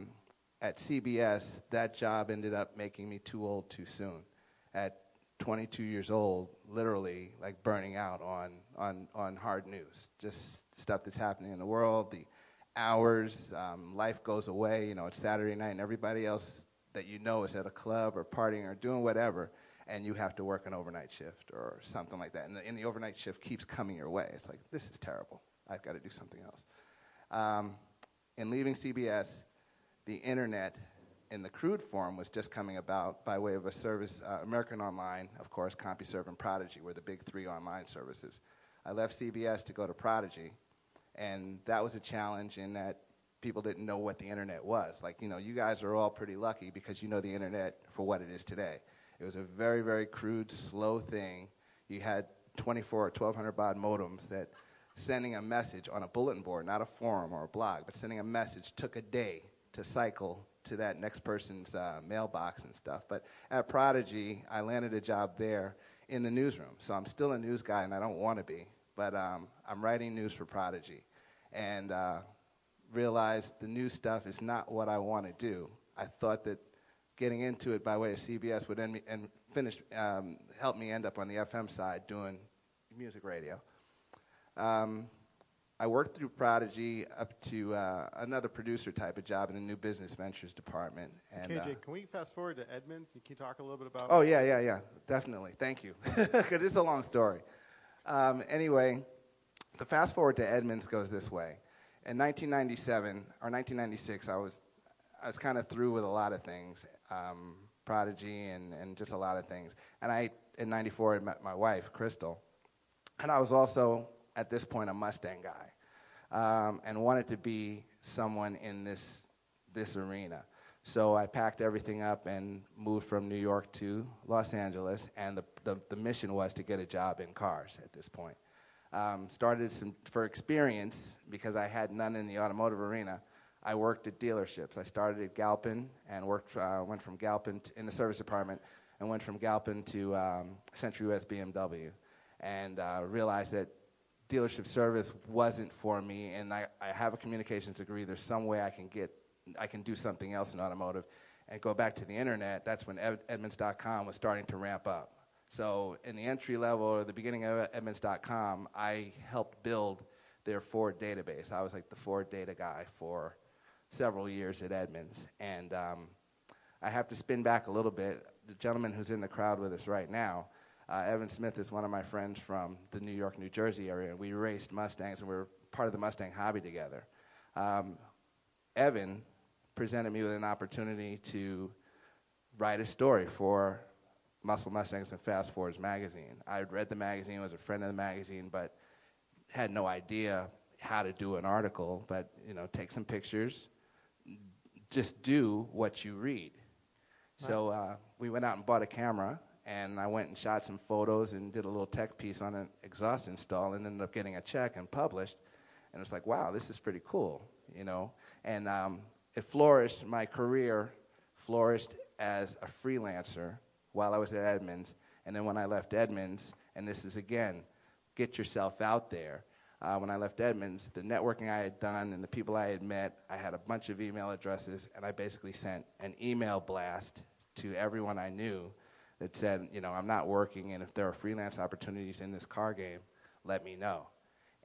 at C B S, that job ended up making me too old too soon. At twenty-two years old, literally like burning out on on, on hard news, just stuff that's happening in the world, the hours, um, life goes away. You know, it's Saturday night, and everybody else that you know is at a club or partying or doing whatever, and you have to work an overnight shift or something like that. And the, and the overnight shift keeps coming your way. It's like, this is terrible. I've got to do something else. Um, in leaving C B S, the internet in the crude form was just coming about by way of a service, uh, American Online, of course, CompuServe and Prodigy were the big three online services. I left C B S to go to Prodigy, and that was a challenge in that people didn't know what the internet was. Like, you know, you guys are all pretty lucky because you know the internet for what it is today. It was a very, very crude, slow thing. You had twenty-four or twelve hundred baud modems that sending a message on a bulletin board, not a forum or a blog, but sending a message took a day to cycle to that next person's uh, mailbox and stuff. But at Prodigy, I landed a job there in the newsroom. So I'm still a news guy, and I don't want to be, but um, I'm writing news for Prodigy. And uh, realized the new stuff is not what I want to do. I thought that getting into it by way of C B S would end me and finish, um, help me end up on the F M side doing music radio. Um, I worked through Prodigy up to uh, another producer type of job in the new business ventures department. And K J, uh, can we fast forward to Edmonds? Can you talk a little bit about? Oh yeah, yeah, yeah, definitely. Thank you, because it's a long story. Um, anyway, the fast forward to Edmonds goes this way. In nineteen ninety-seven or nineteen ninety-six, I was I was kind of through with a lot of things, um, Prodigy and, and just a lot of things. And I, in ninety-four, I met my wife, Crystal. And I was also, at this point, a Mustang guy um, and wanted to be someone in this this arena. So I packed everything up and moved from New York to Los Angeles, and the the, the mission was to get a job in cars at this point. Um, started some for experience, because I had none in the automotive arena. I worked at dealerships. I started at Galpin and worked. Uh, went from Galpin to, in the service department, and went from Galpin to um, Century West B M W, and uh, realized that dealership service wasn't for me. And I, I have a communications degree. There's some way I can get, I can do something else in automotive, and go back to the internet. That's when Ed, Edmunds dot com was starting to ramp up. So in the entry level, or the beginning of Edmunds dot com, I helped build their Ford database. I was like the Ford data guy for several years at Edmunds, and um, I have to spin back a little bit. The gentleman who's in the crowd with us right now, uh, Evan Smith, is one of my friends from the New York, New Jersey area, and we raced Mustangs, and we were part of the Mustang hobby together. Um, Evan presented me with an opportunity to write a story for Muscle Mustangs and Fast Fords magazine. I had read the magazine, was a friend of the magazine, but had no idea how to do an article, but you know, take some pictures, just do what you read. Right. So uh, we went out and bought a camera, and I went and shot some photos and did a little tech piece on an exhaust install, and ended up getting a check and published. And it's like, wow, this is pretty cool, you know. And um, it flourished. My career flourished as a freelancer while I was at Edmunds, and then when I left Edmunds, and this is again, get yourself out there. Uh, when I left Edmunds, the networking I had done and the people I had met, I had a bunch of email addresses, and I basically sent an email blast to everyone I knew that said, you know, I'm not working, and if there are freelance opportunities in this car game, let me know.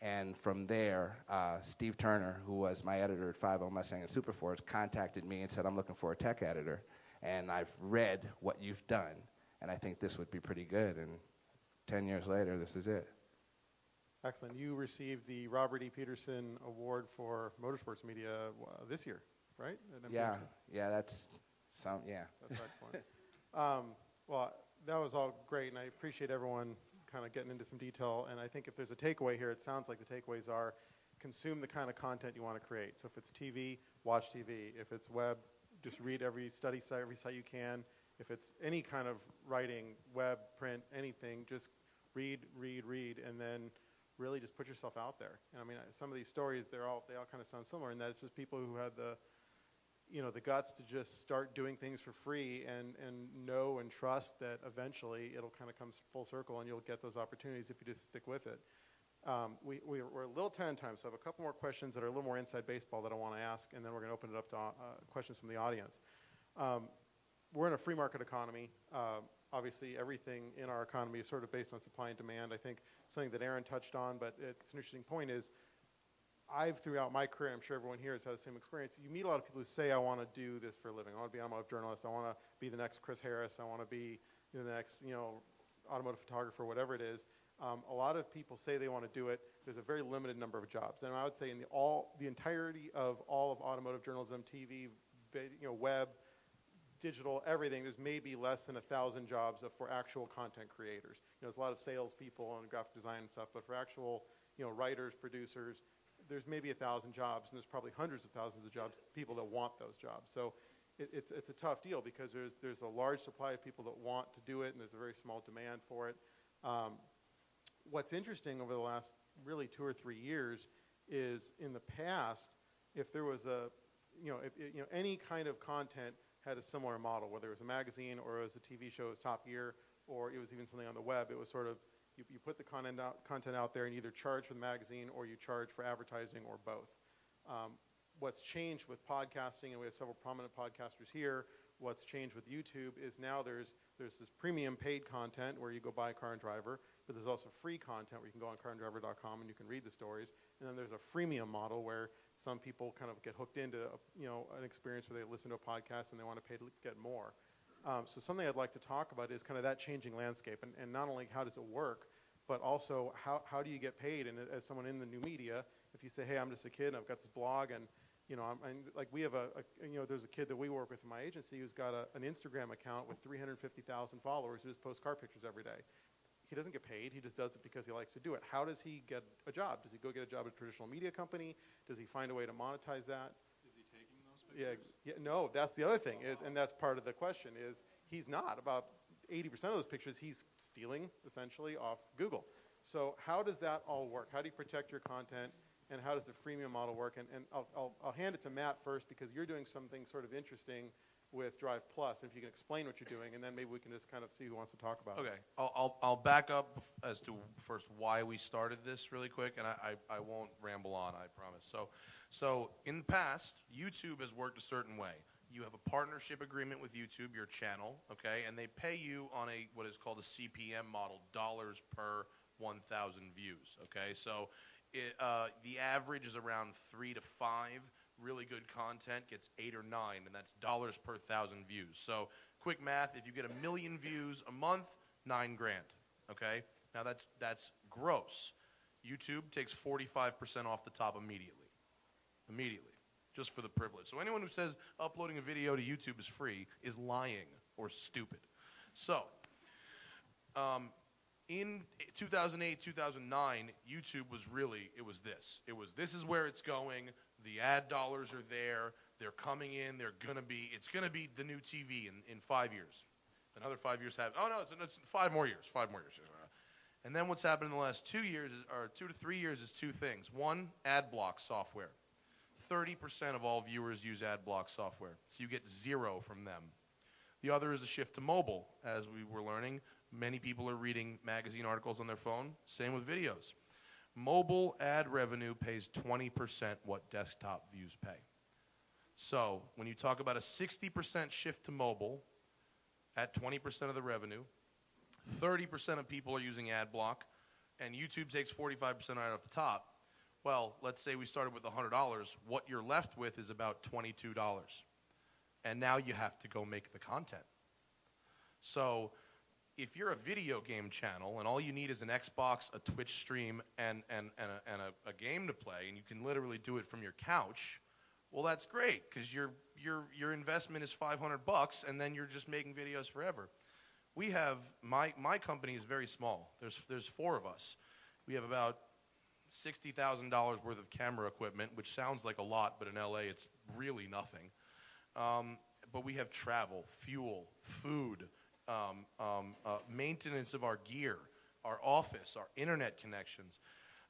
And from there, uh, Steve Turner, who was my editor at five oh Mustang and Superfords, contacted me and said, I'm looking for a tech editor, and I've read what you've done, and I think this would be pretty good. And ten years later, this is it. Excellent. You received the Robert E. Petersen Award for Motorsports Media uh, this year, right? Yeah, yeah, that's some, yeah. That's excellent. Um, well, that was all great, and I appreciate everyone kind of getting into some detail. And I think if there's a takeaway here, it sounds like the takeaways are consume the kind of content you want to create. So if it's T V, watch T V. If it's web, just read every study site, every site you can. If it's any kind of writing, web, print, anything, just read, read, read, and then really just put yourself out there. And I mean, uh, some of these stories, they're all, they all kind of sound similar in that it's just people who had the, you know, the guts to just start doing things for free and, and know and trust that eventually it'll kind of come full circle and you'll get those opportunities if you just stick with it. Um, we, we, we're a little tight on time, so I have a couple more questions that are a little more inside baseball that I want to ask, and then we're going to open it up to uh, questions from the audience. Um, we're in a free market economy. Uh, Obviously, everything in our economy is sort of based on supply and demand. I think something that Aaron touched on, but it's an interesting point, is I've, throughout my career, I'm sure everyone here has had the same experience, you meet a lot of people who say, I want to do this for a living. I want to be an automotive journalist. I want to be the next Chris Harris. I want to be you know, the next you know, automotive photographer, whatever it is. Um, a lot of people say they want to do it. There's a very limited number of jobs. And I would say in the, all, the entirety of all of automotive journalism, T V, you know, web, digital, everything, there's maybe less than a thousand jobs for actual content creators. You know, there's a lot of salespeople and graphic design and stuff, but for actual, you know, writers, producers, there's maybe a thousand jobs, and there's probably hundreds of thousands of jobs, people that want those jobs. So it, it's it's a tough deal because there's there's a large supply of people that want to do it, and there's a very small demand for it. Um, what's interesting over the last really two or three years is in the past, if there was a, you know, if, you know, any kind of content had a similar model, whether it was a magazine or it was a T V show, it was Top Gear, or it was even something on the web. It was sort of, you, you put the content out, content out there and either charge for the magazine or you charge for advertising or both. Um, what's changed with podcasting, and we have several prominent podcasters here, what's changed with YouTube is now there's there's this premium paid content where you go buy Car and Driver, but there's also free content where you can go on car and driver dot com and you can read the stories. And then there's a freemium model where some people kind of get hooked into a, you know, an experience where they listen to a podcast and they want to pay to get more. Um, so something I'd like to talk about is kind of that changing landscape, and, and not only how does it work, but also how, how do you get paid? And as someone in the new media, if you say, hey, I'm just a kid and I've got this blog, and you know, I'm, I'm like we have a, a, you know, there's a kid that we work with in my agency who's got a, an Instagram account with three hundred fifty thousand followers who just posts car pictures every day. He doesn't get paid. He just does it because he likes to do it. How does he get a job? Does he go get a job at a traditional media company? Does he find a way to monetize that? Is he taking those Yeah, yeah, no, that's the other thing is, and that's part of the question is, he's not. About eighty percent of those pictures he's stealing, essentially, off Google. So how does that all work? How do you protect your content, and how does the freemium model work? And, and I'll, I'll, I'll hand it to Matt first, because you're doing something sort of interesting with Drive Plus, and if you can explain what you're doing, and then maybe we can just kind of see who wants to talk about okay. it. Okay, I'll, I'll, I'll back up as to first why we started this really quick, and I, I, I won't ramble on, I promise. So, so in the past, YouTube has worked a certain way. You have a partnership agreement with YouTube, your channel, okay, and they pay you on a what is called a C P M model, dollars per one thousand views, okay? So it, uh, the average is around three to five. Really good content gets eight or nine, and that's dollars per thousand views. So quick math, if you get a million views a month, nine grand, okay? Now that's, that's gross. YouTube takes forty-five percent off the top immediately, immediately, just for the privilege. So anyone who says uploading a video to YouTube is free is lying or stupid. So um, in two thousand eight, two thousand nine, YouTube was really, it was this. It was this is where it's going. The ad dollars are there. They're coming in. They're going to be, it's going to be the new T V in, in five years. Another five years have, oh, no, it's, it's five more years, five more years. And then what's happened in the last two years, is, or two to three years, is two things. One, ad block software. thirty percent of all viewers use ad block software, so you get zero from them. The other is a shift to mobile, as we were learning. Many people are reading magazine articles on their phone. Same with videos. Mobile ad revenue pays twenty percent what desktop views pay. So when you talk about a sixty percent shift to mobile at twenty percent of the revenue, thirty percent of people are using ad block, and YouTube takes forty-five percent right off the top. Well, let's say we started with one hundred dollars. What you're left with is about twenty-two dollars. And now you have to go make the content. So if you're a video game channel and all you need is an Xbox, a Twitch stream, and, and, and, a, and a, a game to play, and you can literally do it from your couch, well, that's great, because your, your, your investment is five hundred bucks, and then you're just making videos forever. We have, my, my company is very small. There's, there's four of us. We have about sixty thousand dollars worth of camera equipment, which sounds like a lot, but in L A it's really nothing. Um, but we have travel, fuel, food, Um, um, uh, maintenance of our gear, our office, our internet connections.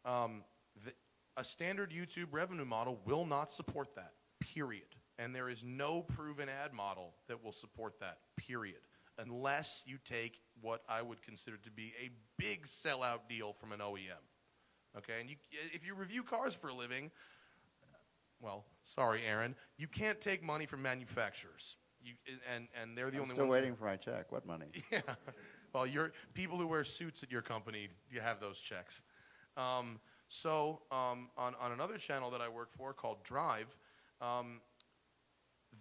Um, the, a standard YouTube revenue model will not support that, period. And there is no proven ad model that will support that, period. Unless you take what I would consider to be a big sellout deal from an O E M. Okay, and you, if you review cars for a living, well, sorry, Aaron, you can't take money from manufacturers. You, and, and they're the I'm only still ones waiting for my check. What money? Yeah. Well, you're, people who wear suits at your company, you have those checks. Um, so um, on, on another channel that I work for called Drive, um,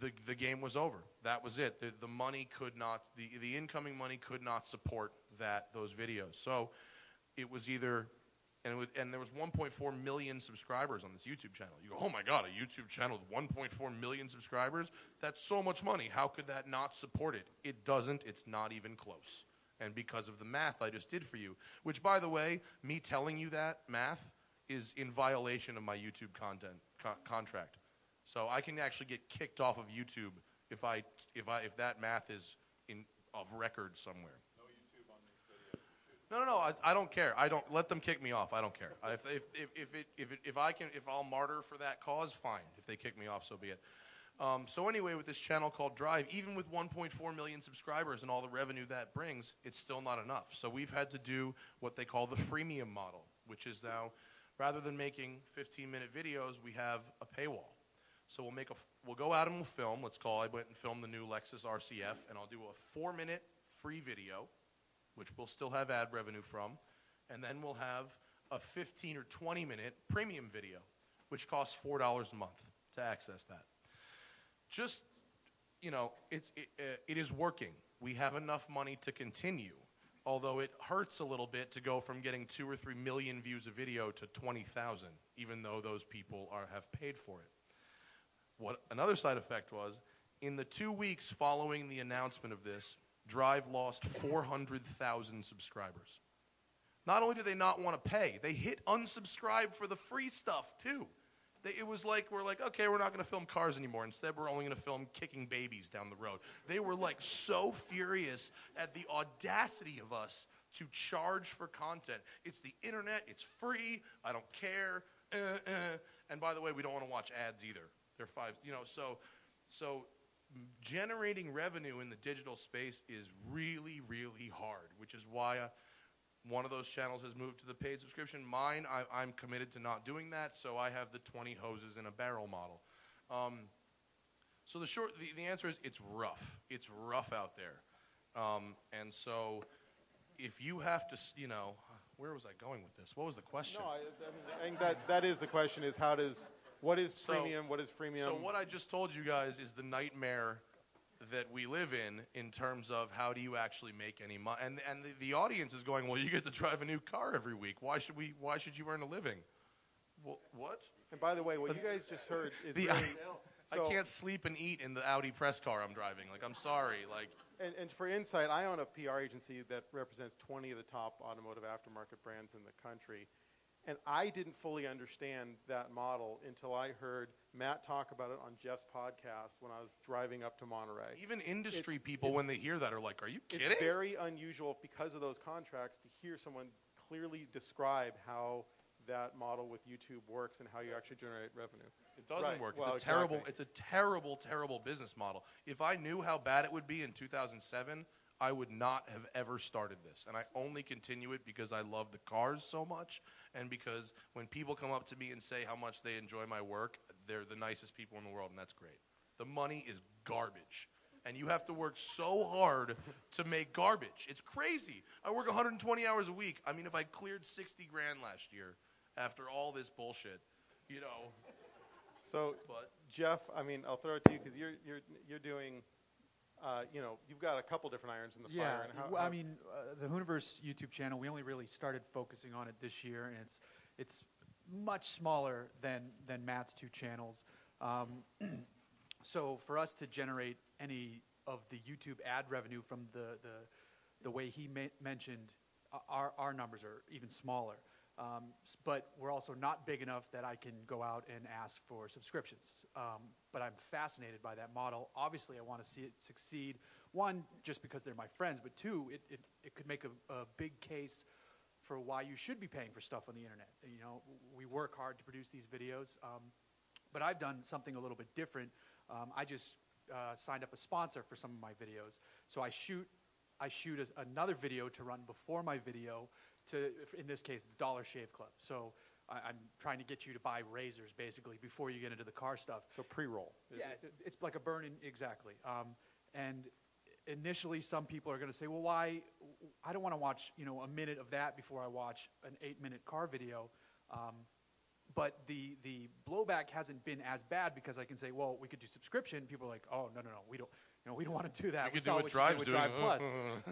the, the game was over. That was it. The, the money could not, the, the incoming money could not support that, those videos. So it was either, and, it was, and there was one point four million subscribers on this YouTube channel. You go, oh my God, a YouTube channel with one point four million subscribers? That's so much money. How could that not support it? It doesn't. It's not even close. And because of the math I just did for you, which, by the way, me telling you that math is in violation of my YouTube content co contract. So I can actually get kicked off of YouTube if I if I if that math is in of record somewhere. No, no, no. I, I don't care. I don't let them kick me off. I don't care. I, if, if, if, it, if, it, if I can, if I'll martyr for that cause, fine. If they kick me off, so be it. Um, so anyway, with this channel called Drive, even with one point four million subscribers and all the revenue that brings, it's still not enough. So we've had to do what they call the freemium model, which is now, rather than making fifteen minute videos, we have a paywall. So we'll make a, we'll go out and we'll film. Let's call. I went and filmed the new Lexus R C F, and I'll do a four minute free video, which we'll still have ad revenue from, and then we'll have a fifteen or twenty minute premium video, which costs four dollars a month to access that. Just, you know, it, it, it is working. We have enough money to continue, although it hurts a little bit to go from getting two or three million views a video to twenty thousand, even though those people are, have paid for it. What another side effect was, in the two weeks following the announcement of this, Drive lost four hundred thousand subscribers. Not only do they not want to pay, they hit unsubscribe for the free stuff, too. They, it was like, we're like, okay, we're not going to film cars anymore. Instead, we're only going to film kicking babies down the road. They were like so furious at the audacity of us to charge for content. It's the internet. It's free. I don't care. Uh, uh. And by the way, we don't want to watch ads either. They're five, you know, so, so generating revenue in the digital space is really, really hard, which is why uh, one of those channels has moved to the paid subscription. Mine, I, I'm committed to not doing that, so I have the twenty hoses in a barrel model. Um, so the short, the, the answer is it's rough. It's rough out there. Um, and so if you have to, you know, where was I going with this? What was the question? No, I, I, mean, I think that, that is the question, is how does, what is premium, so, what is freemium? So what I just told you guys is the nightmare that we live in, in terms of how do you actually make any money? And, and the, the audience is going, well, you get to drive a new car every week. Why should we? Why should you earn a living? Well, what? And by the way, what uh, you guys just heard is the, really... I, so I can't sleep and eat in the Audi press car I'm driving. Like, I'm sorry. Like, and, and for insight, I own a P R agency that represents twenty of the top automotive aftermarket brands in the country. And I didn't fully understand that model until I heard Matt talk about it on Jeff's podcast when I was driving up to Monterey. Even industry it's, people, it's, when they hear that, are like, are you kidding? It's very unusual because of those contracts to hear someone clearly describe how that model with YouTube works and how you actually generate revenue. It doesn't right. work. It's, well, a exactly. terrible, it's a terrible, terrible business model. If I knew how bad it would be in two thousand seven, I would not have ever started this, and I only continue it because I love the cars so much, and because when people come up to me and say how much they enjoy my work, they're the nicest people in the world, and that's great. The money is garbage, and you have to work so hard to make garbage. It's crazy. I work one hundred twenty hours a week. I mean, if I cleared sixty grand last year after all this bullshit, you know. So, but. Jeff, I mean, I'll throw it to you because you're, you're, you're doing... Uh, you know, you've got a couple different irons in the yeah, fire. And how, well, how I mean, uh, the Hooniverse YouTube channel, we only really started focusing on it this year, and it's it's much smaller than, than Matt's two channels. Um, so for us to generate any of the YouTube ad revenue from the, the, the way he ma mentioned, our, our numbers are even smaller. Um, but we're also not big enough that I can go out and ask for subscriptions. Um, but I'm fascinated by that model. Obviously, I want to see it succeed. One, just because they're my friends, but two, it, it, it could make a, a big case for why you should be paying for stuff on the internet. You know, we work hard to produce these videos, um, but I've done something a little bit different. Um, I just uh, signed up a sponsor for some of my videos. So I shoot, I shoot a, another video to run before my video. To, in this case, it's Dollar Shave Club. So I, I'm trying to get you to buy razors, basically, before you get into the car stuff. So pre-roll. Yeah, it, it's like a burn-in, exactly. Um, and initially, some people are going to say, well, why? I don't want to watch, you know, a minute of that before I watch an eight minute car video. Um, but the, the blowback hasn't been as bad because I can say, well, we could do subscription. People are like, oh, no, no, no, we don't. You know, we don't want to do that. You we can do what, what Drive's doing. Drive Plus.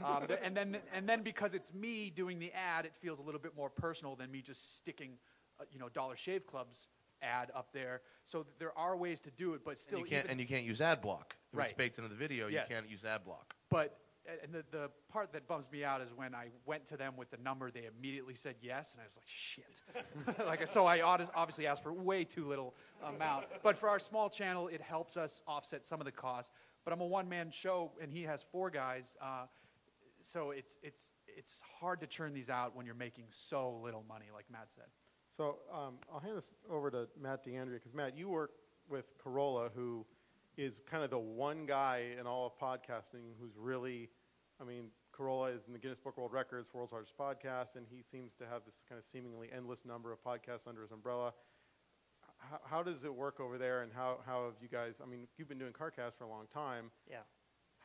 um, th and, then, and then because it's me doing the ad, it feels a little bit more personal than me just sticking, uh, you know, Dollar Shave Club's ad up there. So th there are ways to do it, but still. And you can't, and you can't use ad block. If right. it's baked into the video, yes. you can't use ad block. But and the, the part that bums me out is when I went to them with the number, they immediately said yes, and I was like, shit. like, so I obviously asked for way too little amount. But for our small channel, it helps us offset some of the costs. But I'm a one-man show, and he has four guys, uh, so it's it's it's hard to churn these out when you're making so little money, like Matt said. So um, I'll hand this over to Matt D'Andrea, because Matt, you work with Carolla, who is kind of the one guy in all of podcasting who's really, I mean, Carolla is in the Guinness Book of World Records, world's largest podcast, and he seems to have this kind of seemingly endless number of podcasts under his umbrella. How, how does it work over there, and how, how have you guys, I mean, you've been doing CarCast for a long time. Yeah.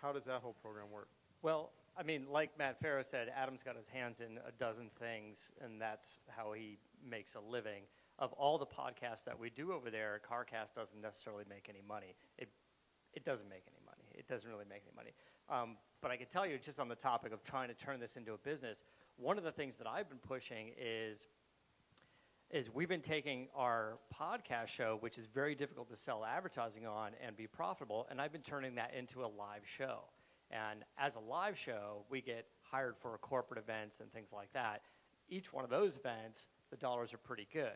How does that whole program work? Well, I mean, like Matt Farah said, Adam's got his hands in a dozen things, and that's how he makes a living. Of all the podcasts that we do over there, CarCast doesn't necessarily make any money. It, it doesn't make any money. It doesn't really make any money. Um, but I can tell you, just on the topic of trying to turn this into a business, one of the things that I've been pushing is is we've been taking our podcast show, which is very difficult to sell advertising on and be profitable, and I've been turning that into a live show. And as a live show, we get hired for corporate events and things like that. Each one of those events, the dollars are pretty good.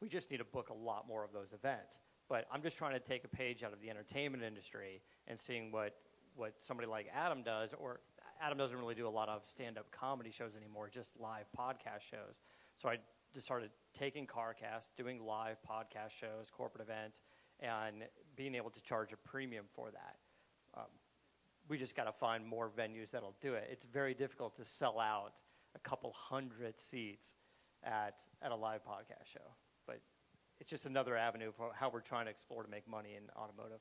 We just need to book a lot more of those events. But I'm just trying to take a page out of the entertainment industry and seeing what, what somebody like Adam does, or Adam doesn't really do a lot of stand-up comedy shows anymore, just live podcast shows. So I just started taking CarCast, doing live podcast shows, corporate events, and being able to charge a premium for that. Um, we just got to find more venues that'll do it. It's very difficult to sell out a couple hundred seats at at a live podcast show. But it's just another avenue for how we're trying to explore to make money in automotive.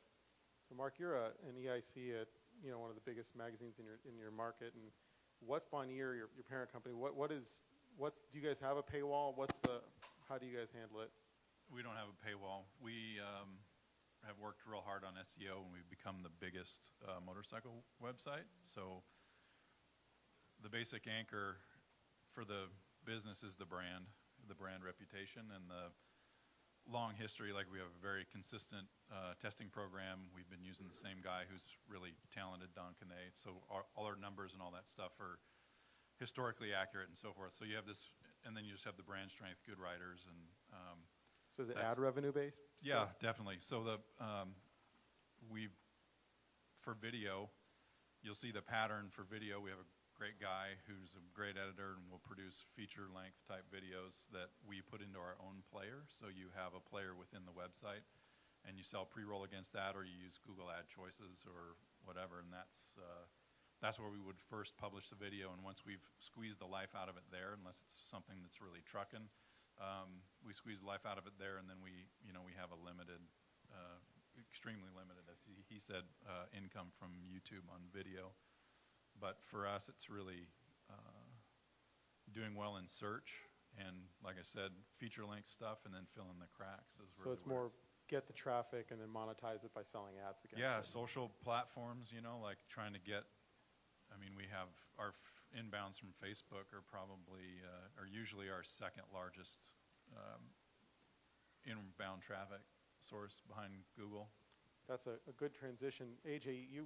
So Mark, you're a, an E I C at you know one of the biggest magazines in your in your market, and what's Bonnier, your, your parent company, what what is what's do you guys have a paywall? What's the how do you guys handle it? We don't have a paywall. We um, have worked real hard on S E O, and we've become the biggest uh, motorcycle website. So the basic anchor for the business is the brand, the brand reputation, and the long history. Like, we have a very consistent uh, testing program. We've been using the same guy who's really talented, Don Kahn. So our, all our numbers and all that stuff are historically accurate and so forth. So you have this, and then you just have the brand strength, good writers, and um, so is it ad revenue based? Yeah, definitely. So the um, we for video, you'll see the pattern for video. We have a great guy who's a great editor and will produce feature-length type videos that we put into our own player. So you have a player within the website, and you sell pre-roll against that, or you use Google Ad Choices or whatever, and that's uh, that's where we would first publish the video. And once we've squeezed the life out of it there, unless it's something that's really trucking, um, we squeeze the life out of it there, and then we, you know, we have a limited, uh, extremely limited, as he, he said, uh, income from YouTube on video. But for us, it's really uh, doing well in search and, like I said, feature-length stuff and then filling the cracks. Is so really it's more it's get the traffic and then monetize it by selling ads against yeah, it. Yeah, social platforms, you know, like trying to get, I mean, we have our f inbounds from Facebook are probably, uh, are usually our second largest um, inbound traffic source behind Google. That's a, a good transition. A J, you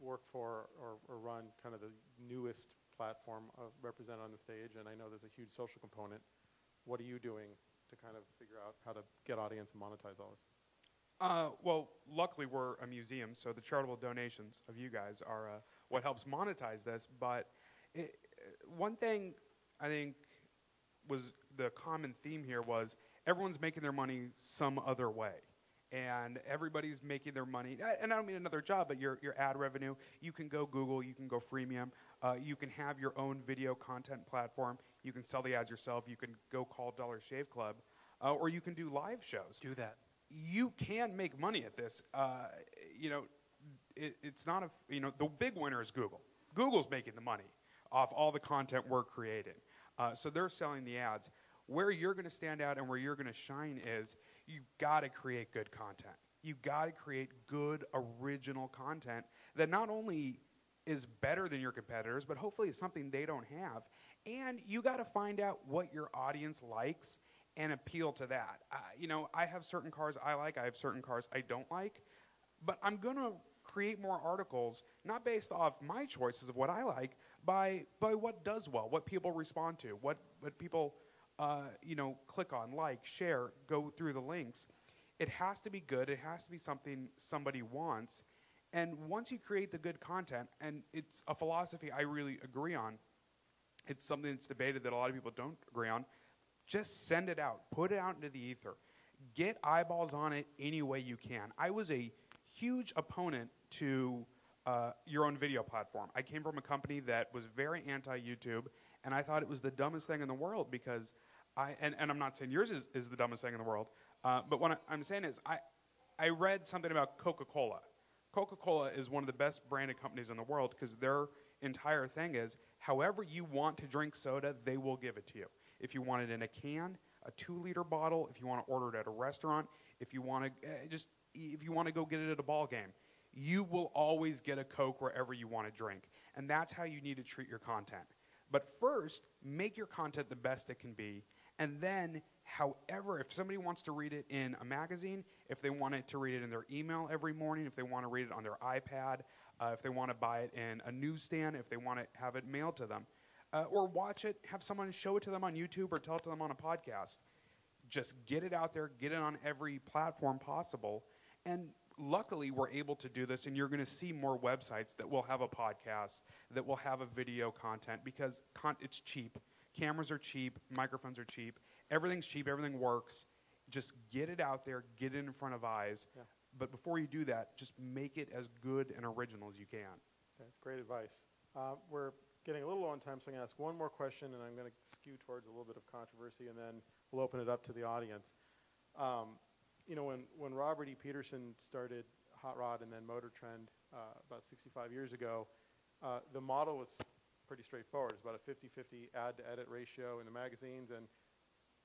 work for or, or run kind of the newest platform uh, represented on the stage, and I know there's a huge social component. What are you doing to kind of figure out how to get audience and monetize all this? Uh, well, luckily we're a museum, so the charitable donations of you guys are uh, what helps monetize this, but it, one thing I think was the common theme here was everyone's making their money some other way. And everybody's making their money, and I don't mean another job, but your, your ad revenue, you can go Google, you can go freemium, uh, you can have your own video content platform, you can sell the ads yourself, you can go call Dollar Shave Club, uh, or you can do live shows. Do that. You can make money at this. Uh, you know, it, it's not a, you know, the big winner is Google. Google's making the money off all the content we're creating. Uh, so they're selling the ads. Where you're going to stand out and where you're going to shine is you've got to create good content. You've got to create good, original content that not only is better than your competitors, but hopefully it's something they don't have. And you got to find out what your audience likes and appeal to that. Uh, you know, I have certain cars I like. I have certain cars I don't like. But I'm going to create more articles, not based off my choices of what I like, by, by what does well, what people respond to, what, what people... Uh, you know, click on, like, share, go through the links. It has to be good. It has to be something somebody wants. And once you create the good content, and it's a philosophy I really agree on, it's something that's debated that a lot of people don't agree on, just send it out. Put it out into the ether. Get eyeballs on it any way you can. I was a huge opponent to uh, your own video platform. I came from a company that was very anti-YouTube, and I thought it was the dumbest thing in the world because I, and, and I'm not saying yours is, is the dumbest thing in the world, uh, but what I, I'm saying is I, I read something about Coca-Cola. Coca-Cola is one of the best branded companies in the world because their entire thing is however you want to drink soda, they will give it to you. If you want it in a can, a two-liter bottle, if you want to order it at a restaurant, if you want to uh, just if you want to go get it at a ball game, you will always get a Coke wherever you want to drink, and that's how you need to treat your content. But first, make your content the best it can be, and then, however, if somebody wants to read it in a magazine, if they want it to read it in their email every morning, if they want to read it on their iPad, uh, if they want to buy it in a newsstand, if they want to have it mailed to them, uh, or watch it, have someone show it to them on YouTube or tell it to them on a podcast, just get it out there, get it on every platform possible. And luckily, we're able to do this, and you're going to see more websites that will have a podcast, that will have a video content, because con- it's cheap. Cameras are cheap. Microphones are cheap. Everything's cheap. Everything works. Just get it out there. Get it in front of eyes. Yeah. But before you do that, just make it as good and original as you can. Okay, great advice. Uh, we're getting a little low on time, so I'm going to ask one more question, and I'm going to skew towards a little bit of controversy, and then we'll open it up to the audience. Um, you know, when, when Robert E. Petersen started Hot Rod and then Motor Trend uh, about sixty-five years ago, uh, the model was pretty straightforward. It was about a fifty-fifty ad-to-edit ratio in the magazines, and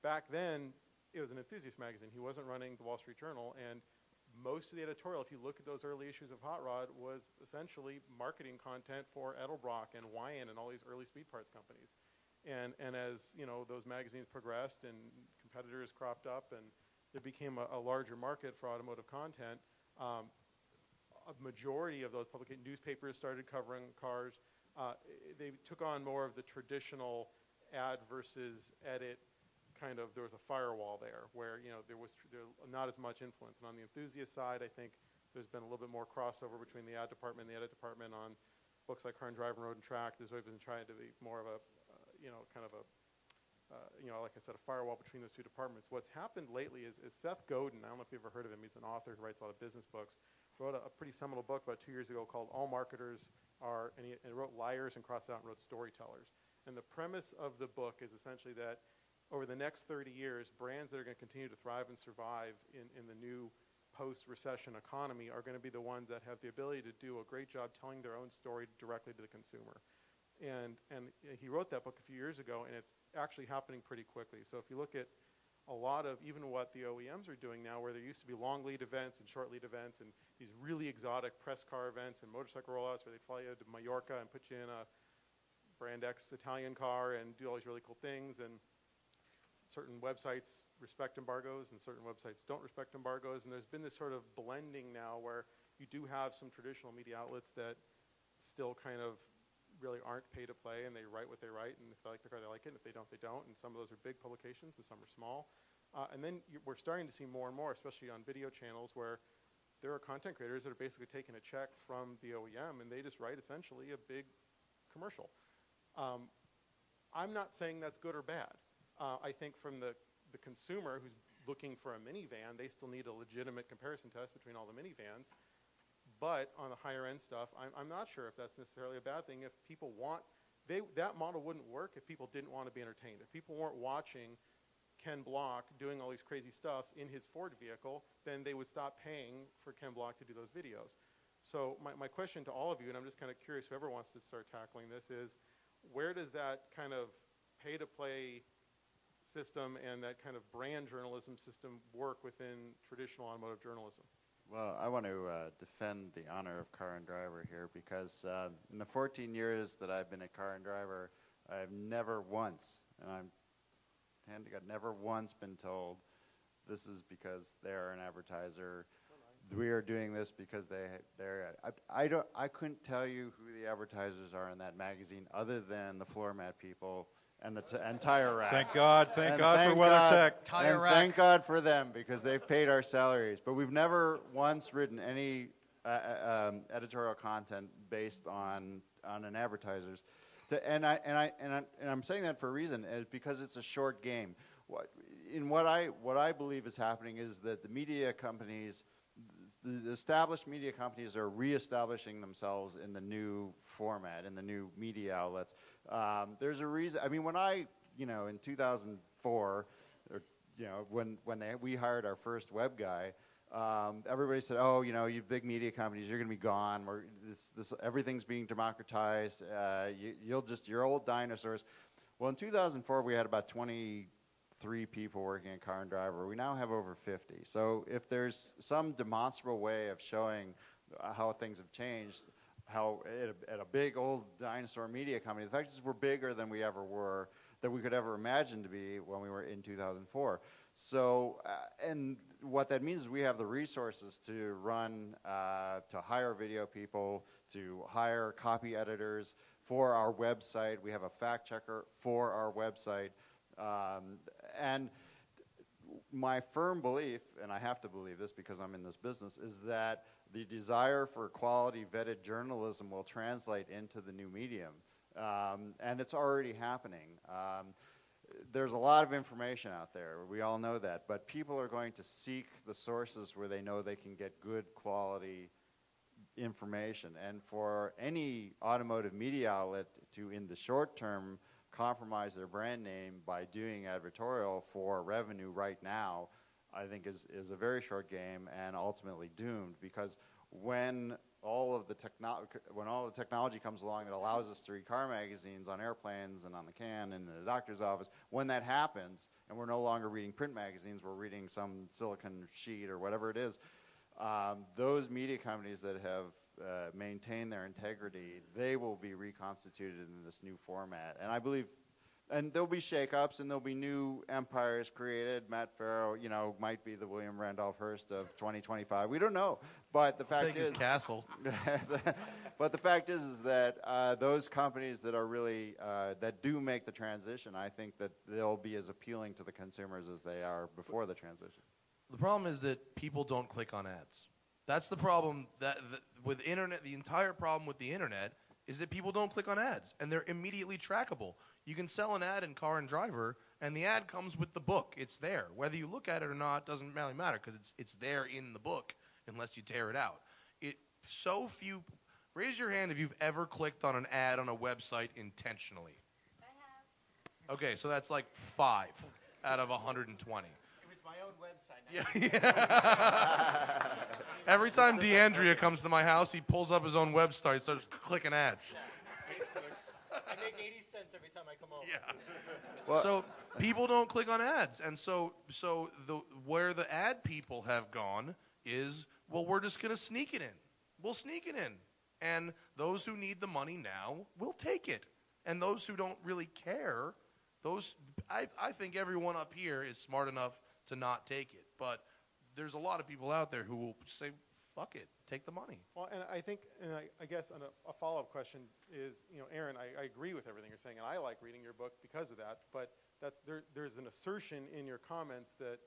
back then, it was an enthusiast magazine. He wasn't running the Wall Street Journal, and most of the editorial, if you look at those early issues of Hot Rod, was essentially marketing content for Edelbrock and Wyant and all these early speed parts companies. And and as you know, those magazines progressed and competitors cropped up, and there became a, a larger market for automotive content. Um, a majority of those public newspapers started covering cars. Uh, they took on more of the traditional ad versus edit. Kind of, there was a firewall there where, you know, there was tr- there not as much influence. And on the enthusiast side, I think there's been a little bit more crossover between the ad department and the edit department on books like Car and Driver, Road and Track. There's always been trying to be more of a, uh, you know, kind of a, uh, you know, like I said, a firewall between those two departments. What's happened lately is, is Seth Godin, I don't know if you've ever heard of him, he's an author who writes a lot of business books, wrote a, a pretty seminal book about two years ago called All Marketers Are, and he, and he wrote Liars and crossed out and wrote Storytellers. And the premise of the book is essentially that over the next thirty years, brands that are going to continue to thrive and survive in, in the new post-recession economy are going to be the ones that have the ability to do a great job telling their own story directly to the consumer. And and he wrote that book a few years ago, and it's actually happening pretty quickly. So if you look at a lot of even what the O E Ms are doing now, where there used to be long lead events and short lead events and these really exotic press car events and motorcycle rollouts where they'd fly you to Mallorca and put you in a brand X Italian car and do all these really cool things, and certain websites respect embargoes and certain websites don't respect embargoes, and there's been this sort of blending now where you do have some traditional media outlets that still kind of really aren't pay to play, and they write what they write, and if they like the car, they like it, and if they don't, they don't, and some of those are big publications and some are small. Uh, and then you, we're starting to see more and more, especially on video channels, where there are content creators that are basically taking a check from the O E M, and they just write essentially a big commercial. Um, I'm not saying that's good or bad. Uh, I think from the, the consumer who's looking for a minivan, they still need a legitimate comparison test between all the minivans. But on the higher end stuff, I'm, I'm not sure if that's necessarily a bad thing. If people want, they that model wouldn't work if people didn't want to be entertained. If people weren't watching Ken Block doing all these crazy stuffs in his Ford vehicle, then they would stop paying for Ken Block to do those videos. So my, my question to all of you, and I'm just kind of curious, whoever wants to start tackling this, is where does that kind of pay-to-play system and that kind of brand journalism system work within traditional automotive journalism? Well, I want to uh, defend the honor of Car and Driver here, because uh, in the fourteen years that I've been at Car and Driver, I've never once, and I'm hand to God, never once been told this is because they're an advertiser. We are doing this because they they're. I, I don't. I couldn't tell you who the advertisers are in that magazine, other than the floor mat people. And the t- and tire rack. Thank God, thank and God thank for WeatherTech. Tire and rack. Thank God for them, because they've paid our salaries. But we've never once written any uh, um, editorial content based on on an advertiser's. To, and I and I and I and I'm saying that for a reason, is because it's a short game. What in what I what I believe is happening is that the media companies, the established media companies, are reestablishing themselves in the new format, in the new media outlets. Um, there's a reason. I mean, when I, you know, in two thousand four, or, you know, when when they, we hired our first web guy, um, everybody said, "Oh, you know, you big media companies, you're going to be gone. We're, this, this, everything's being democratized. Uh, you, you'll just, you're old dinosaurs." Well, in two thousand four, we had about twenty three people working at Car and Driver. We now have over fifty. So if there's some demonstrable way of showing how things have changed, how at a, at a big old dinosaur media company, the fact is we're bigger than we ever were, that we could ever imagine to be when we were in two thousand four. So, uh, and what that means is we have the resources to run, uh, to hire video people, to hire copy editors for our website. We have a fact checker for our website. Um, and my firm belief, and I have to believe this because I'm in this business, is that the desire for quality vetted journalism will translate into the new medium. Um, and it's already happening. Um, there's a lot of information out there. We all know that. But people are going to seek the sources where they know they can get good quality information. And for any automotive media outlet to, in the short term, compromise their brand name by doing advertorial for revenue right now, I think is, is a very short game and ultimately doomed, because when all of the techno when all the technology comes along that allows us to read car magazines on airplanes and on the can and in the doctor's office, when that happens and we're no longer reading print magazines, we're reading some silicon sheet or whatever it is, um, those media companies that have Uh, maintain their integrity, they will be reconstituted in this new format. And I believe, and there'll be shakeups and there'll be new empires created. Matt Farah, you know, might be the William Randolph Hearst of twenty twenty-five. We don't know. But the I'll fact take is his castle. But the fact is, is that uh, those companies that are really, uh, that do make the transition, I think that they'll be as appealing to the consumers as they are before the transition. The problem is that people don't click on ads. That's the problem that the, with internet. The entire problem with the internet is that people don't click on ads, and they're immediately trackable. You can sell an ad in Car and Driver, and the ad comes with the book. It's there. Whether you look at it or not doesn't really matter, because it's it's there in the book unless you tear it out. It so few. Raise your hand if you've ever clicked on an ad on a website intentionally. I have. Okay, so that's like five out of one hundred twenty. It was my own website. Yeah. yeah. Every time D'Andrea comes to my house, he pulls up his own website and starts clicking ads. Yeah, I make eighty cents every time I come over. Yeah. Well, so people don't click on ads. And so so the where the ad people have gone is, well, we're just going to sneak it in. We'll sneak it in. And those who need the money now will take it. And those who don't really care, those I, I think everyone up here is smart enough to not take it. But there's a lot of people out there who will say, fuck it, take the money. Well, and I think, and I, I guess on a, a follow-up question is, you know, Aaron, I, I agree with everything you're saying, and I like reading your book because of that, but that's, there, there's an assertion in your comments that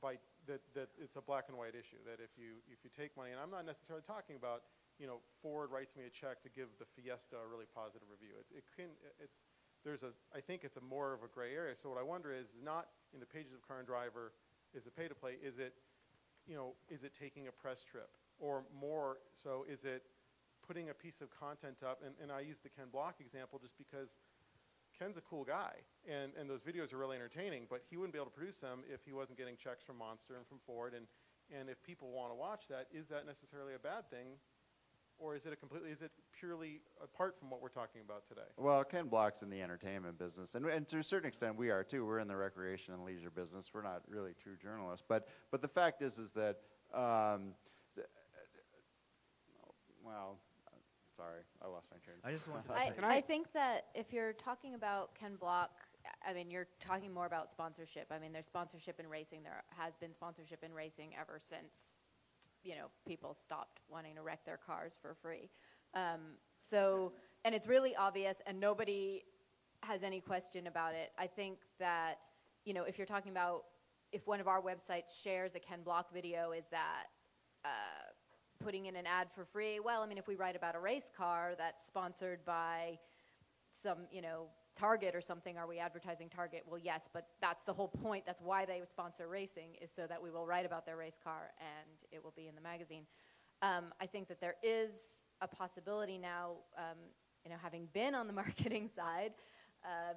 by that, that it's a black and white issue, that if you, if you take money, and I'm not necessarily talking about, you know, Ford writes me a check to give the Fiesta a really positive review. It's, it can, it's, there's a, I think it's a more of a gray area. So what I wonder is, not in the pages of Car and Driver, is it pay to play? Is it, you know, is it taking a press trip? Or more so, is it putting a piece of content up? And, and I use the Ken Block example just because Ken's a cool guy, and, and those videos are really entertaining, but he wouldn't be able to produce them if he wasn't getting checks from Monster and from Ford. And, and if people want to watch that, is that necessarily a bad thing? Or is it a completely, is it purely apart from what we're talking about today? Well, Ken Block's in the entertainment business, and, and to a certain extent we are too. We're in the recreation and leisure business. We're not really true journalists. But but the fact is is that, um, well, sorry, I lost my train. I just want to I, I, I think that if you're talking about Ken Block, I mean, you're talking more about sponsorship. I mean, there's sponsorship in racing. There has been sponsorship in racing ever since, you know, people stopped wanting to wreck their cars for free. Um, so, and it's really obvious, and nobody has any question about it. I think that, you know, if you're talking about if one of our websites shares a Ken Block video, is that uh, putting in an ad for free? Well, I mean, if we write about a race car that's sponsored by some, you know, Target or something, are we advertising Target? Well, yes, but that's the whole point. That's why they sponsor racing, is so that we will write about their race car and it will be in the magazine. Um, I think that there is a possibility now, um, you know, having been on the marketing side, um,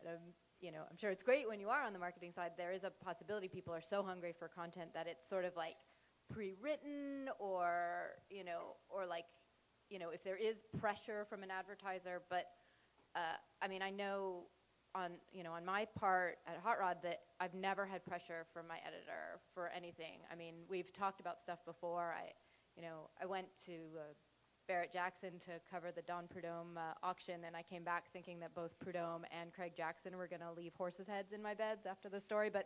and I'm, you know, I'm sure it's great when you are on the marketing side, there is a possibility people are so hungry for content that it's sort of like pre-written, or, you know, or like, you know, if there is pressure from an advertiser, but Uh, I mean, I know on, you know, on my part at Hot Rod that I've never had pressure from my editor for anything. I mean, we've talked about stuff before. I, you know, I went to uh, Barrett Jackson to cover the Don Prudhomme uh, auction, and I came back thinking that both Prudhomme and Craig Jackson were going to leave horses' heads in my beds after the story. But,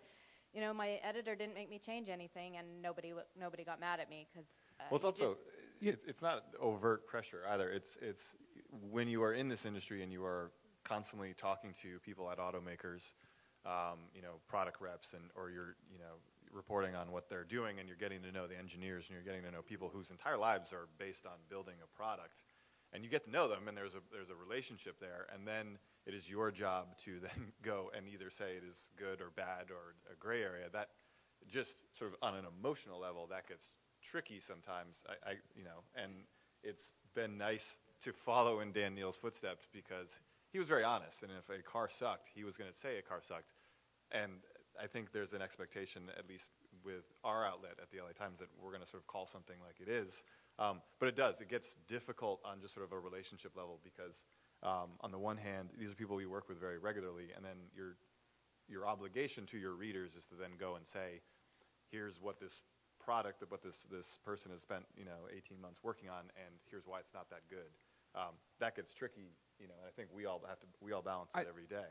you know, my editor didn't make me change anything, and nobody w nobody got mad at me because. Uh, well, it's also it's, it's not overt pressure either. It's it's. When you are in this industry and you are constantly talking to people at automakers, um, you know, product reps, and or you're, you know, reporting on what they're doing, and you're getting to know the engineers, and you're getting to know people whose entire lives are based on building a product, and you get to know them, and there's a there's a relationship there, and then it is your job to then go and either say it is good or bad or a gray area. That just sort of on an emotional level, that gets tricky sometimes. I, I you know, and it's been nice to follow in Dan Neal's footsteps, because he was very honest, and if a car sucked, he was going to say a car sucked. And I think there's an expectation, at least with our outlet at the L A Times, that we're going to sort of call something like it is. Um, but it does. It gets difficult on just sort of a relationship level, because um, on the one hand, these are people you work with very regularly, and then your your obligation to your readers is to then go and say, here's what this product, what this this person has spent, you know, eighteen months working on, and here's why it's not that good. Um, that gets tricky, you know, and I think we all have to, we all balance it I, every day.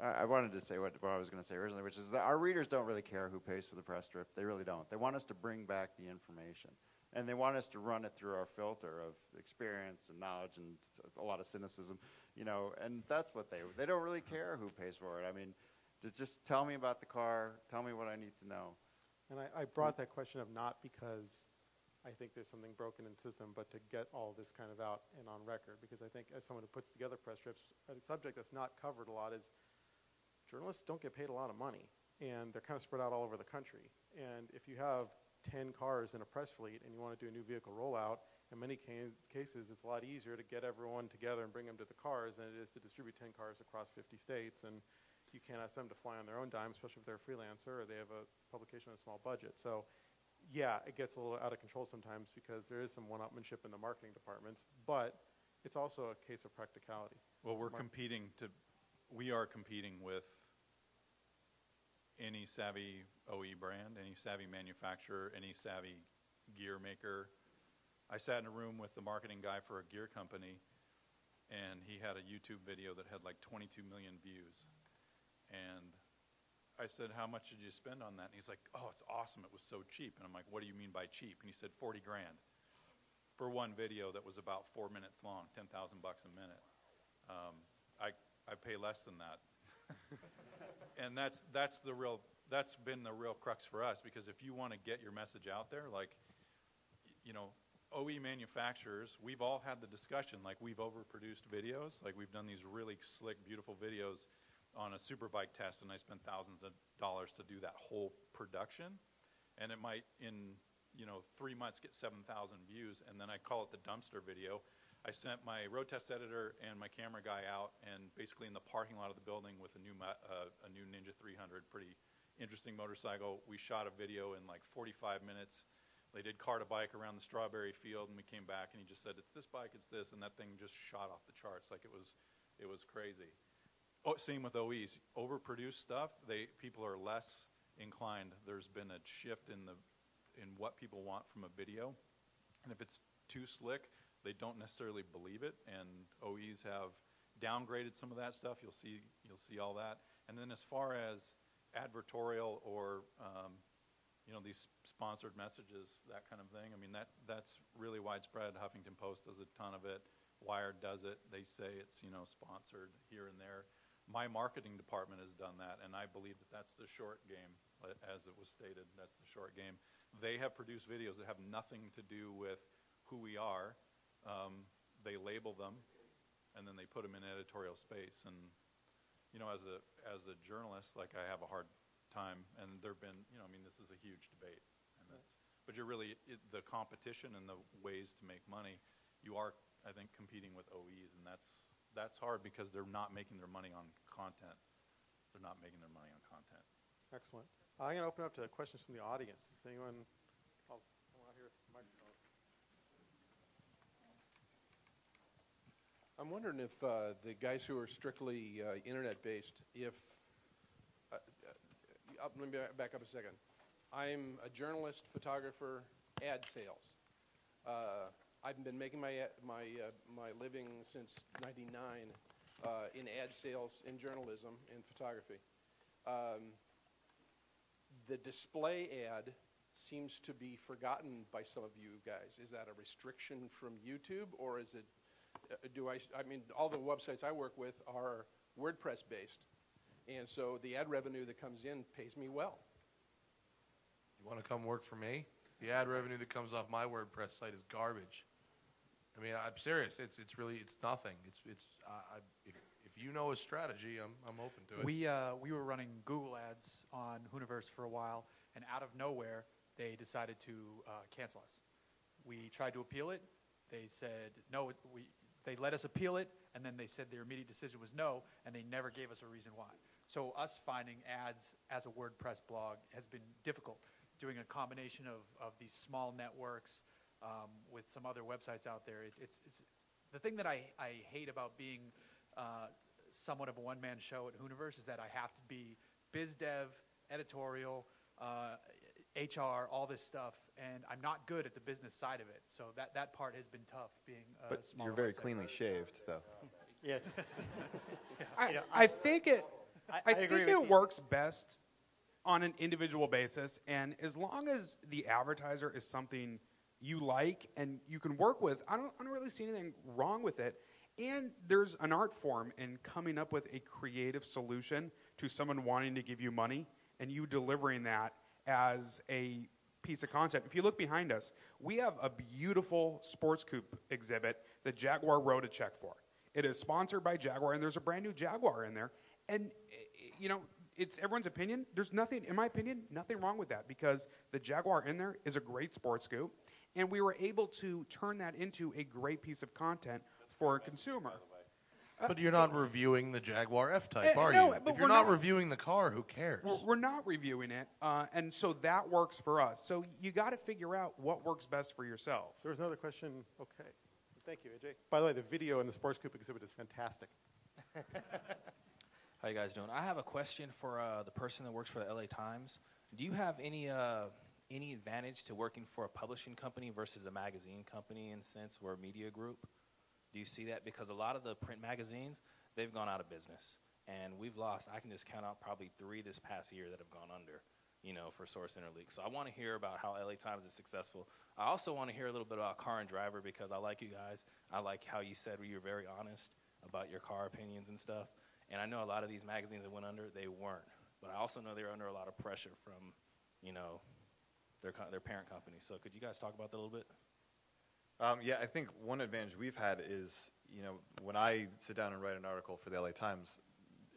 I wanted to say what, what I was going to say originally, which is that our readers don't really care who pays for the press trip. They really don't. They want us to bring back the information, and they want us to run it through our filter of experience and knowledge and a lot of cynicism, you know, and that's what they, they don't really care who pays for it. I mean, just tell me about the car. Tell me what I need to know. And I, I brought that question up not because I think there's something broken in the system, but to get all this kind of out and on record, because I think as someone who puts together press trips, a subject that's not covered a lot is journalists don't get paid a lot of money, and they're kind of spread out all over the country. And if you have ten cars in a press fleet and you want to do a new vehicle rollout, in many ca- cases it's a lot easier to get everyone together and bring them to the cars than it is to distribute ten cars across fifty states. And you can't ask them to fly on their own dime, especially if they're a freelancer or they have a publication on a small budget. So yeah, it gets a little out of control sometimes, because there is some one-upmanship in the marketing departments, but it's also a case of practicality. Well, we're Mark- competing to, we are competing with any savvy O E brand, any savvy manufacturer, any savvy gear maker. I sat in a room with the marketing guy for a gear company, and he had a YouTube video that had like twenty-two million views. And I said, how much did you spend on that? And he's like, oh, it's awesome. It was so cheap. And I'm like, what do you mean by cheap? And he said, forty grand for one video that was about four minutes long, ten thousand bucks a minute. Um, I I pay less than that. And that's that's the real, that's been the real crux for us, because if you want to get your message out there, like, you know, O E manufacturers, we've all had the discussion, like we've overproduced videos, like we've done these really slick, beautiful videos on a superbike test, and I spent thousands of dollars to do that whole production, and it might in, you know, three months get seven thousand views, and then I call it the dumpster video. I sent my road test editor and my camera guy out, and basically in the parking lot of the building with a new uh, a new Ninja three hundred, pretty interesting motorcycle, we shot a video in like forty-five minutes. They did car to bike around the strawberry field, and we came back, and he just said, it's this bike, it's this, and that thing just shot off the charts. Like it was, it was crazy. Oh, same with O Es. Overproduced stuff, they people are less inclined. There's been a shift in the in what people want from a video, and if it's too slick, they don't necessarily believe it. And O Es have downgraded some of that stuff. You'll see you'll see all that. And then as far as advertorial or um, you know, these sponsored messages, that kind of thing. I mean, that that's really widespread. Huffington Post does a ton of it. Wired does it. They say it's, you know, sponsored here and there. My marketing department has done that, and I believe that that's the short game, as it was stated. That's the short game. They have produced videos that have nothing to do with who we are. Um, they label them, and then they put them in editorial space. And, you know, as a as a journalist, like, I have a hard time. And there've been, you know, I mean, this is a huge debate, and that's, but you're really it, the competition and the ways to make money. You are, I think, competing with O Es, and that's. That's hard because they're not making their money on content. They're not making their money on content. Excellent. I'm going to open up to questions from the audience. Does anyone I'll come out here with the microphone? I'm wondering if uh, the guys who are strictly uh, internet-based, if... Uh, up, let me back up a second. I'm a journalist, photographer, ad sales. Uh, I've been making my my uh, my living since ninety-nine uh, in ad sales, in journalism, in photography. Um, the display ad seems to be forgotten by some of you guys. Is that a restriction from YouTube, or is it? Uh, do I? I mean, all the websites I work with are WordPress based, And so the ad revenue that comes in pays me well. You want to come work for me? The ad revenue that comes off my WordPress site is garbage. I mean, I'm serious. It's it's really it's nothing. It's it's uh, I, if, if you know a strategy, I'm I'm open to it. We uh, we were running Google ads on Hooniverse for a while, and out of nowhere, they decided to uh, cancel us. We tried to appeal it. They said no. It, we they let us appeal it, and then they said their immediate decision was no, and they never gave us a reason why. So us finding ads as a WordPress blog has been difficult. Doing a combination of of these small networks. Um, with some other websites out there, it's, it's, it's the thing that I, I hate about being uh, somewhat of a one-man show at Hooniverse is that I have to be biz dev, editorial, uh, H R, all this stuff, and I'm not good at the business side of it. So that, that part has been tough being a but small. You're very cleanly shaved, though. Yeah. yeah. I, you know, I think it, I, I I think it works best on an individual basis, and as long as the advertiser is something you like and you can work with, I don't, I don't really see anything wrong with it. And there's an art form in coming up with a creative solution to someone wanting to give you money and you delivering that as a piece of content. If you look behind us, we have a beautiful sports coupe exhibit that Jaguar wrote a check for. It is sponsored by Jaguar, and there's a brand new Jaguar in there. And, you know, it's everyone's opinion. There's nothing, in my opinion, nothing wrong with that, because the Jaguar in there is a great sports coupe. And we were able to turn that into a great piece of content for a consumer. But you're not reviewing the Jaguar F-Type, uh, are no, you? But if you're not, not reviewing the car, who cares? We're, we're not reviewing it, uh, and so that works for us. So you got to figure out what works best for yourself. There was another question. Okay. Thank you, A J. By the way, the video in the Sports Coupe exhibit is fantastic. How you guys doing? I have a question for uh, the person that works for the L A Times. Do you have any... Uh, Any advantage to working for a publishing company versus a magazine company, in a sense, or a media group? Do you see that? Because a lot of the print magazines, they've gone out of business. And we've lost, I can just count out probably three this past year that have gone under, you know, for Source Interleak. So I want to hear about how L A Times is successful. I also want to hear a little bit about Car and Driver, because I like you guys. I like how you said you were very honest about your car opinions and stuff. And I know a lot of these magazines that went under, they weren't. But I also know they were under a lot of pressure from, you know, Their, co their parent company. So could you guys talk about that a little bit? Um, yeah, I think one advantage we've had is, you know, when I sit down and write an article for the L A Times,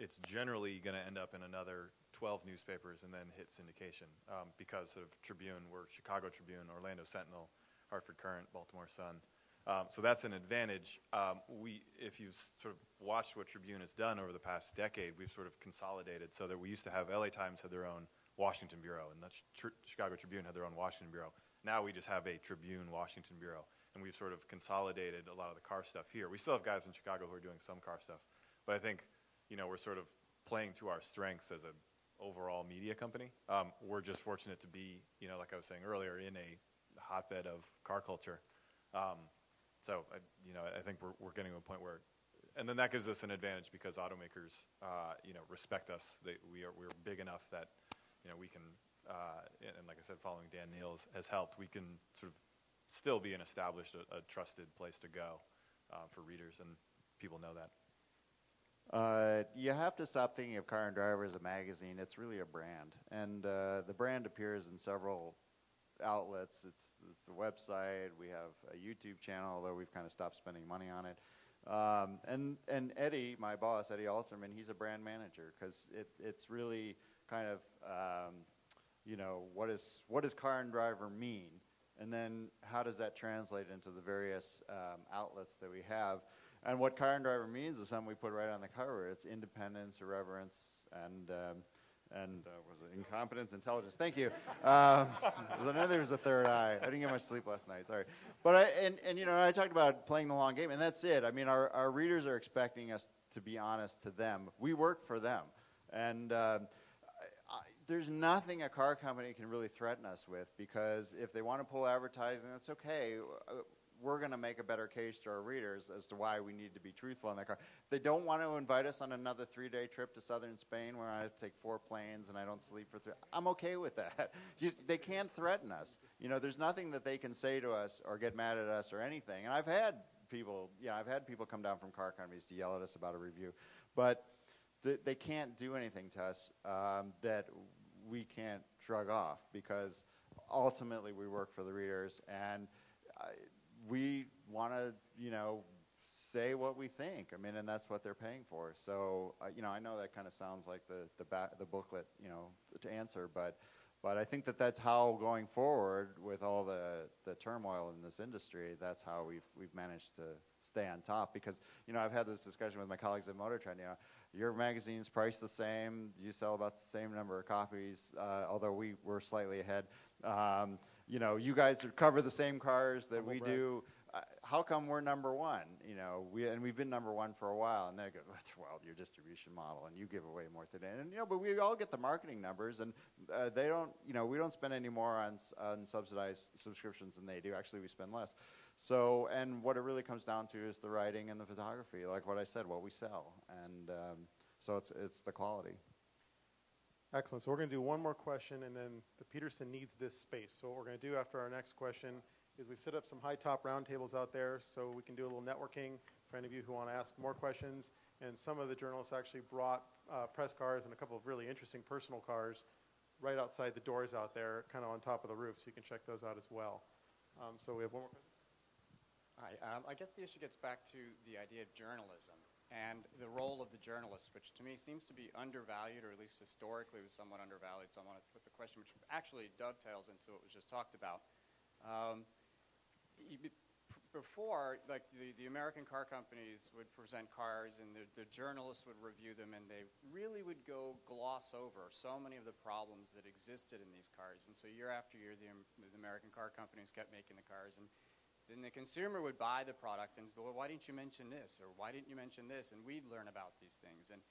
it's generally going to end up in another twelve newspapers and then hit syndication, um, because sort of Tribune, we're Chicago Tribune, Orlando Sentinel, Hartford Current, Baltimore Sun. Um, so that's an advantage. Um, we, if you've sort of watched what Tribune has done over the past decade, we've sort of consolidated so that we used to have L A Times had their own Washington Bureau, and the Tr Chicago Tribune had their own Washington Bureau. Now we just have a Tribune Washington Bureau, and we've sort of consolidated a lot of the car stuff here. We still have guys in Chicago who are doing some car stuff, but I think, you know, we're sort of playing to our strengths as an overall media company. Um, we're just fortunate to be, you know, like I was saying earlier, in a hotbed of car culture. Um, so, I, you know, I think we're, we're getting to a point where, and then that gives us an advantage because automakers, uh, you know, respect us. They, we are we're big enough that, you know, we can, uh, and like I said, following Dan Neal has helped, we can sort of still be an established, a, a trusted place to go uh, for readers, and people know that. Uh, you have to stop thinking of Car and Driver as a magazine. It's really a brand, and uh, the brand appears in several outlets. It's, it's the website, we have a YouTube channel, although we've kind of stopped spending money on it. Um, and, and Eddie, my boss, Eddie Alterman, he's a brand manager, because it, it's really... kind of, um, you know, what is what does Car and Driver mean? And then how does that translate into the various um, outlets that we have? And what Car and Driver means is something we put right on the cover. It's independence, irreverence, and, um, and uh, was it incompetence, intelligence? Thank you. Um, I know there was a third eye. I didn't get much sleep last night, sorry. But I, and, and, you know, I talked about playing the long game, and that's it. I mean, our, our readers are expecting us to be honest to them. We work for them. And... Um, There's nothing a car company can really threaten us with, because if they want to pull advertising, that's okay. We're going to make a better case to our readers as to why we need to be truthful in that car. If they don't want to invite us on another three-day trip to southern Spain where I have to take four planes and I don't sleep for three. I'm okay with that. You, they can't threaten us. You know, there's nothing that they can say to us or get mad at us or anything. And I've had people, you know, I've had people come down from car companies to yell at us about a review, but th they can't do anything to us um, that we can't shrug off, because ultimately we work for the readers, and uh, we want to, you know, say what we think. I mean, and that's what they're paying for. So, uh, you know, I know that kind of sounds like the the, ba the booklet, you know, to answer, but but I think that that's how, going forward with all the the turmoil in this industry, that's how we've we've managed to stay on top. Because, you know, I've had this discussion with my colleagues at Motor Trend. You know, your magazine's priced the same. You sell about the same number of copies, uh, although we were slightly ahead. Um, you know, you guys cover the same cars that we do. Uh, how come we're number one? You know, we and we've been number one for a while. And they go, well, your distribution model, and you give away more today. And you know, but we all get the marketing numbers, and uh, they don't. You know, we don't spend any more on on subsidized subscriptions than they do. Actually, we spend less. So, and what it really comes down to is the writing and the photography, like what I said, what we sell. And um, so it's, it's the quality. Excellent. So we're going to do one more question, and then the Petersen needs this space. So what we're going to do after our next question is we've set up some high-top roundtables out there so we can do a little networking for any of you who want to ask more questions. And some of the journalists actually brought uh, press cars and a couple of really interesting personal cars right outside the doors out there, kind of on top of the roof, so you can check those out as well. Um, so we have one more question. Hi. Um, I guess the issue gets back to the idea of journalism and the role of the journalist, which to me seems to be undervalued, or at least historically was somewhat undervalued. So I want to put the question, which actually dovetails into what was just talked about. Um, before, like the, the American car companies would present cars, and the, the journalists would review them, and they really would go gloss over so many of the problems that existed in these cars. And so year after year, the, the American car companies kept making the cars. And then the consumer would buy the product and go, well, why didn't you mention this? Or why didn't you mention this? And we'd learn about these things. And,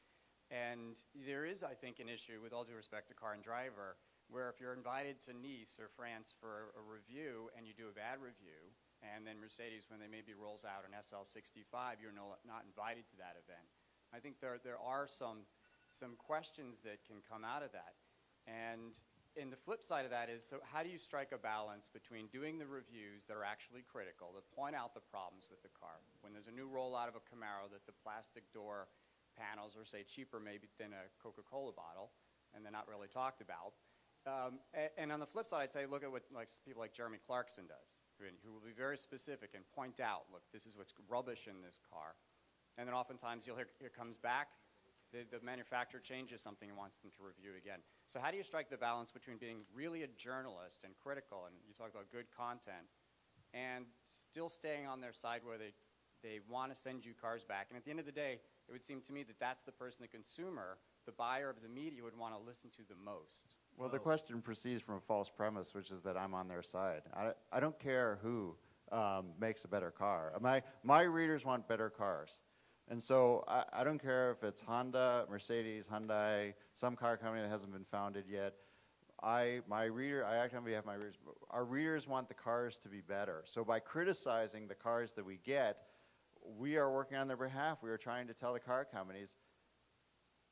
and there is, I think, an issue, with all due respect to Car and Driver, where if you're invited to Nice or France for a, a review and you do a bad review, and then Mercedes, when they maybe rolls out an S L sixty-five, you're no, not invited to that event. I think there, there are some, some questions that can come out of that. And And the flip side of that is, so how do you strike a balance between doing the reviews that are actually critical, that point out the problems with the car? When there's a new rollout of a Camaro, that the plastic door panels are, say, cheaper maybe than a Coca-Cola bottle, and they're not really talked about. Um, and, and on the flip side, I'd say look at what like, people like Jeremy Clarkson does, who will be very specific and point out, look, this is what's rubbish in this car. And then oftentimes you'll hear, here comes back. The, the manufacturer changes something and wants them to review again. So how do you strike the balance between being really a journalist and critical, and you talk about good content, and still staying on their side where they, they want to send you cars back? And at the end of the day, it would seem to me that that's the person, the consumer, the buyer of the media, would want to listen to the most. Well, the question proceeds from a false premise, which is that I'm on their side. I, I don't care who um, makes a better car. My, my readers want better cars. And so I, I don't care if it's Honda, Mercedes, Hyundai, some car company that hasn't been founded yet. I, my reader, I act on behalf of my readers. Our readers want the cars to be better. So by criticizing the cars that we get, we are working on their behalf. We are trying to tell the car companies,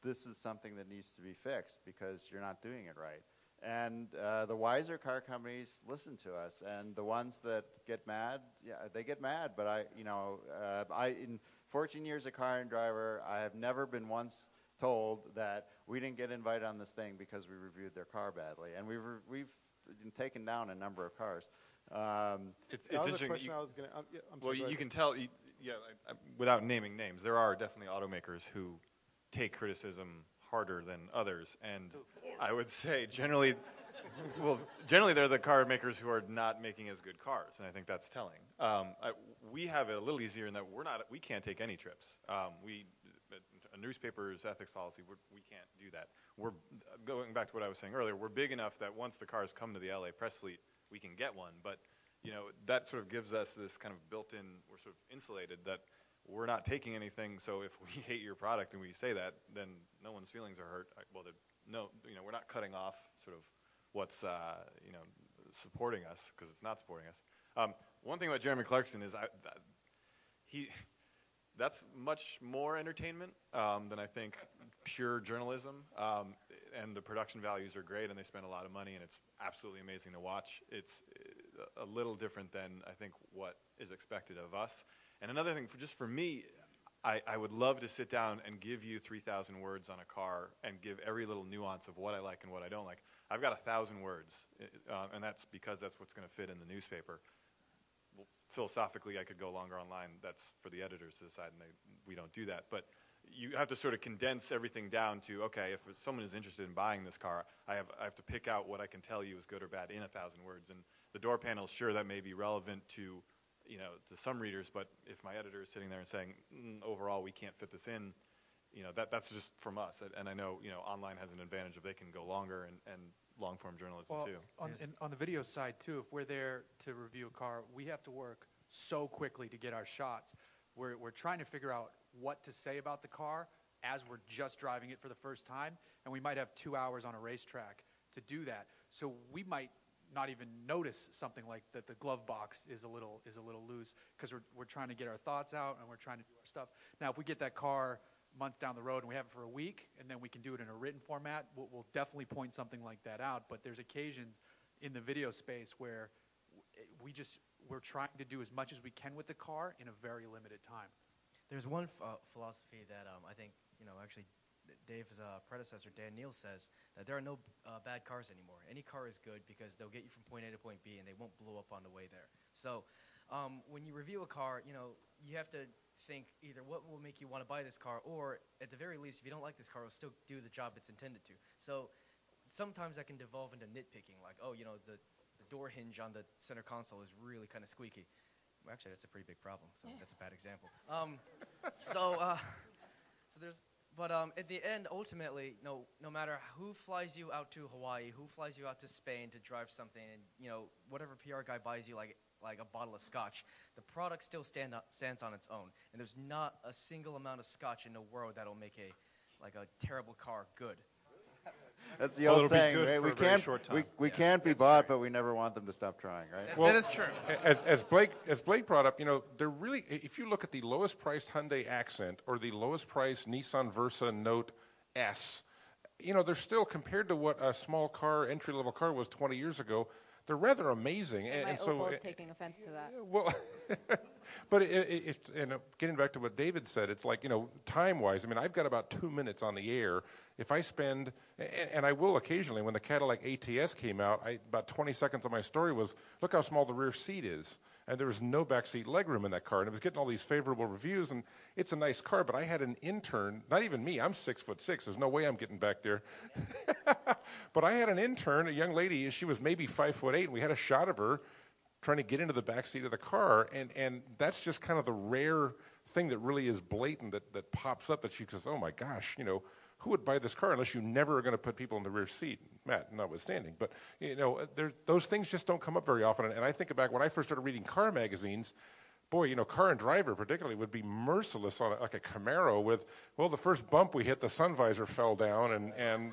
this is something that needs to be fixed because you're not doing it right. And uh, the wiser car companies listen to us, and the ones that get mad, yeah, they get mad. But I, you know, uh, I. In, fourteen years at Car and Driver, I have never been once told that we didn't get invited on this thing because we reviewed their car badly. And we've, re we've taken down a number of cars. Um, it's, it's interesting. You, I was gonna, um, yeah, I'm well, sorry, you, you can tell, you, yeah, I, I, without naming names, there are definitely automakers who take criticism harder than others. And I would say generally, well, generally they're the car makers who are not making as good cars, and I think that's telling. Um, I, we have it a little easier in that we're not, we can't take any trips. Um, we, a newspaper's ethics policy, we're, we can't do that. We're, going back to what I was saying earlier, we're big enough that once the cars come to the L A press fleet, we can get one, but you know, that sort of gives us this kind of built-in, we're sort of insulated that we're not taking anything, so if we hate your product and we say that, then no one's feelings are hurt. I, well, no, you know, we're not cutting off sort of what's uh, you know, supporting us, because it's not supporting us. Um, one thing about Jeremy Clarkson is I, that he, that's much more entertainment um, than I think pure journalism, um, and the production values are great, and they spend a lot of money, and it's absolutely amazing to watch. It's a little different than I think what is expected of us. And another thing, for just for me, I, I would love to sit down and give you three thousand words on a car and give every little nuance of what I like and what I don't like. I've got one thousand words, uh, and that's because that's what's going to fit in the newspaper. Well, philosophically, I could go longer online. That's for the editors to decide, and they, we don't do that. But you have to sort of condense everything down to, okay, if someone is interested in buying this car, I have, I have to pick out what I can tell you is good or bad in one thousand words. And the door panel, sure, that may be relevant to, you know, to some readers, but if my editor is sitting there and saying, mm, overall, we can't fit this in, you know, that, that's just from us. And I know, you know, online has an advantage of they can go longer and, and long-form journalism, well, too. On, and on the video side, too, if we're there to review a car, we have to work so quickly to get our shots. We're, we're trying to figure out what to say about the car as we're just driving it for the first time, and we might have two hours on a racetrack to do that. So we might not even notice something like that the glove box is a little is a little loose because we're, we're trying to get our thoughts out and we're trying to do our stuff. Now, if we get that car a month down the road and we have it for a week and then we can do it in a written format, we'll, we'll definitely point something like that out. But there's occasions in the video space where we just, we're trying to do as much as we can with the car in a very limited time. There's one f uh, philosophy that um, I think, you know, actually Dave's uh, predecessor, Dan Neal, says that there are no uh, bad cars anymore. Any car is good because they'll get you from point A to point B and they won't blow up on the way there. So um, when you review a car, you know, you have to think either what will make you want to buy this car, or at the very least, if you don't like this car, it'll still do the job it's intended to. So sometimes that can devolve into nitpicking, like, oh, you know, the, the door hinge on the center console is really kind of squeaky. Well, actually, that's a pretty big problem, so yeah. That's a bad example. Um, so, uh, so there's... But um, at the end, ultimately, no, no matter who flies you out to Hawaii, who flies you out to Spain to drive something, and you know, whatever P R guy buys you like like a bottle of scotch, the product still stand up, stands on its own. And there's not a single amount of scotch in the world that'll make a like a terrible car good. That's the well, old saying. Right? We can't we, we yeah, can't be bought, true. But we never want them to stop trying, right? Well, that is true. As, as Blake as Blake brought up, you know, they're really. If you look at the lowest priced Hyundai Accent or the lowest priced Nissan Versa Note S, you know, they're still, compared to what a small car, entry level car was twenty years ago, they're rather amazing. And, and, and so, Opel's uh, taking offense to that. Well, but it, it, it, and uh, getting back to what David said, it's like, you know, time wise. I mean, I've got about two minutes on the air. If I spend, and, and I will occasionally, when the Cadillac A T S came out, I, about twenty seconds of my story was, look how small the rear seat is. And there was no backseat legroom in that car. And it was getting all these favorable reviews, and it's a nice car. But I had an intern, not even me, I'm six foot six. There's no way I'm getting back there. But I had an intern, a young lady, she was maybe five foot eight, and we had a shot of her trying to get into the backseat of the car. And, and that's just kind of the rare thing that really is blatant that, that pops up that she says, oh my gosh, you know, who would buy this car unless you never are going to put people in the rear seat, Matt, notwithstanding. But, you know, there, those things just don't come up very often. And, and I think back when I first started reading car magazines, boy, you know, Car and Driver particularly would be merciless on a, like a Camaro with, well, the first bump we hit, the sun visor fell down and, and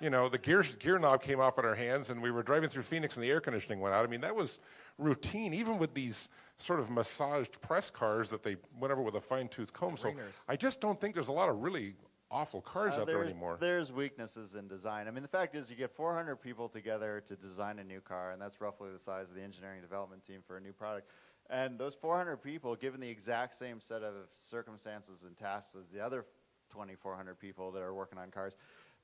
you know, the gear, gear knob came off on our hands and we were driving through Phoenix and the air conditioning went out. I mean, that was routine, even with these sort of massaged press cars that they went over with a fine-tooth comb. So I just don't think there's a lot of really awful cars uh, out there anymore. There's weaknesses in design. I mean, the fact is you get four hundred people together to design a new car, and that's roughly the size of the engineering development team for a new product. And those four hundred people, given the exact same set of circumstances and tasks as the other twenty-four hundred people that are working on cars,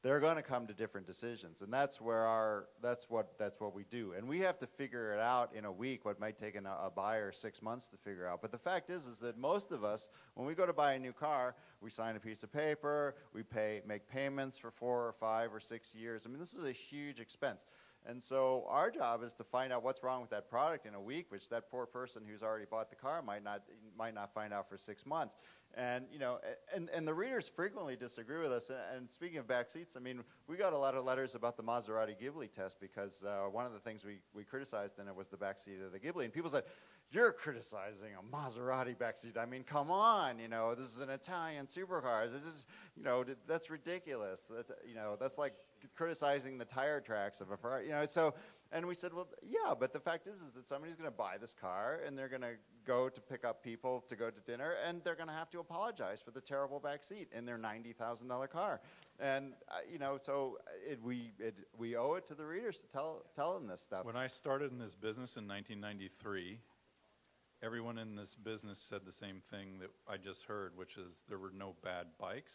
they're going to come to different decisions. And that's where our, that's what, that's what we do. And we have to figure it out in a week, what might take an, a buyer six months to figure out. But the fact is, is that most of us, when we go to buy a new car, we sign a piece of paper, we pay, make payments for four or five or six years. I mean, this is a huge expense. And so our job is to find out what's wrong with that product in a week, which that poor person who's already bought the car might not, might not find out for six months. And, you know, and, and the readers frequently disagree with us. And, and speaking of back seats, I mean, we got a lot of letters about the Maserati Ghibli test because uh, one of the things we, we criticized in it was the back seat of the Ghibli. And people said, you're criticizing a Maserati back seat. I mean, come on, you know, this is an Italian supercar. This is, you know, that's ridiculous. That, you know, that's like criticizing the tire tracks of a Ferrari. You know, so... And we said, well, yeah, but the fact is is that somebody's going to buy this car, and they're going to go to pick up people to go to dinner, and they're going to have to apologize for the terrible back seat in their ninety thousand dollar car. And, uh, you know, so it, we it, we owe it to the readers to tell, tell them this stuff. When I started in this business in nineteen ninety-three, everyone in this business said the same thing that I just heard, which is there were no bad bikes,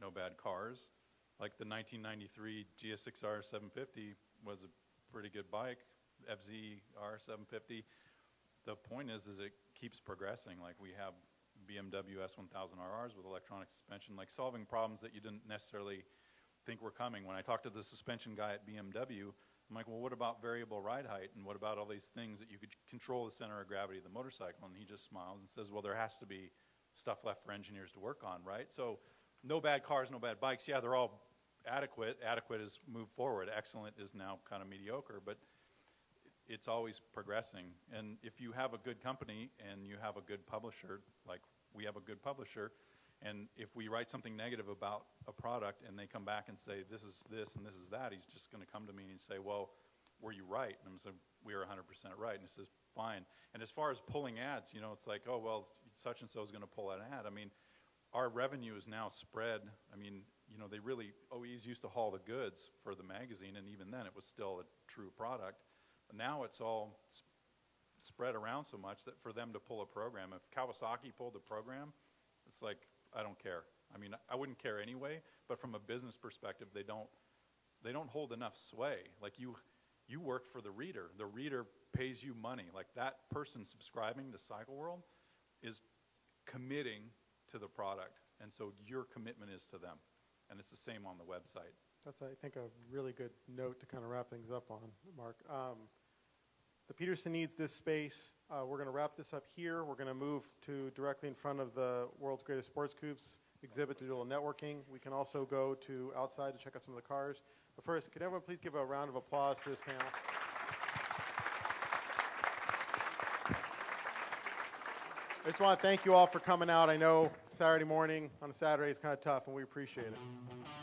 no bad cars. Like the nineteen ninety-three G S X R seven fifty was a pretty good bike, F Z R seven fifty. The point is, is it keeps progressing. Like we have B M W S one thousand R Rs with electronic suspension, like solving problems that you didn't necessarily think were coming. When I talked to the suspension guy at B M W, I'm like, well, what about variable ride height, and what about all these things that you could control the center of gravity of the motorcycle? And he just smiles and says, well, there has to be stuff left for engineers to work on, right? So no bad cars, no bad bikes. Yeah, they're all adequate. Adequate is move forward. Excellent is now kind of mediocre, but it's always progressing. And if you have a good company and you have a good publisher, like we have a good publisher, and if we write something negative about a product and they come back and say, this is this and this is that, he's just going to come to me and say, well, were you right? And I'm saying, we were one hundred percent right. And he says, fine. And as far as pulling ads, you know, it's like, oh, well, such and so is going to pull an ad. I mean, our revenue is now spread. I mean, you know, they really, O Es used to haul the goods for the magazine, and even then it was still a true product. Now it's all sp spread around so much that for them to pull a program, if Kawasaki pulled a program, it's like, I don't care. I mean, I wouldn't care anyway, but from a business perspective, they don't they don't hold enough sway. Like you you work for the reader. The reader pays you money. Like that person subscribing to Cycle World is committing to the product, and so your commitment is to them. And it's the same on the website. That's, I think, a really good note to kind of wrap things up on, Mark. Um, The Petersen needs this space. Uh, we're going to wrap this up here. We're going to move to directly in front of the World's Greatest Sports Coupes exhibit to do a little networking. We can also go to outside to check out some of the cars. But first, could everyone please give a round of applause to this panel? I just want to thank you all for coming out. I know Saturday morning on a Saturday is kind of tough, and we appreciate it.